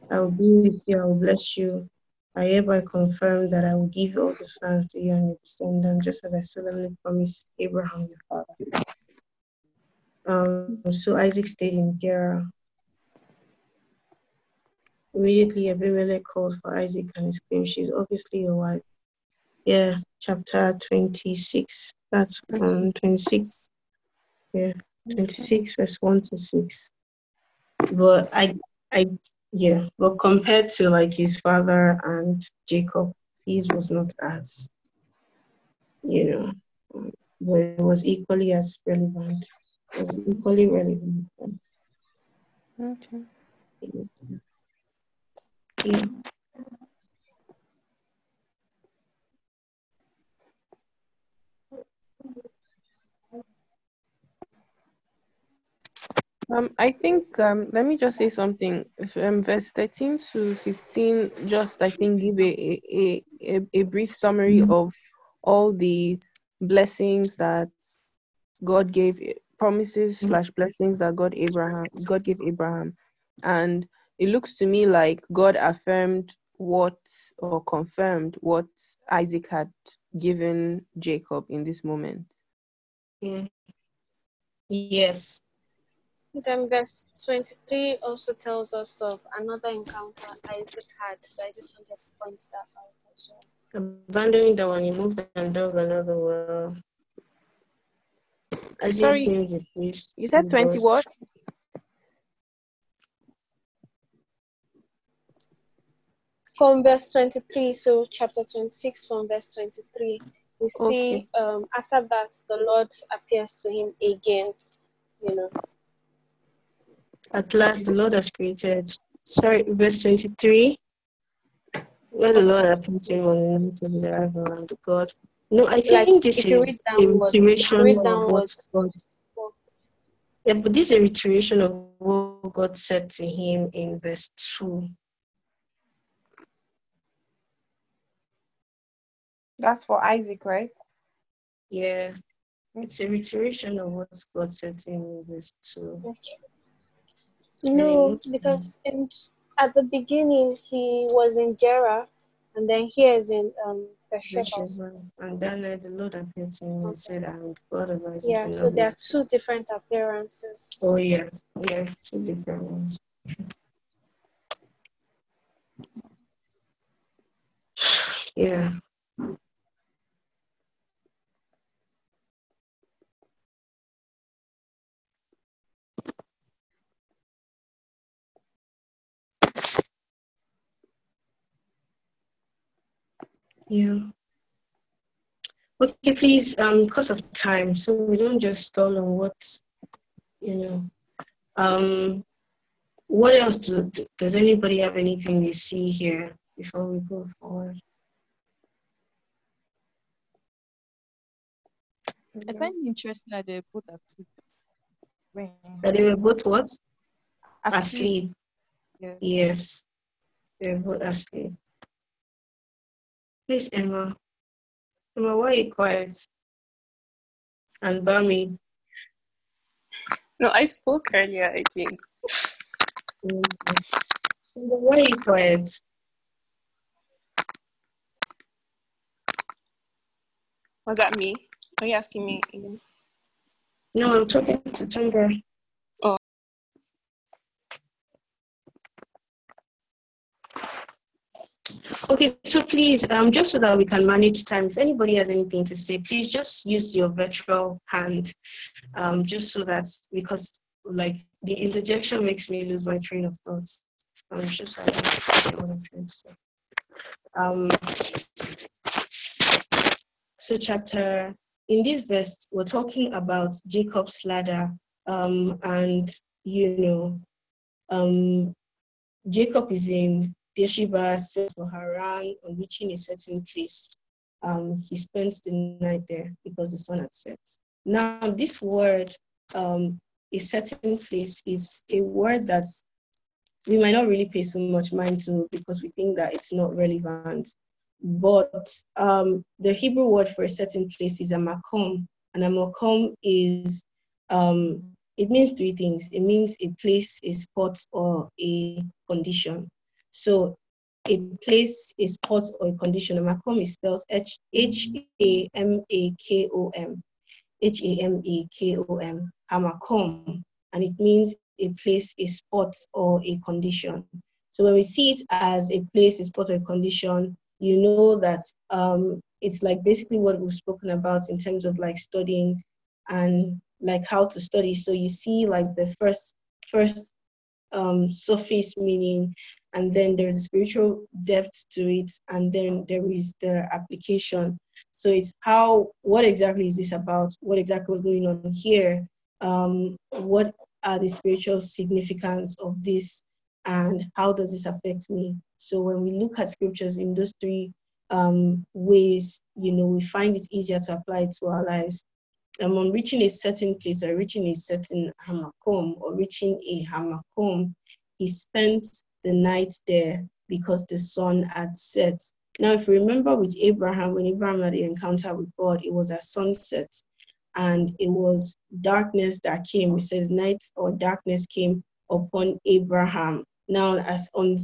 I will be with you, I will bless you. I hereby confirm that I will give all the sons to you and your descendants, just as I solemnly promised Abraham your father. Um, so Isaac stayed in Gerar. Immediately Abimelech called for Isaac and exclaimed, she's obviously your wife. Yeah, chapter twenty-six. That's um, twenty-six. Yeah, twenty-six verse one to six. But I, I, yeah. But compared to like his father and Jacob, his was not as, you know, but it was equally as relevant. It was equally relevant. Okay. Yeah. Um, I think, um, let me just say something. From verse thirteen to fifteen, just I think give a, a, a, a brief summary of all the blessings that God gave, promises slash blessings that God Abraham, God gave Abraham. And it looks to me like God affirmed what, or confirmed what Isaac had given Jacob in this moment. Yeah. Yes. Then verse twenty-three also tells us of another encounter Isaac had, so I just wanted to point that out as well. Abandoning the one, he moved and dug another well. I Sorry, think it you said twenty what? From verse twenty-three, so chapter twenty-six from verse twenty-three, we see okay. um, after that the Lord appears to him again, you know. At last, the Lord has created. Sorry, verse twenty-three. Where the Lord appeared to him on the night of his arrival and the God. No, I think like, this is a reiteration of what God. Yeah, but this is a reiteration of what God said to him in verse two. That's for Isaac, right? Yeah. It's a reiteration of what God said in verse two. Okay. No, because in, at the beginning he was in Gerar, and then here is in um, Beersheba. And then uh, the Lord appeared to him and okay. said, "I'm God of Isaac." Yeah, so there are two different appearances. Oh yeah, yeah, two different ones. Yeah. Yeah. Okay, please, um, because of time, so we don't just stall on what, you know, um, what else do, does anybody have anything they see here before we go forward? I find interesting that they were both asleep. That they were both what? Asleep. asleep. Yeah. Yes, they were both asleep. Please, Emma. Emma, why are you quiet? And Bami. No, I spoke earlier, I think. Mm-hmm. Why are you quiet? Was that me? Are you asking me again? No, I'm talking to Tunga. Oh. Okay, so please, um, just so that we can manage time, if anybody has anything to say, please just use your virtual hand, um, just so that, because like the interjection makes me lose my train of thoughts. I'm sure I don't know Um. So chapter. In this verse, we're talking about Jacob's ladder, um, and, you know, um, Jacob is in Beersheba, set for Haran, on reaching a certain place. Um, he spends the night there because the sun had set. Now, this word, um, a certain place, is a word that we might not really pay so much mind to because we think that it's not relevant. But um, the Hebrew word for a certain place is a makom, and a makom is, um, it means three things. It means a place, a spot, or a condition. So a place, a spot, or a condition. A makom is spelled H A M A K O M, H A M A K O M, a makom, and it means a place, a spot, or a condition. So when we see it as a place, a spot, or a condition, you know that um, it's like basically what we've spoken about in terms of like studying and like how to study. So you see like the first first um, surface meaning, and then there's a spiritual depth to it, and then there is the application. So it's how, what exactly is this about? What exactly was going on here? Um, what are the spiritual significance of this? And how does this affect me? So when we look at scriptures in those three um, ways, you know, we find it easier to apply it to our lives. Um, on reaching a certain place, or reaching a certain hamakom, or reaching a hamakom, he spent the night there because the sun had set. Now, if you remember with Abraham, when Abraham had the encounter with God, it was at sunset, and it was darkness that came. It says night or darkness came upon Abraham. Now, as on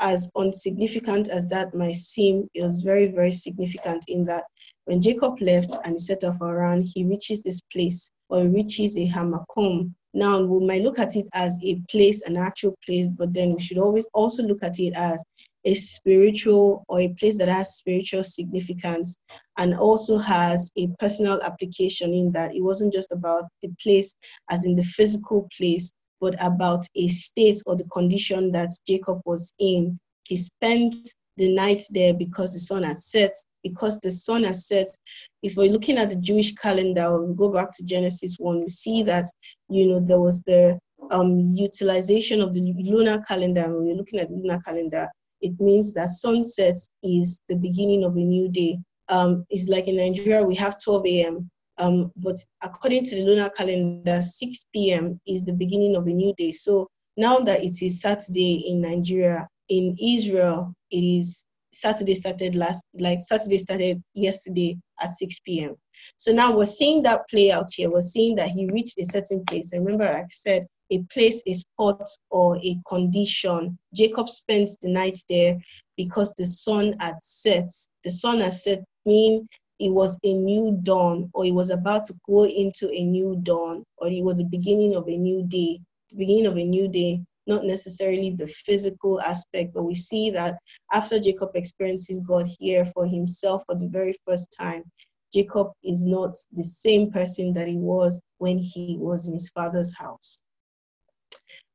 as insignificant as that might seem, it was very, very significant in that when Jacob left and set off around, he reaches this place, or reaches a hamakom. Now, we might look at it as a place, an actual place, but then we should always also look at it as a spiritual, or a place that has spiritual significance, and also has a personal application in that it wasn't just about the place as in the physical place, but about a state or the condition that Jacob was in. He spent the night there because the sun had set. Because the sun had set, if we're looking at the Jewish calendar, we go back to Genesis one, we see that, you know, there was the um, utilization of the lunar calendar. When we're looking at the lunar calendar, it means that sunset is the beginning of a new day. Um, it's like in Nigeria, we have twelve a m Um, but according to the lunar calendar, six p m is the beginning of a new day. So now that it is Saturday in Nigeria, in Israel, it is Saturday started last, like Saturday started yesterday at six p m So now we're seeing that play out here. We're seeing that he reached a certain place. And remember, I said a place, a spot, or a condition. Jacob spends the night there because the sun had set. The sun had set means it was a new dawn, or it was about to go into a new dawn, or it was the beginning of a new day, the beginning of a new day. Not necessarily the physical aspect, but we see that after Jacob experiences God here for himself for the very first time, Jacob is not the same person that he was when he was in his father's house.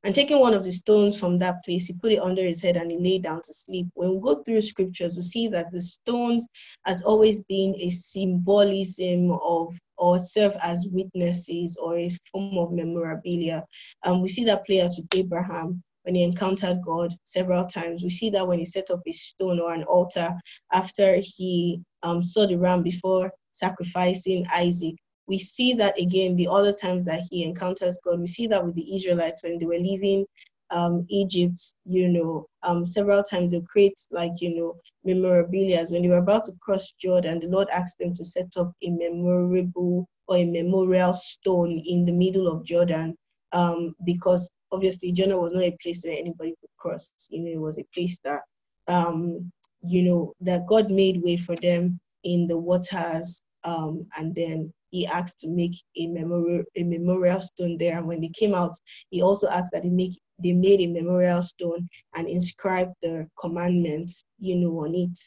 And taking one of the stones from that place, he put it under his head and he lay down to sleep. When we go through scriptures, we see that the stones has always been a symbolism of, or serve as witnesses, or a form of memorabilia. And we see that play out with Abraham when he encountered God several times. We see that when he set up a stone or an altar after he um, saw the ram before sacrificing Isaac. We see that again the other times that he encounters God. We see that with the Israelites when they were leaving um, Egypt, you know, um, several times they create like, you know, memorabilia. When they were about to cross Jordan, the Lord asked them to set up a memorable or a memorial stone in the middle of Jordan um, because obviously Jordan was not a place where anybody could cross. You know, it was a place that, um, you know, that God made way for them in the waters um, and then he asked to make a memorial, a memorial stone there. And when they came out, he also asked that they make, they made a memorial stone and inscribed the commandments, you know, on it.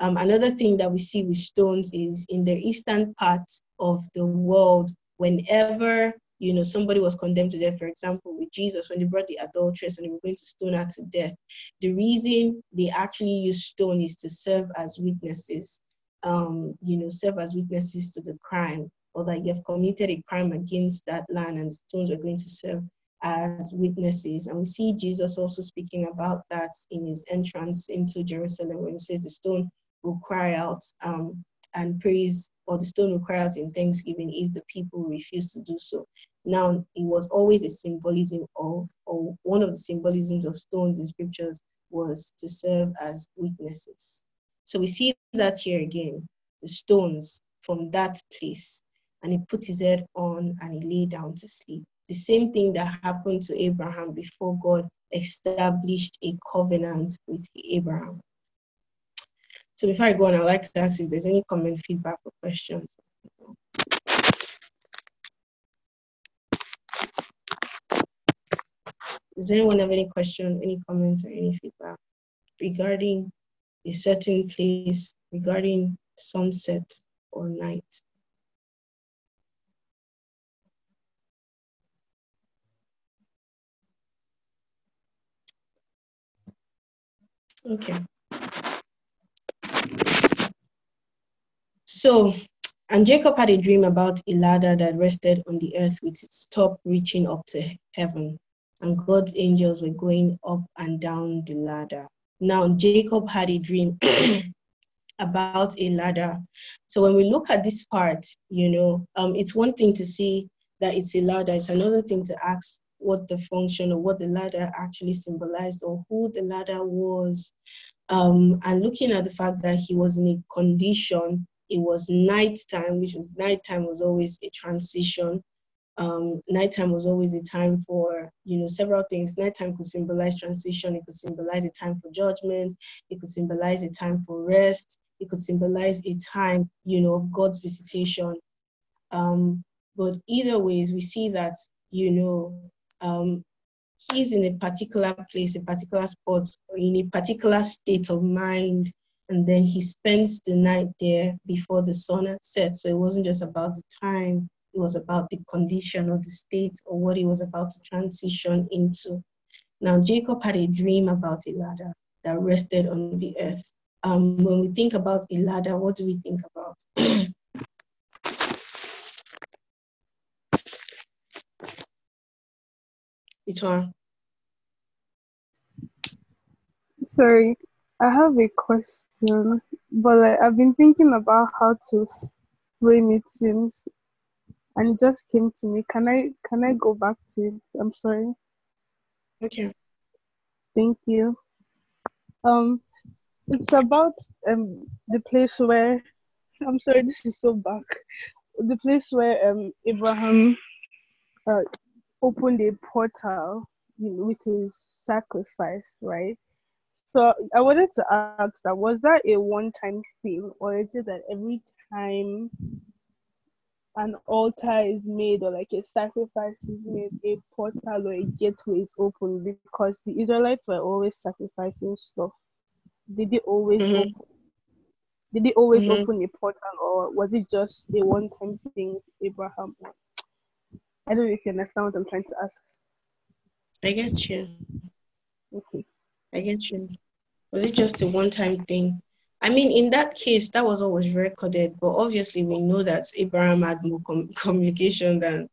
Um, another thing that we see with stones is in the eastern part of the world, whenever, you know, somebody was condemned to death, for example, with Jesus, when they brought the adulteress and they were going to stone her to death, the reason they actually use stone is to serve as witnesses, um, you know, serve as witnesses to the crime, or that you have committed a crime against that land, and stones are going to serve as witnesses. And we see Jesus also speaking about that in his entrance into Jerusalem when he says the stone will cry out um, and praise, or the stone will cry out in thanksgiving if the people refuse to do so. Now, it was always a symbolism of, or one of the symbolisms of stones in scriptures was to serve as witnesses. So we see that here again, the stones from that place. And he put his head on and he lay down to sleep. The same thing that happened to Abraham before God established a covenant with Abraham. So before I go on, I would like to ask if there's any comment, feedback, or questions. Does anyone have any question, any comment, or any feedback regarding a certain place, regarding sunset or night? Okay. So, and Jacob had a dream about a ladder that rested on the earth with its top reaching up to heaven, and God's angels were going up and down the ladder. Now, Jacob had a dream about a ladder. So when we look at this part, you know, um, it's one thing to see that it's a ladder. It's another thing to ask what the function or what the ladder actually symbolized or who the ladder was. Um, and looking at the fact that he was in a condition, it was nighttime, which was nighttime was always a transition. Um, nighttime was always a time for, you know, several things. Nighttime could symbolize transition. It could symbolize a time for judgment. It could symbolize a time for rest. It could symbolize a time, you know, of God's visitation. Um, but either ways, we see that, you know, um, he's in a particular place, a particular spot, or in a particular state of mind. And then he spends the night there before the sun had set. So it wasn't just about the time. It was about the condition or the state or what he was about to transition into. Now, Jacob had a dream about a ladder that rested on the earth. Um, when we think about a ladder, what do we think about? Which one? Sorry, I have a question, but like, I've been thinking about how to frame it since, and it just came to me. Can I can I go back to it? I'm sorry. Okay. Thank you. Um, It's about um the place where, I'm sorry, this is so back, the place where um Abraham uh, opened a portal with his sacrifice, right? So I wanted to ask that, was that a one-time thing, or is it that every time an altar is made or like a sacrifice is made, a portal or a gateway is open? Because the Israelites were always sacrificing stuff. Did they always mm-hmm. open? Did they always mm-hmm. open a portal, or was it just a one-time thing with Abraham? I don't know if you understand what I'm trying to ask. I get you. Okay. I get you. Was it just a one-time thing? I mean, in that case, that was what was recorded, but obviously we know that Abraham had more com- communication than,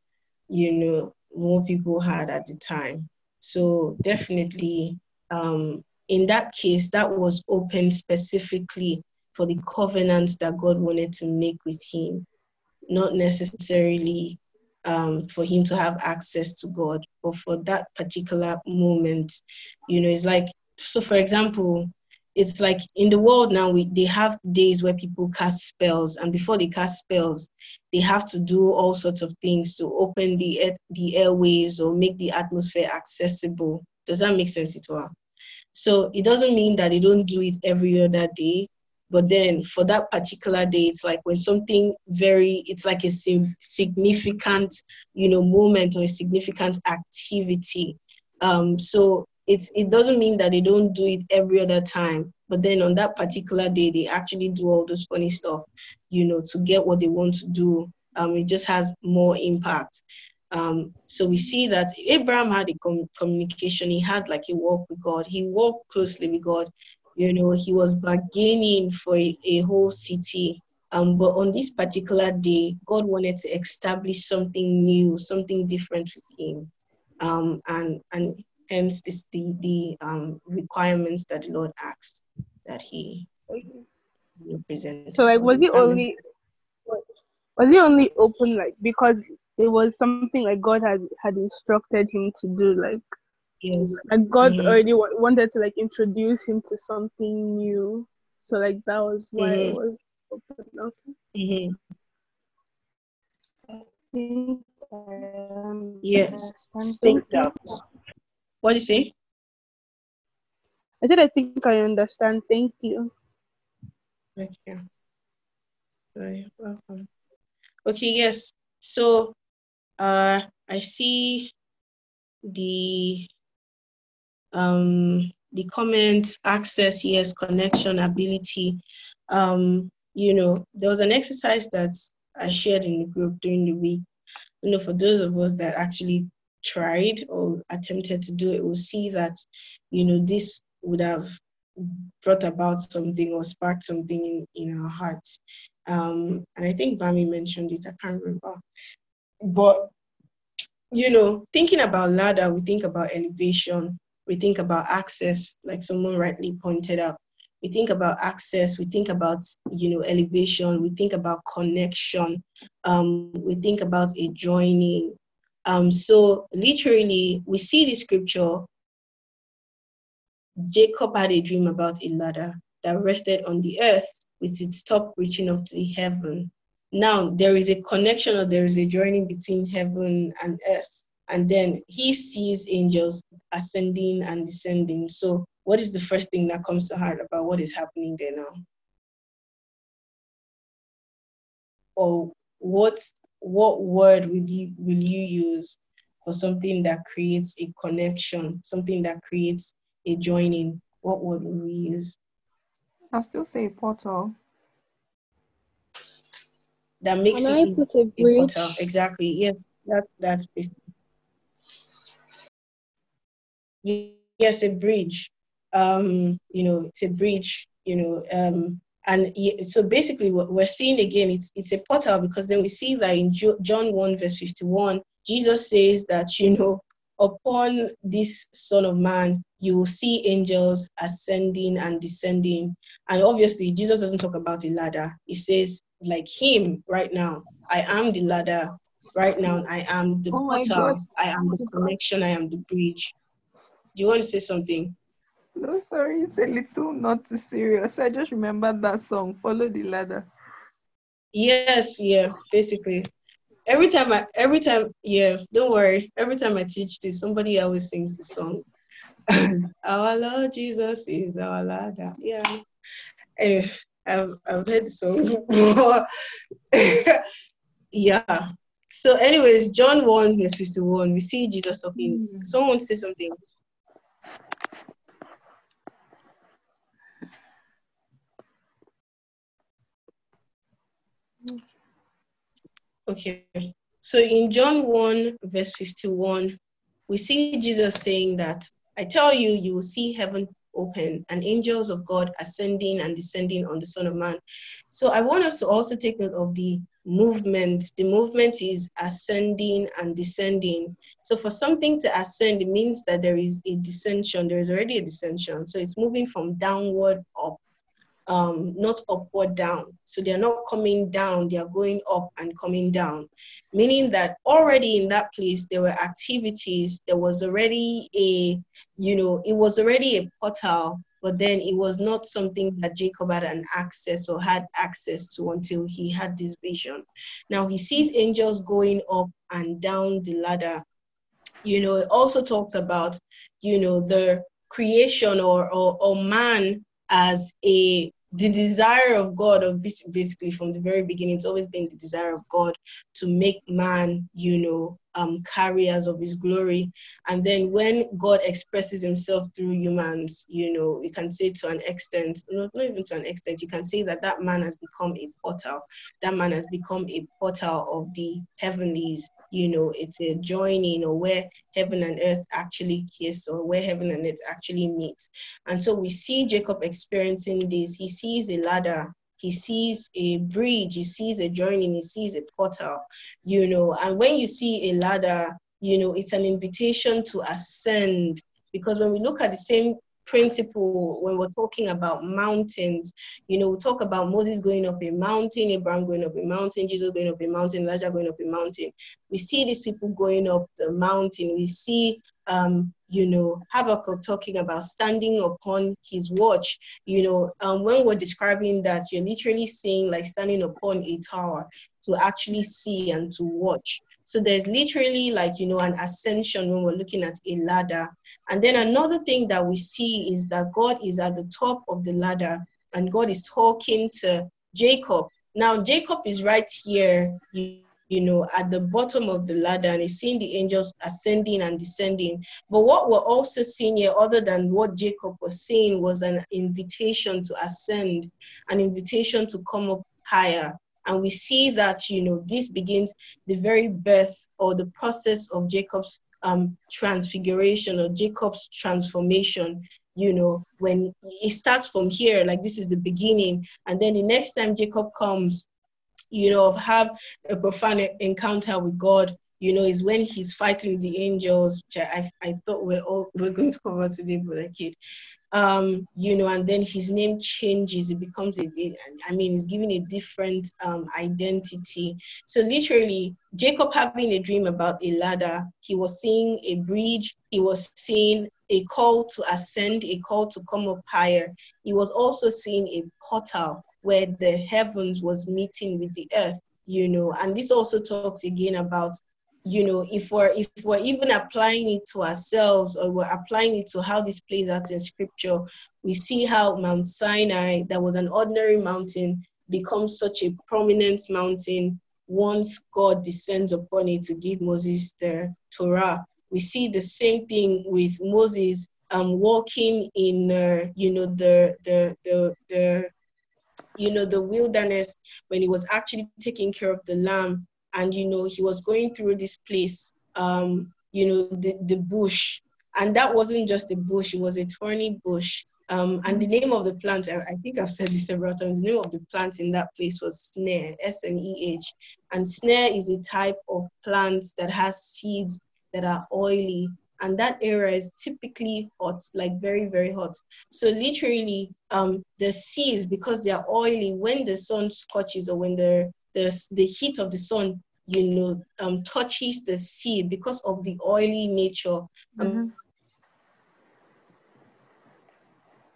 you know, more people had at the time. So definitely, um, in that case, that was open specifically for the covenants that God wanted to make with him, not necessarily Um, for him to have access to God, but for that particular moment, you know, it's like, so for example, it's like in the world now, we they have days where people cast spells, and before they cast spells, they have to do all sorts of things to open the air, the airwaves, or make the atmosphere accessible. Does that make sense at all? So it doesn't mean that they don't do it every other day, but then for that particular day, it's like when something very, it's like a sim- significant, you know, moment or a significant activity. Um, so it's it doesn't mean that they don't do it every other time, but then on that particular day, they actually do all those funny stuff, you know, to get what they want to do. Um, it just has more impact. Um, so we see that Abraham had a com- communication. He had like a walk with God. He walked closely with God. You know, he was bargaining for a, a whole city. Um, but on this particular day, God wanted to establish something new, something different with him. Um, and and hence this, the, the um, requirements that the Lord asked that he presented. So like, was it only, was it only open, like, because it was something like God had, had instructed him to do, like, yes. And God mm-hmm. already w- wanted to like introduce him to something new, so like that was why mm-hmm. it was open. Mm-hmm. I think, um, yes. Think that. What do you say? I said I think I understand. Thank you. Thank you. You're welcome. Okay. Yes. So, uh, I see the. Um, the comments, access, yes, connection, ability. Um, you know, there was an exercise that I shared in the group during the week. You know, for those of us that actually tried or attempted to do it, we'll see that, you know, this would have brought about something or sparked something in, in our hearts. Um, and I think Bami mentioned it, I can't remember. But, you know, thinking about ladder, we think about elevation. We think about access, like someone rightly pointed out. We think about access. We think about, you know, elevation. We think about connection. Um, we think about a joining. Um, so literally, we see the scripture. Jacob had a dream about a ladder that rested on the earth with its top reaching up to the heaven. Now, there is a connection or there is a joining between heaven and earth. And then he sees angels ascending and descending. So what is the first thing that comes to heart about what is happening there now? Or what what word will you, will you use for something that creates a connection, something that creates a joining? What word will we use? I'll still say portal. That makes Can it a, a portal. Exactly, yes, that's, that's basically. Yes, a bridge, um, you know, it's a bridge, you know, um, and so basically what we're seeing again, it's it's a portal, because then we see that in John one verse fifty-one, Jesus says that, you know, upon this Son of Man, you will see angels ascending and descending. And obviously Jesus doesn't talk about the ladder. He says like him right now, I am the ladder right now. I am the oh portal. I am the connection. I am the bridge. Do you want to say something? No, sorry, it's a little not too serious. I just remembered that song, Follow the Ladder. Yes, yeah, basically. Every time I, every time, yeah, don't worry. Every time I teach this, somebody always sings this song. Our Lord Jesus is our ladder. Yeah. If I've, I've heard the song before. Yeah. So anyways, John one, verse fifty-one, we see Jesus talking. Mm. Someone say something. Okay, so in John one, verse fifty-one, we see Jesus saying that, I tell you, you will see heaven open and angels of God ascending and descending on the Son of Man. So I want us to also take note of the movement. The movement is ascending and descending. So for something to ascend, it means that there is a descension. There is already a descension. So it's moving from downward up. Um, not upward down. So they're not coming down, they are going up and coming down. Meaning that already in that place, there were activities, there was already a, you know, it was already a portal, but then it was not something that Jacob had an access or had access to until he had this vision. Now he sees angels going up and down the ladder. You know, it also talks about, you know, the creation or, or, or man as a, the desire of God, of basically from the very beginning, it's always been the desire of God to make man, you know, um, carriers of his glory. And then when God expresses himself through humans, you know, you can say to an extent, not even to an extent, you can say that that man has become a portal. That man has become a portal of the heavenlies. You know, it's a joining or where heaven and earth actually kiss or where heaven and earth actually meet. And so we see Jacob experiencing this. He sees a ladder. He sees a bridge. He sees a joining. He sees a portal, you know. And when you see a ladder, you know, it's an invitation to ascend. Because when we look at the same principle, when we're talking about mountains, you know, we talk about Moses going up a mountain, Abraham going up a mountain, Jesus going up a mountain, Elijah going up a mountain. We see these people going up the mountain. We see, um, you know, Habakkuk talking about standing upon his watch. You know, um, when we're describing that, you're literally seeing like standing upon a tower to actually see and to watch. So there's literally like, you know, an ascension when we're looking at a ladder. And then another thing that we see is that God is at the top of the ladder and God is talking to Jacob. Now, Jacob is right here, you, you know, at the bottom of the ladder and he's seeing the angels ascending and descending. But what we're also seeing here, other than what Jacob was seeing, was an invitation to ascend, an invitation to come up higher. And we see that, you know, this begins the very birth or the process of Jacob's um, transfiguration or Jacob's transformation, you know, when it starts from here, like this is the beginning. And then the next time Jacob comes, you know, have a profound encounter with God, you know, is when he's fighting with the angels, which I, I thought we're all we're going to cover today, but I kid. Um, you know, and then his name changes. It becomes, a, I mean, it's given a different um, identity. So literally, Jacob having a dream about a ladder, he was seeing a bridge, he was seeing a call to ascend, a call to come up higher. He was also seeing a portal where the heavens was meeting with the earth, you know, and this also talks again about, you know, if we're, if we're even applying it to ourselves or we're applying it to how this plays out in scripture, we see how Mount Sinai, that was an ordinary mountain, becomes such a prominent mountain once God descends upon it to give Moses the Torah. We see the same thing with Moses um, walking in, uh, you know, the, the, the, the, you know, the wilderness when he was actually taking care of the lamb. And, you know, he was going through this place, um, you know, the, the bush. And that wasn't just a bush, it was a thorny bush. Um, and the name of the plant, I, I think I've said this several times, the name of the plant in that place was snare, S N E H. And snare is a type of plant that has seeds that are oily. And that area is typically hot, like very, very hot. So literally, um, the seeds, because they are oily, when the sun scorches or when the The, the heat of the sun, you know, um, touches the seed because of the oily nature. Um, mm-hmm.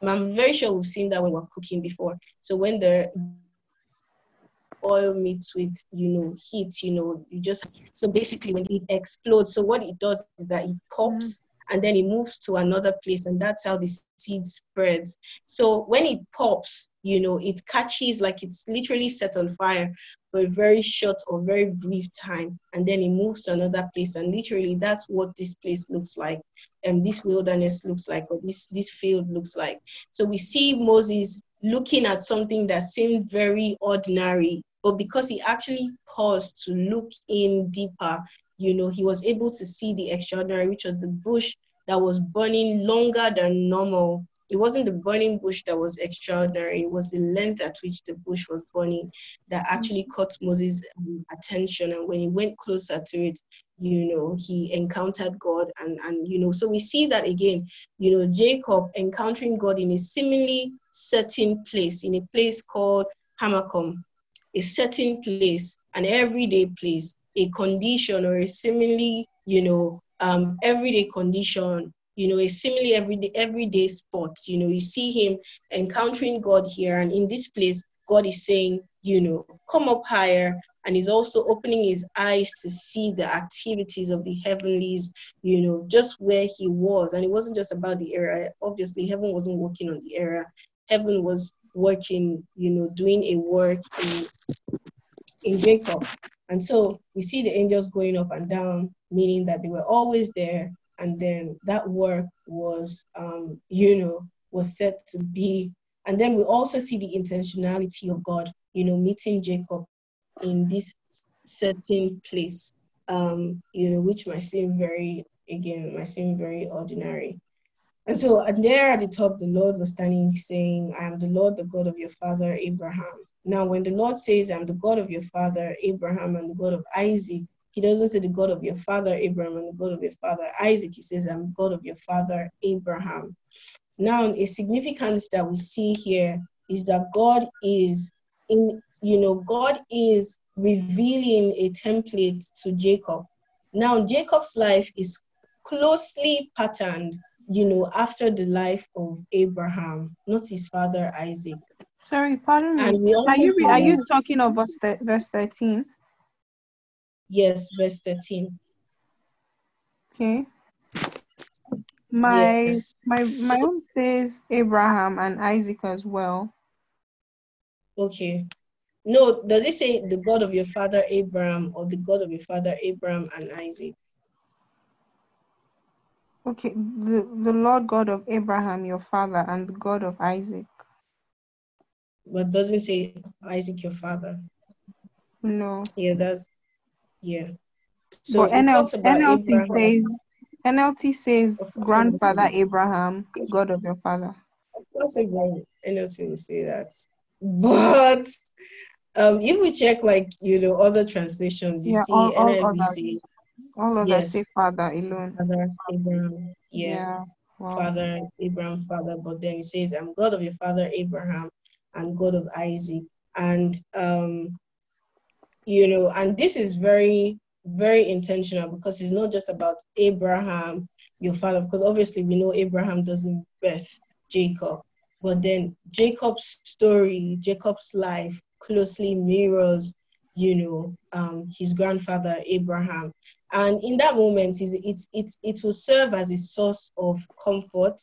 I'm very sure we've seen that when we're cooking before. So when the oil meets with, you know, heat, you know, you just, so basically when it explodes, so what it does is that it pops mm-hmm. and then it moves to another place, and that's how the seed spreads. So when it pops, you know, it catches, like it's literally set on fire for a very short or very brief time, and then it moves to another place. And literally that's what this place looks like, and um, this wilderness looks like, or this, this field looks like. So we see Moses looking at something that seemed very ordinary, but because he actually paused to look in deeper, you know, he was able to see the extraordinary, which was the bush that was burning longer than normal. It wasn't the burning bush that was extraordinary. It was the length at which the bush was burning that actually caught Moses' attention. And when he went closer to it, you know, he encountered God. And, and, you know, so we see that again, you know, Jacob encountering God in a seemingly certain place, in a place called Hamakom, a certain place, an everyday place, a condition, or a seemingly, you know, um, everyday condition, you know, a seemingly everyday, everyday spot. You know, you see him encountering God here, and in this place, God is saying, you know, come up higher, and he's also opening his eyes to see the activities of the heavenlies, you know, just where he was. And it wasn't just about the area. Obviously, heaven wasn't working on the area. Heaven was working, you know, doing a work in, in Jacob. And so we see the angels going up and down, meaning that they were always there. And then that work was, um, you know, was said to be. And then we also see the intentionality of God, you know, meeting Jacob in this certain place, um, you know, which might seem very, again, might seem very ordinary. And so and there at the top, the Lord was standing saying, I am the Lord, the God of your father, Abraham. Now, when the Lord says, I am the God of your father, Abraham, and the God of Isaac, he doesn't say the God of your father, Abraham, and the God of your father, Isaac. He says, I'm the God of your father, Abraham. Now, a significance that we see here is that God is, in, you know, God is revealing a template to Jacob. Now, Jacob's life is closely patterned, you know, after the life of Abraham, not his father, Isaac. Sorry, pardon me. Are you, are you talking of verse thirteen? Yes, verse thirteen. Okay. My yes. my my own says Abraham and Isaac as well. Okay. No, does it say the God of your father Abraham or the God of your father Abraham and Isaac? Okay, the, the Lord God of Abraham, your father, and the God of Isaac. But doesn't say Isaac your father. No. Yeah, that's Yeah. So but N L T, N L T says, N L T says grandfather Abraham, God of your father. Of course, N L T will say that. But um, if we check, like, you know, other translations, you yeah, see all, all N L T others, says, all of yes, us say father alone. Father Abraham, yeah. yeah wow. Father Abraham, father. But then it says, I'm God of your father Abraham and God of Isaac. And um you know, and this is very, very intentional because it's not just about Abraham, your father, because obviously we know Abraham doesn't birth Jacob, but then Jacob's story, Jacob's life closely mirrors, you know, um, his grandfather, Abraham. And in that moment, it's, it's, it will serve as a source of comfort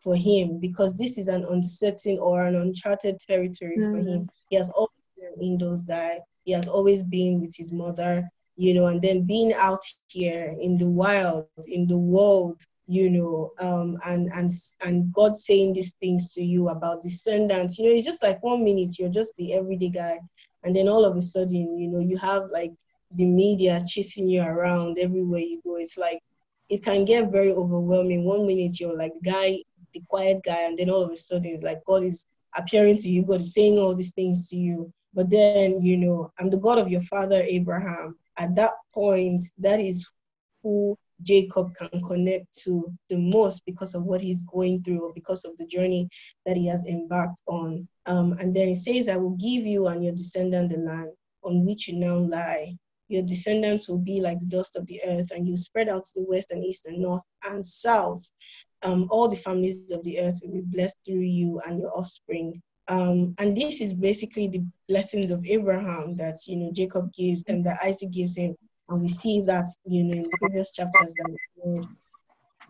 for him because this is an uncertain or an uncharted territory mm-hmm. for him. He has always been in those guys. He has always been with his mother, you know, and then being out here in the wild, in the world, you know, um, and, and, and God saying these things to you about descendants, you know, it's just like one minute, you're just the everyday guy. And then all of a sudden, you know, you have like the media chasing you around everywhere you go. It's like, it can get very overwhelming. One minute you're like the guy, the quiet guy. And then all of a sudden it's like God is appearing to you. God is saying all these things to you. But then, you know, I'm the God of your father, Abraham. At that point, that is who Jacob can connect to the most because of what he's going through or because of the journey that he has embarked on. Um, and then it says, I will give you and your descendant the land on which you now lie. Your descendants will be like the dust of the earth, and you spread out to the west and east and north and south. Um, all the families of the earth will be blessed through you and your offspring. Um, and this is basically the blessings of Abraham that, you know, Jacob gives and that Isaac gives him. And we see that, you know, in the previous chapters that we read.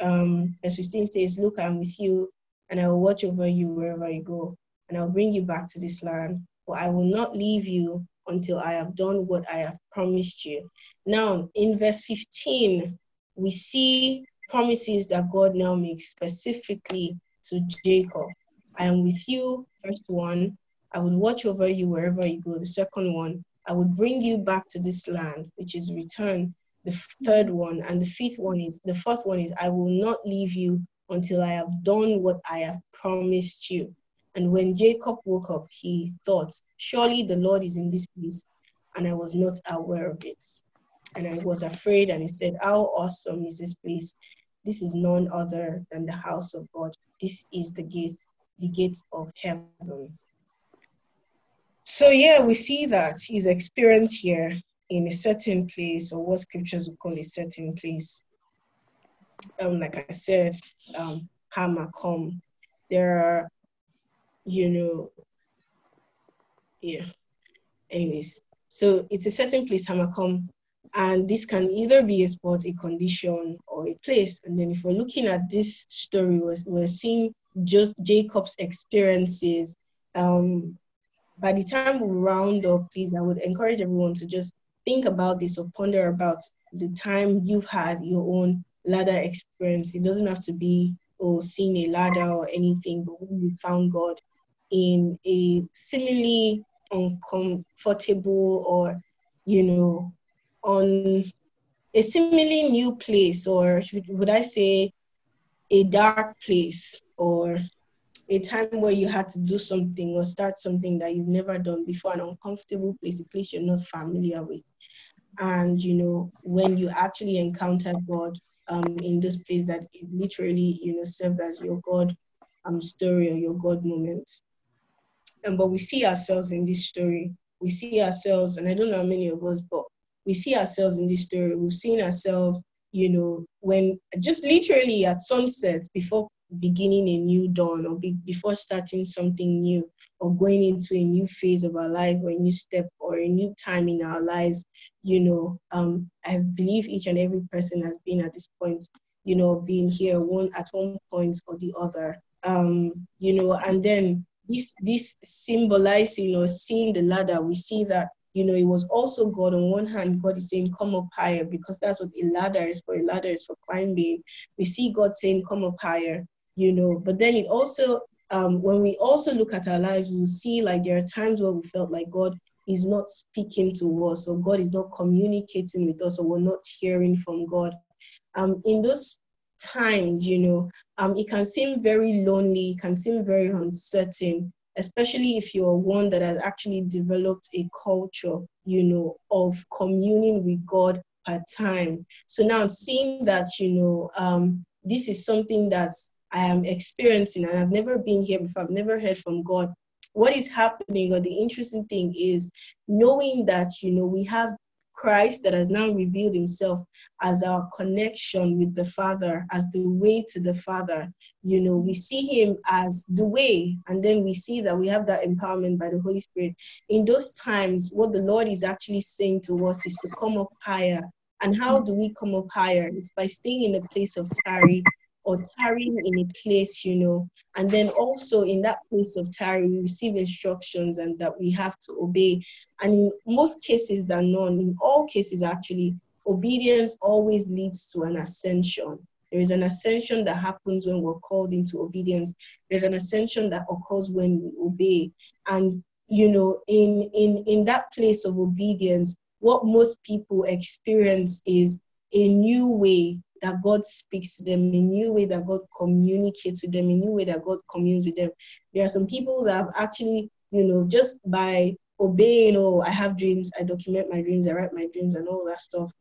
Um, verse fifteen says, "Look, I am with you, and I will watch over you wherever you go, and I will bring you back to this land, for I will not leave you until I have done what I have promised you." Now, in verse fifteen, we see promises that God now makes specifically to Jacob. "I am with you," first one. "I will watch over you wherever you go," the second one. "I will bring you back to this land," which is return, the third one. And the fifth one is, the fourth one is, "I will not leave you until I have done what I have promised you." And when Jacob woke up, he thought, "Surely the Lord is in this place, and I was not aware of it. And I was afraid, and he said, how awesome is this place? This is none other than the house of God. This is the gate, the gate of heaven." So yeah, we see that his experience here in a certain place, or what scriptures would call a certain place. Um, like I said, um, Hamakom. There are, you know, yeah. Anyways, so it's a certain place, Hamakom, and this can either be a spot, a condition, or a place. And then if we're looking at this story, we're, we're seeing just Jacob's experiences. Um, by the time we round up, please, I would encourage everyone to just think about this or ponder about the time you've had your own ladder experience. It doesn't have to be or seeing a ladder or anything, but when you found God in a seemingly uncomfortable or, you know, on a seemingly new place, or should, would I say a dark place, or a time where you had to do something or start something that you've never done before, an uncomfortable place, a place you're not familiar with. And, you know, when you actually encounter God um, in this place, that it literally, you know, served as your God um, story or your God moment. And but we see ourselves in this story. We see ourselves, and I don't know how many of us, but we see ourselves in this story. We've seen ourselves, you know, when just literally at sunset before beginning a new dawn, or be, before starting something new, or going into a new phase of our life, or a new step, or a new time in our lives. You know, um, I believe each and every person has been at this point, you know, being here one at one point or the other. Um, you know, and then this this symbolizing or seeing the ladder, we see that, you know, it was also God. On one hand, God is saying, come up higher, because that's what a ladder is for. A ladder is for climbing. We see God saying, come up higher, you know. But then it also, um, when we also look at our lives, we'll see like there are times where we felt like God is not speaking to us, or God is not communicating with us, or we're not hearing from God. Um, in those times, you know, um, it can seem very lonely, it can seem very uncertain, especially if you're one that has actually developed a culture, you know, of communing with God per time. So now seeing that, you know, um, this is something that I am experiencing, and I've never been here before, I've never heard from God. What is happening, or the interesting thing is knowing that, you know, we have Christ that has now revealed himself as our connection with the Father, as the way to the Father. You know, we see him as the way, and then we see that we have that empowerment by the Holy Spirit. In those times, what the Lord is actually saying to us is to come up higher. And how do we come up higher? It's by staying in a place of tarry, or tarrying in a place, you know. And then also in that place of tarry, we receive instructions and that we have to obey. And in most cases than none, in all cases actually, obedience always leads to an ascension. There is an ascension that happens when we're called into obedience. There's an ascension that occurs when we obey. And, you know, in, in, in that place of obedience, what most people experience is a new way that God speaks to them, a new way that God communicates with them, a new way that God communes with them. There are some people that have actually, you know, just by obeying, oh, I have dreams, I document my dreams, I write my dreams and all that stuff,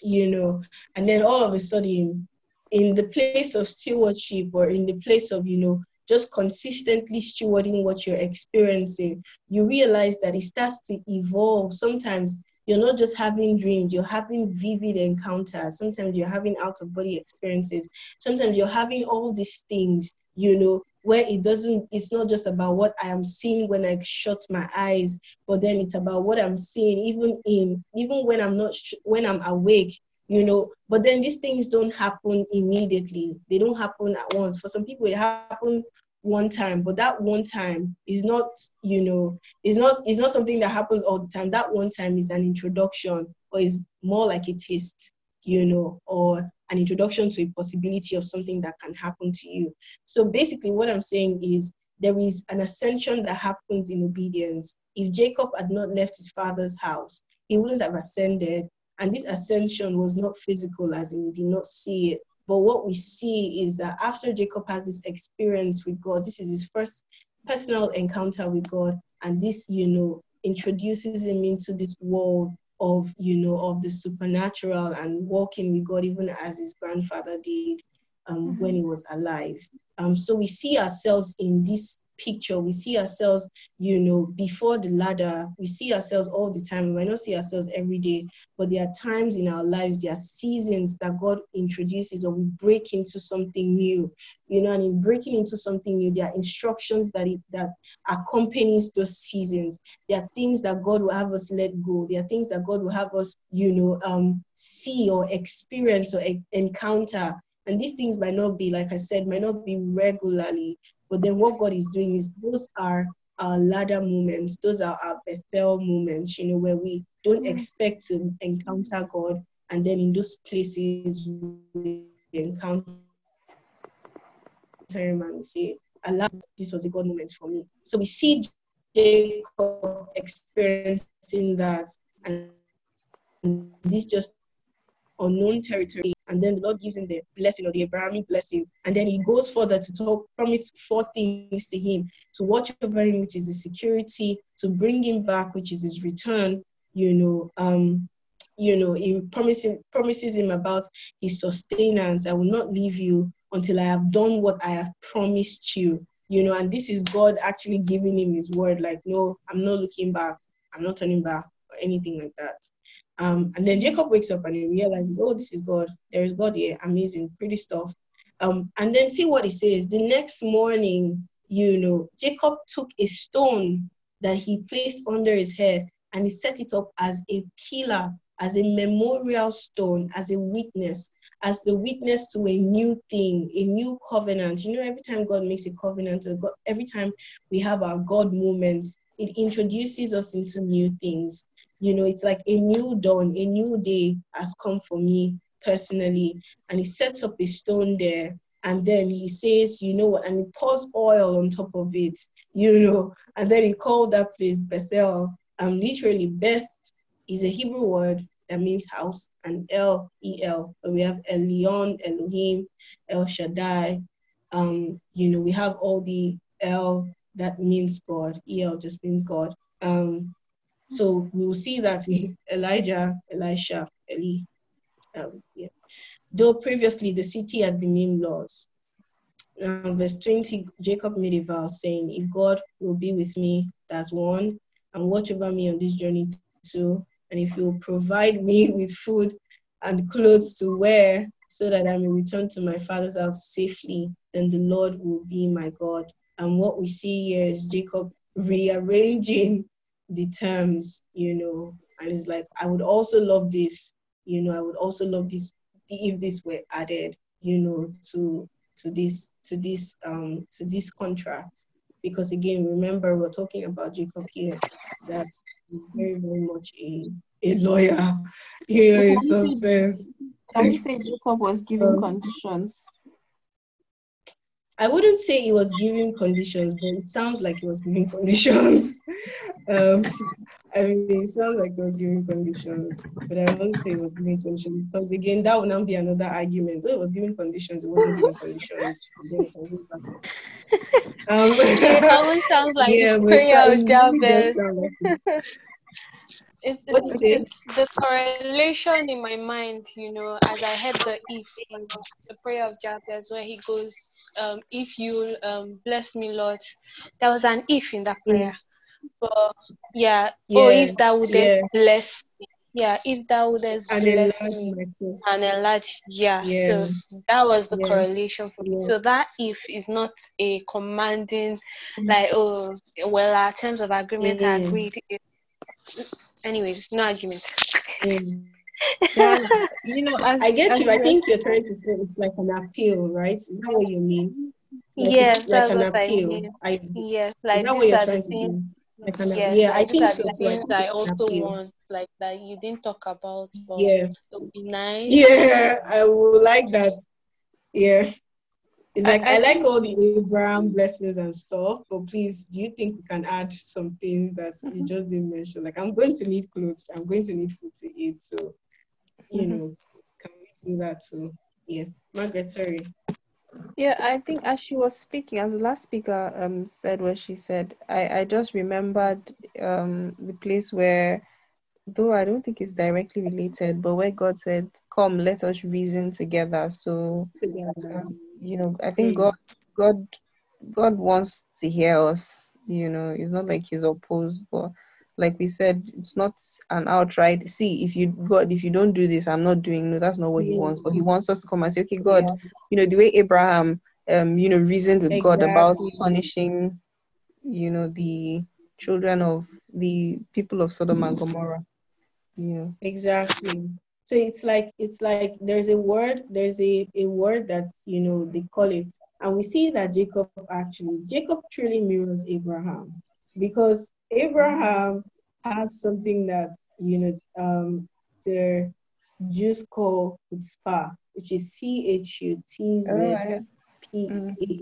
you know. And then all of a sudden, in the place of stewardship, or in the place of, you know, just consistently stewarding what you're experiencing, you realize that it starts to evolve. Sometimes You're not just having dreams, you're having vivid encounters. Sometimes you're having out-of-body experiences. Sometimes you're having all these things, you know, where it doesn't, it's not just about what I am seeing when I shut my eyes, but then it's about what I'm seeing even in, even when I'm not, when I'm awake, you know. But then these things don't happen immediately. They don't happen at once. For some people, it happens one time, but that one time is not, you know, it's not, it's not something that happens all the time. That one time is an introduction, or is more like a taste, you know, or an introduction to a possibility of something that can happen to you. So basically what I'm saying is there is an ascension that happens in obedience. If Jacob had not left his father's house, he wouldn't have ascended. And this ascension was not physical, as in he did not see it. But what we see is that after Jacob has this experience with God, this is his first personal encounter with God. And this, you know, introduces him into this world of, you know, of the supernatural and walking with God, even as his grandfather did um, mm-hmm. when he was alive. Um, so we see ourselves in this picture. We see ourselves, you know, before the ladder. We see ourselves all the time. We might not see ourselves every day, but there are times in our lives, there are seasons that God introduces, or we break into something new, you know. And in breaking into something new, there are instructions that it, that accompanies those seasons. There are things that God will have us let go. There are things that God will have us, you know, um, see or experience or e- encounter. And these things might not be, like I said, might not be regularly. But then what God is doing is those are our ladder moments. Those are our Bethel moments, you know, where we don't expect to encounter God. And then in those places, we encounter Him and we say, Allah, this was a God moment for me. So we see Jacob experiencing that. And this just unknown territory, and then the Lord gives him the blessing, or the Abrahamic blessing, and then he goes further to talk, promise four things to him: to watch over him, which is his security; to bring him back, which is his return. You know, um, you know, he promises promises him about his sustenance. I will not leave you until I have done what I have promised you. You know, and this is God actually giving him his word, like, no, I'm not looking back, I'm not turning back, or anything like that. Um, and then Jacob wakes up and he realizes, oh, this is God. There is God here. Amazing, pretty stuff. Um, and then see what he says. The next morning, you know, Jacob took a stone that he placed under his head, and he set it up as a pillar, as a memorial stone, as a witness, as the witness to a new thing, a new covenant. You know, every time God makes a covenant, or God, every time we have our God moments, it introduces us into new things. You know, it's like a new dawn, a new day has come for me personally. And he sets up a stone there. And then he says, you know what, and he pours oil on top of it, you know. And then he called that place Bethel. Um, literally, Beth is a Hebrew word that means house, and El, E L. We have Elyon, Elohim, El Shaddai. Um, you know, we have all the El that means God. El just means God. Um, So we will see that in Elijah, Elisha, Eli. Um, yeah. Though previously the city had been named Lodz. Now, verse twenty, Jacob made a vow saying, if God will be with me, that's one, and watch over me on this journey too, and if he will provide me with food and clothes to wear so that I may return to my father's house safely, then the Lord will be my God. And what we see here is Jacob rearranging the terms, you know, and it's like, I would also love this, you know, I would also love this if this were added, you know, to to this to this um to this contract. Because again, remember, we're talking about Jacob here, that is very, very much a a lawyer, you know, in some sense. Can we say Jacob was given um, conditions? I wouldn't say he was giving conditions, but it sounds like he was giving conditions. um, I mean, it sounds like he was giving conditions, but I won't say he was giving conditions, because again, that would not be another argument. Though it was giving conditions, it wasn't giving conditions. um, it always sounds like yeah, prayer, Jabez. Like it's, it's, it's the correlation in my mind, you know, as I heard the if, like, the prayer of Jabez, where he goes, Um, if you um, bless me, Lord. There was an if in that prayer. But yeah, yeah oh, if that would yeah. bless me. Yeah, if thou wouldest and bless enlarge me and enlarge, yeah. yeah. So that was the yeah. correlation for me. Yeah. So that if is not a commanding, mm-hmm. like, oh, well, our terms of agreement mm-hmm. are agreed. Anyways, no argument. Mm. Well, you know, as, I get you. I think you're trying to say it's like an appeal, right? Is that what you mean? Like yes, that's like an appeal. I mean. I, yes, like is that what you're trying to do? Like an yes, yeah, I think so. Things I also appeal. want, like that you didn't talk about, but yeah, it would be nice. Yeah, I would like that. Yeah, it's like I, I, I like all the Abraham blessings and stuff. But please, do you think we can add some things that you just didn't mention? Like I'm going to need clothes. I'm going to need food to eat. So, you mm-hmm. know, can we do that too? Yeah, Margaret, sorry. Yeah, I think as she was speaking, as the last speaker um said what she said, I, I just remembered um the place where, though I don't think it's directly related, but where God said, "Come, let us reason together." So, together. Um, you know, I think God, God, God wants to hear us. You know, it's not like He's opposed, but like we said, it's not an outright, see, if you God, if you don't do this, I'm not doing, no, that's not what he yeah. wants. But he wants us to come and say, okay, God, yeah. you know, the way Abraham, um, you know, reasoned with exactly. God about punishing, you know, the children of the people of Sodom and Gomorrah. Yeah. Exactly. So it's like, it's like there's a word, there's a, a word that, you know, they call it. And we see that Jacob actually, Jacob truly mirrors Abraham, because Abraham has something that, you know, um, the Jews call chutzpah, which is C H U T Z P A H.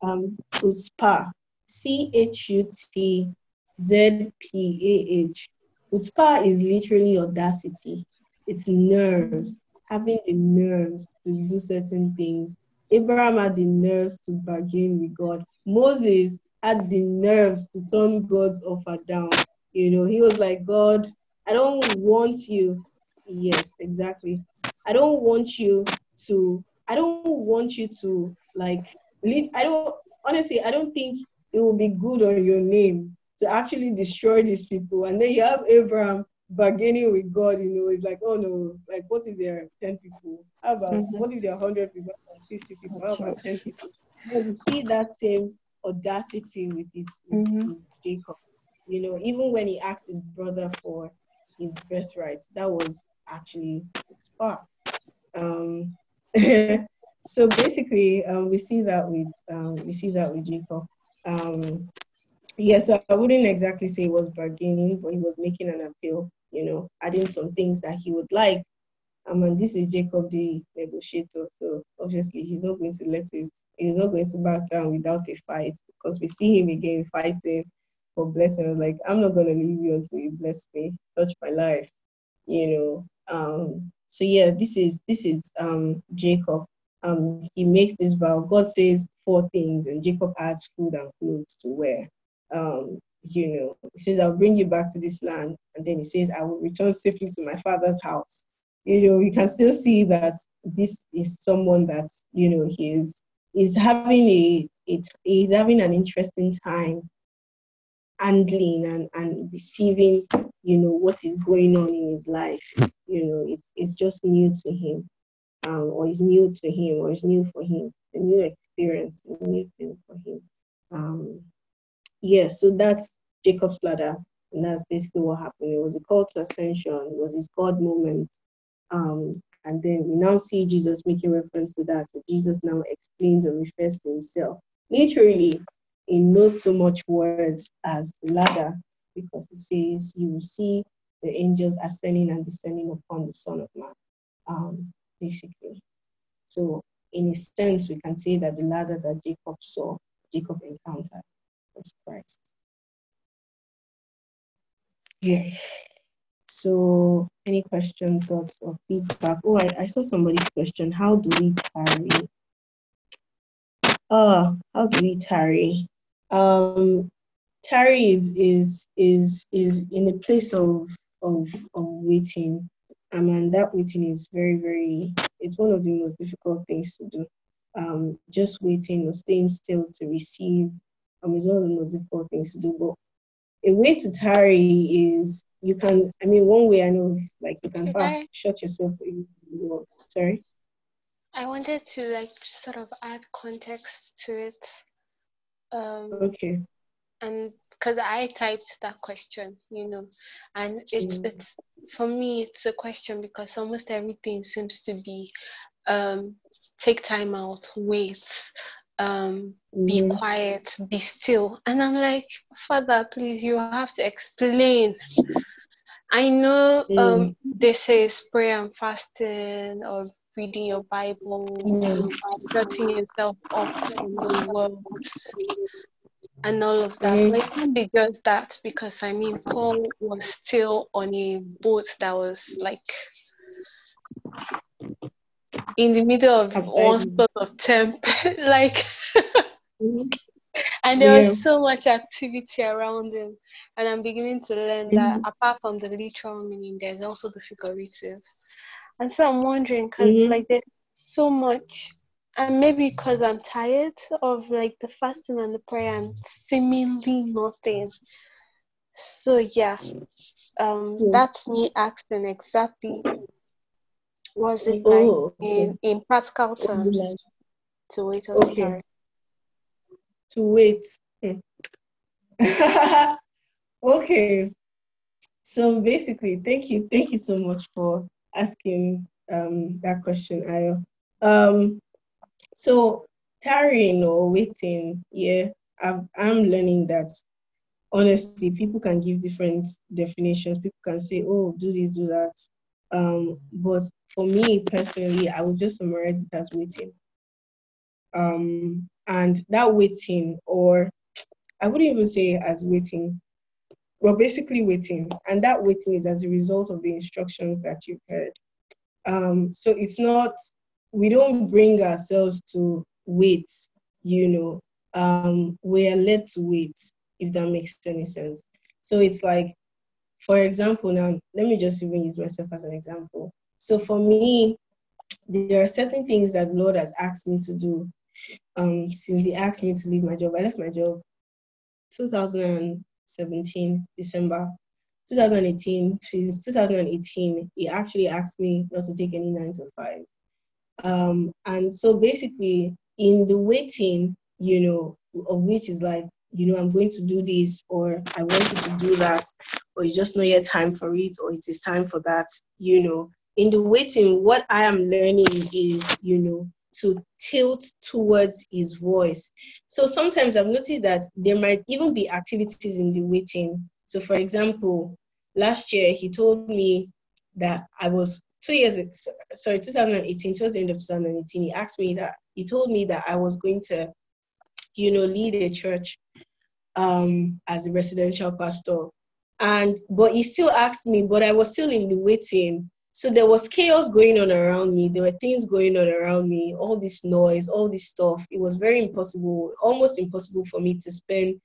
Um, chutzpah. C H U T Z P A H. Chutzpah is literally audacity. It's nerves, having the nerves to do certain things. Abraham had the nerves to bargain with God. Moses had the nerves to turn God's offer down. You know, he was like, God, I don't want you. Yes, exactly. I don't want you to, I don't want you to like, lead. I don't, honestly, I don't think it would be good on your name to actually destroy these people. And then you have Abraham bargaining with God, you know, it's like, oh no, like what if there are ten people? How about, mm-hmm. what if there are one hundred people, fifty people, how about ten people? Well, you see that same audacity with his mm-hmm. with Jacob, you know, even when he asked his brother for his birthright, that was actually far. Um, so basically, um, we see that with um, we see that with Jacob. Um, yeah, so I wouldn't exactly say he was bargaining, but he was making an appeal, you know, adding some things that he would like. Um, and this is Jacob, the negotiator, so obviously he's not going to let it. He's not going to back down without a fight, because we see him again fighting for blessings. Like, I'm not going to leave you until you bless me, touch my life, you know. Um, so yeah, this is this is um, Jacob. Um, he makes this vow. God says four things, and Jacob adds food and clothes to wear. Um, you know, he says, I'll bring you back to this land, and then he says, I will return safely to my father's house. You know, you can still see that this is someone that, you know, he is. Is having a it is having an interesting time handling and, and receiving, you know, what is going on in his life. You know, it's it's just new to him, um, or it's new to him, or it's new for him, a new experience, a new thing for him. Um, yeah, so that's Jacob's ladder, and that's basically what happened. It was a call to ascension. It was his God moment. Um, And then we now see Jesus making reference to that. But Jesus now explains or refers to himself, literally, in not so much words as the ladder, because it says, you will see the angels ascending and descending upon the Son of Man, um, basically. So in a sense, we can say that the ladder that Jacob saw, Jacob encountered, was Christ. Yeah. So, any questions, thoughts, or feedback? Oh, I, I saw somebody's question. How do we tarry? Uh, how do we tarry? Um, tarry is is is is in a place of of of waiting. I mean, that waiting is very, very. It's one of the most difficult things to do. Um, just waiting or staying still to receive. Um, is one of the most difficult things to do. But a way to tarry is you can, I mean, one way I know, like, you can fast, I, shut yourself in the world. Sorry? I wanted to, like, sort of add context to it. Um, okay. And because I typed that question, you know, and it's, mm. it's, for me, it's a question because almost everything seems to be um, take time out, wait, um, mm. be quiet, be still. And I'm like, Father, please, you have to explain. I know mm. um, they say prayer and fasting or reading your Bible, mm. setting yourself up in the world. And all of that, mm-hmm. like, not because that, because I mean, Paul was still on a boat that was like in the middle of all sorts of temp, like, and there yeah. was so much activity around him. And I'm beginning to learn mm-hmm. that apart from the literal meaning, there's also the figurative. And so I'm wondering, because mm-hmm. like, there's so much. And maybe because I'm tired of like the fasting and the prayer and seemingly nothing. So yeah, um, yeah. that's me asking exactly what's it oh, like in, okay. in practical terms like? to wait on okay. time. To wait. Hmm. Okay. So basically, thank you, thank you so much for asking um that question, Ayo. Um. So tarrying or waiting, yeah, I've, I'm learning that, honestly, people can give different definitions. People can say, oh, do this, do that. Um, but for me personally, I would just summarize it as waiting. Um, and that waiting, or I wouldn't even say as waiting, well, basically waiting. And that waiting is as a result of the instructions that you've heard. Um, so it's not... we don't bring ourselves to wait, you know. Um, we are led to wait, if that makes any sense. So it's like, for example, now, let me just even use myself as an example. So for me, there are certain things that the Lord has asked me to do. Um, since he asked me to leave my job, I left my job twenty seventeen, December. twenty eighteen, since twenty eighteen, he actually asked me not to take any nine to five. Um, and so basically in the waiting, you know, of which is like, you know, I'm going to do this, or I wanted to do that, or it's just not yet time for it, or it is time for that, you know, in the waiting, what I am learning is, you know, to tilt towards his voice. So sometimes I've noticed that there might even be activities in the waiting. So for example, last year he told me that I was Two years, sorry, twenty eighteen, towards the end of twenty eighteen, he asked me that, he told me that I was going to, you know, lead a church um, as a residential pastor. And, but he still asked me, but I was still in the waiting. So there was chaos going on around me. There were things going on around me, all this noise, all this stuff. It was very impossible, almost impossible for me to spend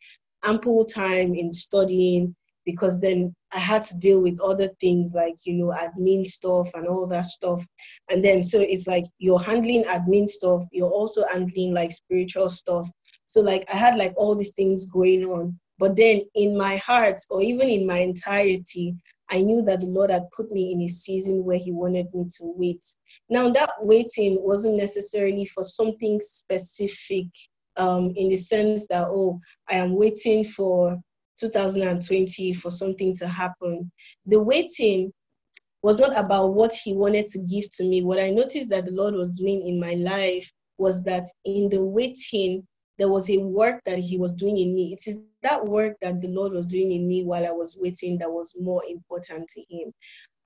ample time in studying, because then I had to deal with other things like, you know, admin stuff and all that stuff. And then, so it's like you're handling admin stuff. You're also handling like spiritual stuff. So like I had like all these things going on. But then in my heart, or even in my entirety, I knew that the Lord had put me in a season where he wanted me to wait. Now that waiting wasn't necessarily for something specific um, in the sense that, oh, I am waiting for two thousand twenty for something to happen. The waiting was not about what he wanted to give to me. What I noticed that the Lord was doing in my life was that in the waiting, there was a work that he was doing in me. It is that work that the Lord was doing in me while I was waiting that was more important to him.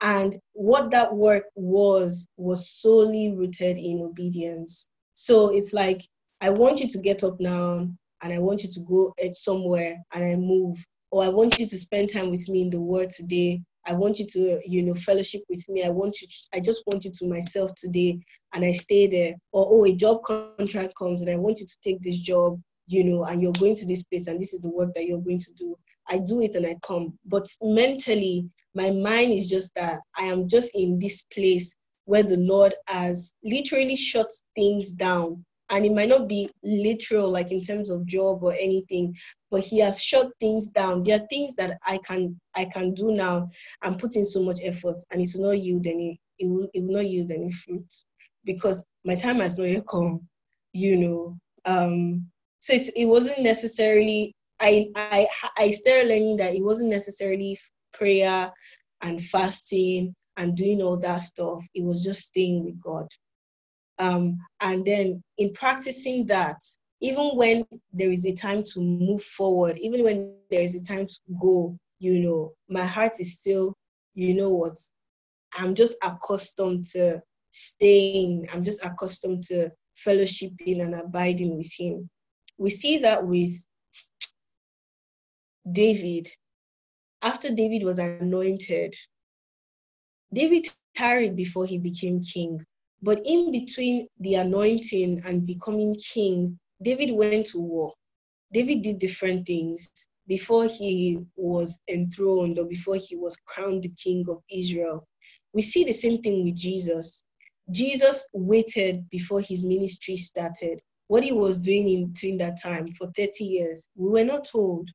And what that work was, was solely rooted in obedience. So it's like, I want you to get up now, and I want you to go somewhere and I move, or I want you to spend time with me in the word today. I want you to, you know, fellowship with me. I want you to, I just want you to myself today and I stay there. Or, oh, a job contract comes and I want you to take this job, you know, and you're going to this place and this is the work that you're going to do. I do it and I come. But mentally, my mind is just that I am just in this place where the Lord has literally shut things down And it might not be literal, like in terms of job or anything, but he has shut things down. There are things that I can I can do now and put in so much effort, and it will not yield any it will, it will not yield any fruit because my time has not yet come, you know. Um, so it's, it wasn't necessarily I I I started learning that it wasn't necessarily prayer and fasting and doing all that stuff. It was just staying with God. Um, and then in practicing that, even when there is a time to move forward, even when there is a time to go, you know, my heart is still, you know what, I'm just accustomed to staying. I'm just accustomed to fellowshipping and abiding with him. We see that with David. After David was anointed, David tarried before he became king. But in between the anointing and becoming king, David went to war. David did different things before he was enthroned or before he was crowned the king of Israel. We see the same thing with Jesus. Jesus waited before his ministry started. What he was doing in between that time for thirty years, we were not told,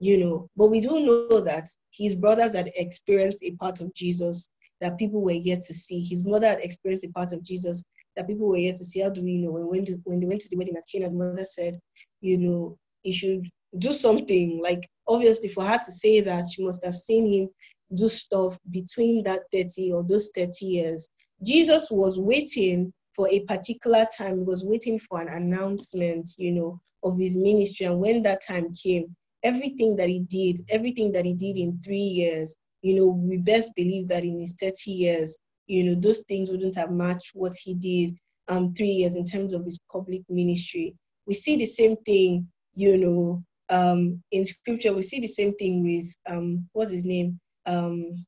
you know. But we do know that his brothers had experienced a part of Jesus that people were yet to see. His mother had experienced a part of Jesus that people were yet to see. How do we know? When, to, when they went to the wedding at Cana, the mother said, you know, he should do something. Like, obviously, for her to say that, she must have seen him do stuff between that thirty or those thirty years. Jesus was waiting for a particular time. He was waiting for an announcement, you know, of his ministry. And when that time came, everything that he did, everything that he did in three years, you know, we best believe that in his thirty years, you know, those things wouldn't have matched what he did um, three years in terms of his public ministry. We see the same thing, you know, um, in scripture. We see the same thing with, um, what's his name? Um,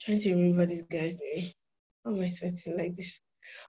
trying to remember this guy's name. How am I sweating like this?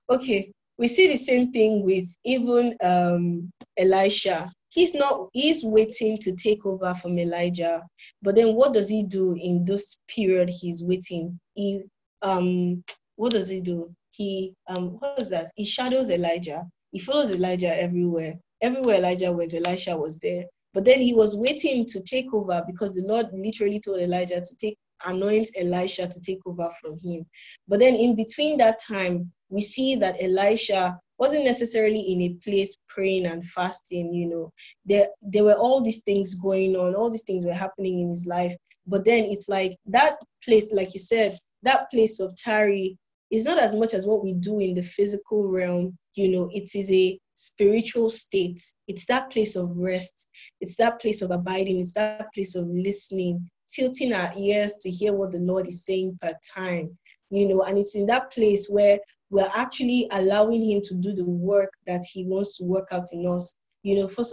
Okay, we see the same thing with even um, Elisha. He's not, he's waiting to take over from Elijah. But then what does he do in this period he's waiting? He, um, what does he do? He, um, what was that? He shadows Elijah. He follows Elijah everywhere. Everywhere Elijah went, Elisha was there. But then he was waiting to take over because the Lord literally told Elijah to take, anoint Elisha to take over from him. But then in between that time, we see that Elisha wasn't necessarily in a place praying and fasting, you know. There, there were all these things going on, all these things were happening in his life. But then it's like that place, like you said, that place of tarry is not as much as what we do in the physical realm, you know. It is a spiritual state. It's that place of rest. It's that place of abiding. It's that place of listening, tilting our ears to hear what the Lord is saying per time, you know. And it's in that place where we're actually allowing him to do the work that he wants to work out in us. You know, for,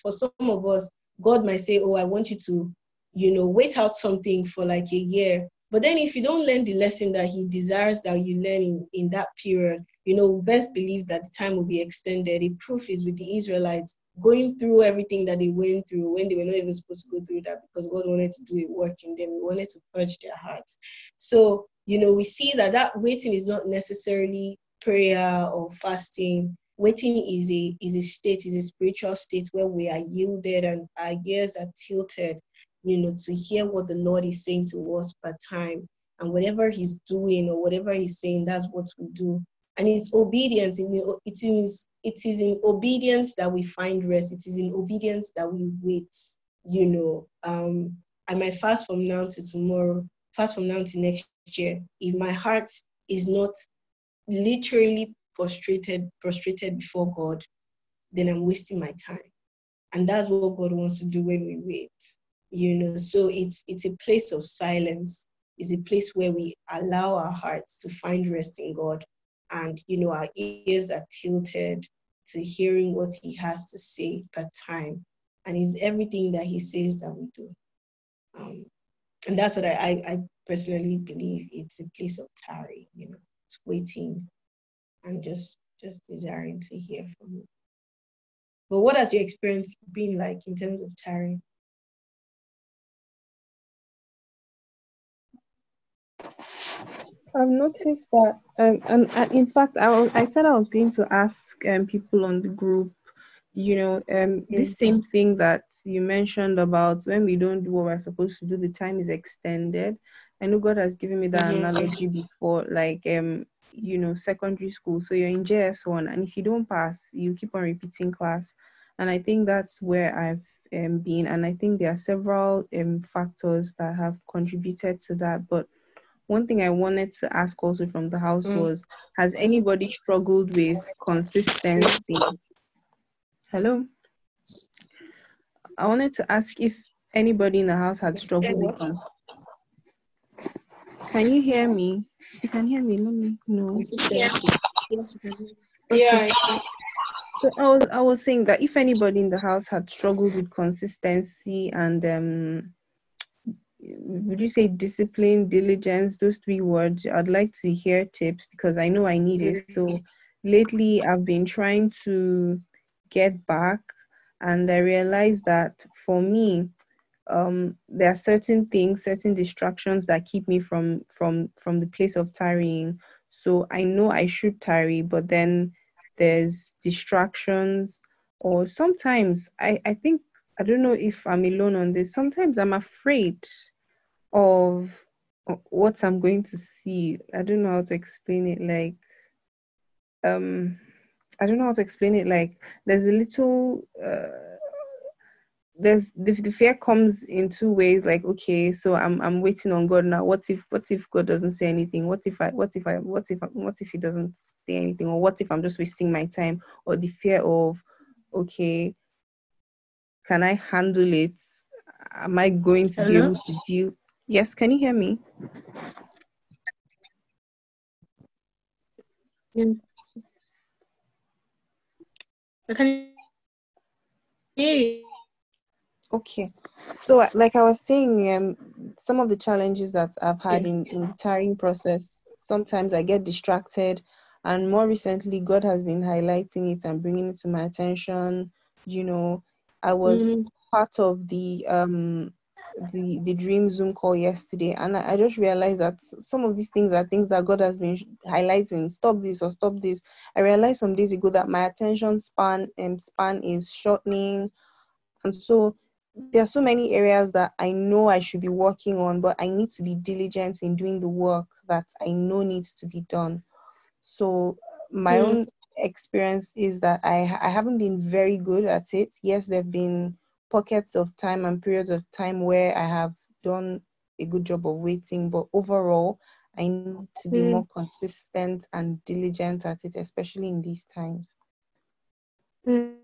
for some of us, God might say, oh, I want you to, you know, wait out something for like a year. But then if you don't learn the lesson that he desires that you learn in, in that period, you know, best believe that the time will be extended. The proof is with the Israelites going through everything that they went through when they were not even supposed to go through that, because God wanted to do a work in them. He wanted to purge their hearts. So, you know, we see that that waiting is not necessarily prayer or fasting. Waiting is a, is a state, is a spiritual state where we are yielded and our ears are tilted, you know, to hear what the Lord is saying to us per time. And whatever he's doing or whatever he's saying, that's what we do. And it's obedience. It is, it is in obedience that we find rest. It is in obedience that we wait, you know. Um, I might fast from now to tomorrow, fast from now to next year, if my heart is not literally prostrated, prostrated before God, then I'm wasting my time. And that's what God wants to do when we wait, you know. So it's it's a place of silence. It's a place where we allow our hearts to find rest in God. And, you know, our ears are tilted to hearing what he has to say per time. And it's everything that he says that we do. Um, And that's what I, I, I personally believe. It's a place of tarry, you know, it's waiting and just just desiring to hear from you. But what has your experience been like in terms of tarry? I've noticed that, um, and, and in fact, I, was, I said I was going to ask um, people on the group, you know, um, this same thing that you mentioned about when we don't do what we're supposed to do, the time is extended. I know God has given me that mm-hmm. analogy before, like, um, you know, secondary school. So you're in J S one, and if you don't pass, you keep on repeating class. And I think that's where I've um, been. And I think there are several um, factors that have contributed to that. But one thing I wanted to ask also from the house mm. was, has anybody struggled with consistency? Hello? I wanted to ask if anybody in the house had struggled with consistency. Can you hear me? You can hear me, let me know. Yeah. Okay. So I was I was saying that if anybody in the house had struggled with consistency and um would you say discipline, diligence, those three words, I'd like to hear tips because I know I need it. So lately I've been trying to get back and I realized that for me, um there are certain things, certain distractions that keep me from from from the place of tarrying. So I know I should tarry, but then there's distractions, or sometimes I I think, I don't know if I'm alone on this, sometimes I'm afraid of what I'm going to see. I don't know how to explain it like um I don't know how to explain it like there's a little uh There's the, the fear comes in two ways. Like, okay, so I'm I'm waiting on God now. What if what if God doesn't say anything? What if I what if I what if what if He doesn't say anything? Or what if I'm just wasting my time? Or the fear of, okay, can I handle it? Am I going to Hello? be able to deal? Yes, can you hear me? Yeah. I can hear you. Okay, so like I was saying, um, some of the challenges that I've had in, in the tarrying process, sometimes I get distracted, and more recently, God has been highlighting it and bringing it to my attention. You know, I was mm-hmm. part of the um the the dream Zoom call yesterday, and I, I just realized that some of these things are things that God has been highlighting. Stop this or stop this. I realized some days ago that my attention span and span is shortening, and so. There are so many areas that I know I should be working on, but I need to be diligent in doing the work that I know needs to be done. So my mm. own experience is that I, I haven't been very good at it. Yes, there have been pockets of time and periods of time where I have done a good job of waiting, but overall, I need to be mm. more consistent and diligent at it, especially in these times. Mm.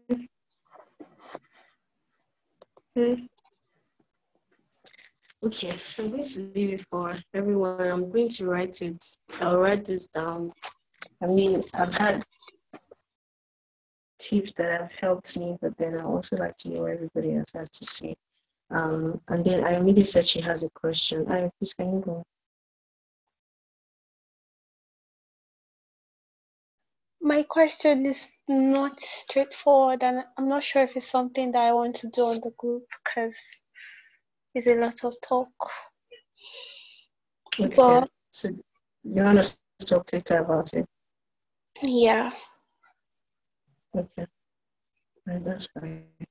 Okay, so I'm going to leave it for everyone. I'm going to write it. I'll write this down. I mean, I've had tips that have helped me, but then I also like to hear what everybody else has to say. Um, and then I really said she has a question. I please can you go? My question is not straightforward, and I'm not sure if it's something that I want to do on the group because it's a lot of talk. Okay. But, so you want to talk later about it? Yeah. Okay. That's fine.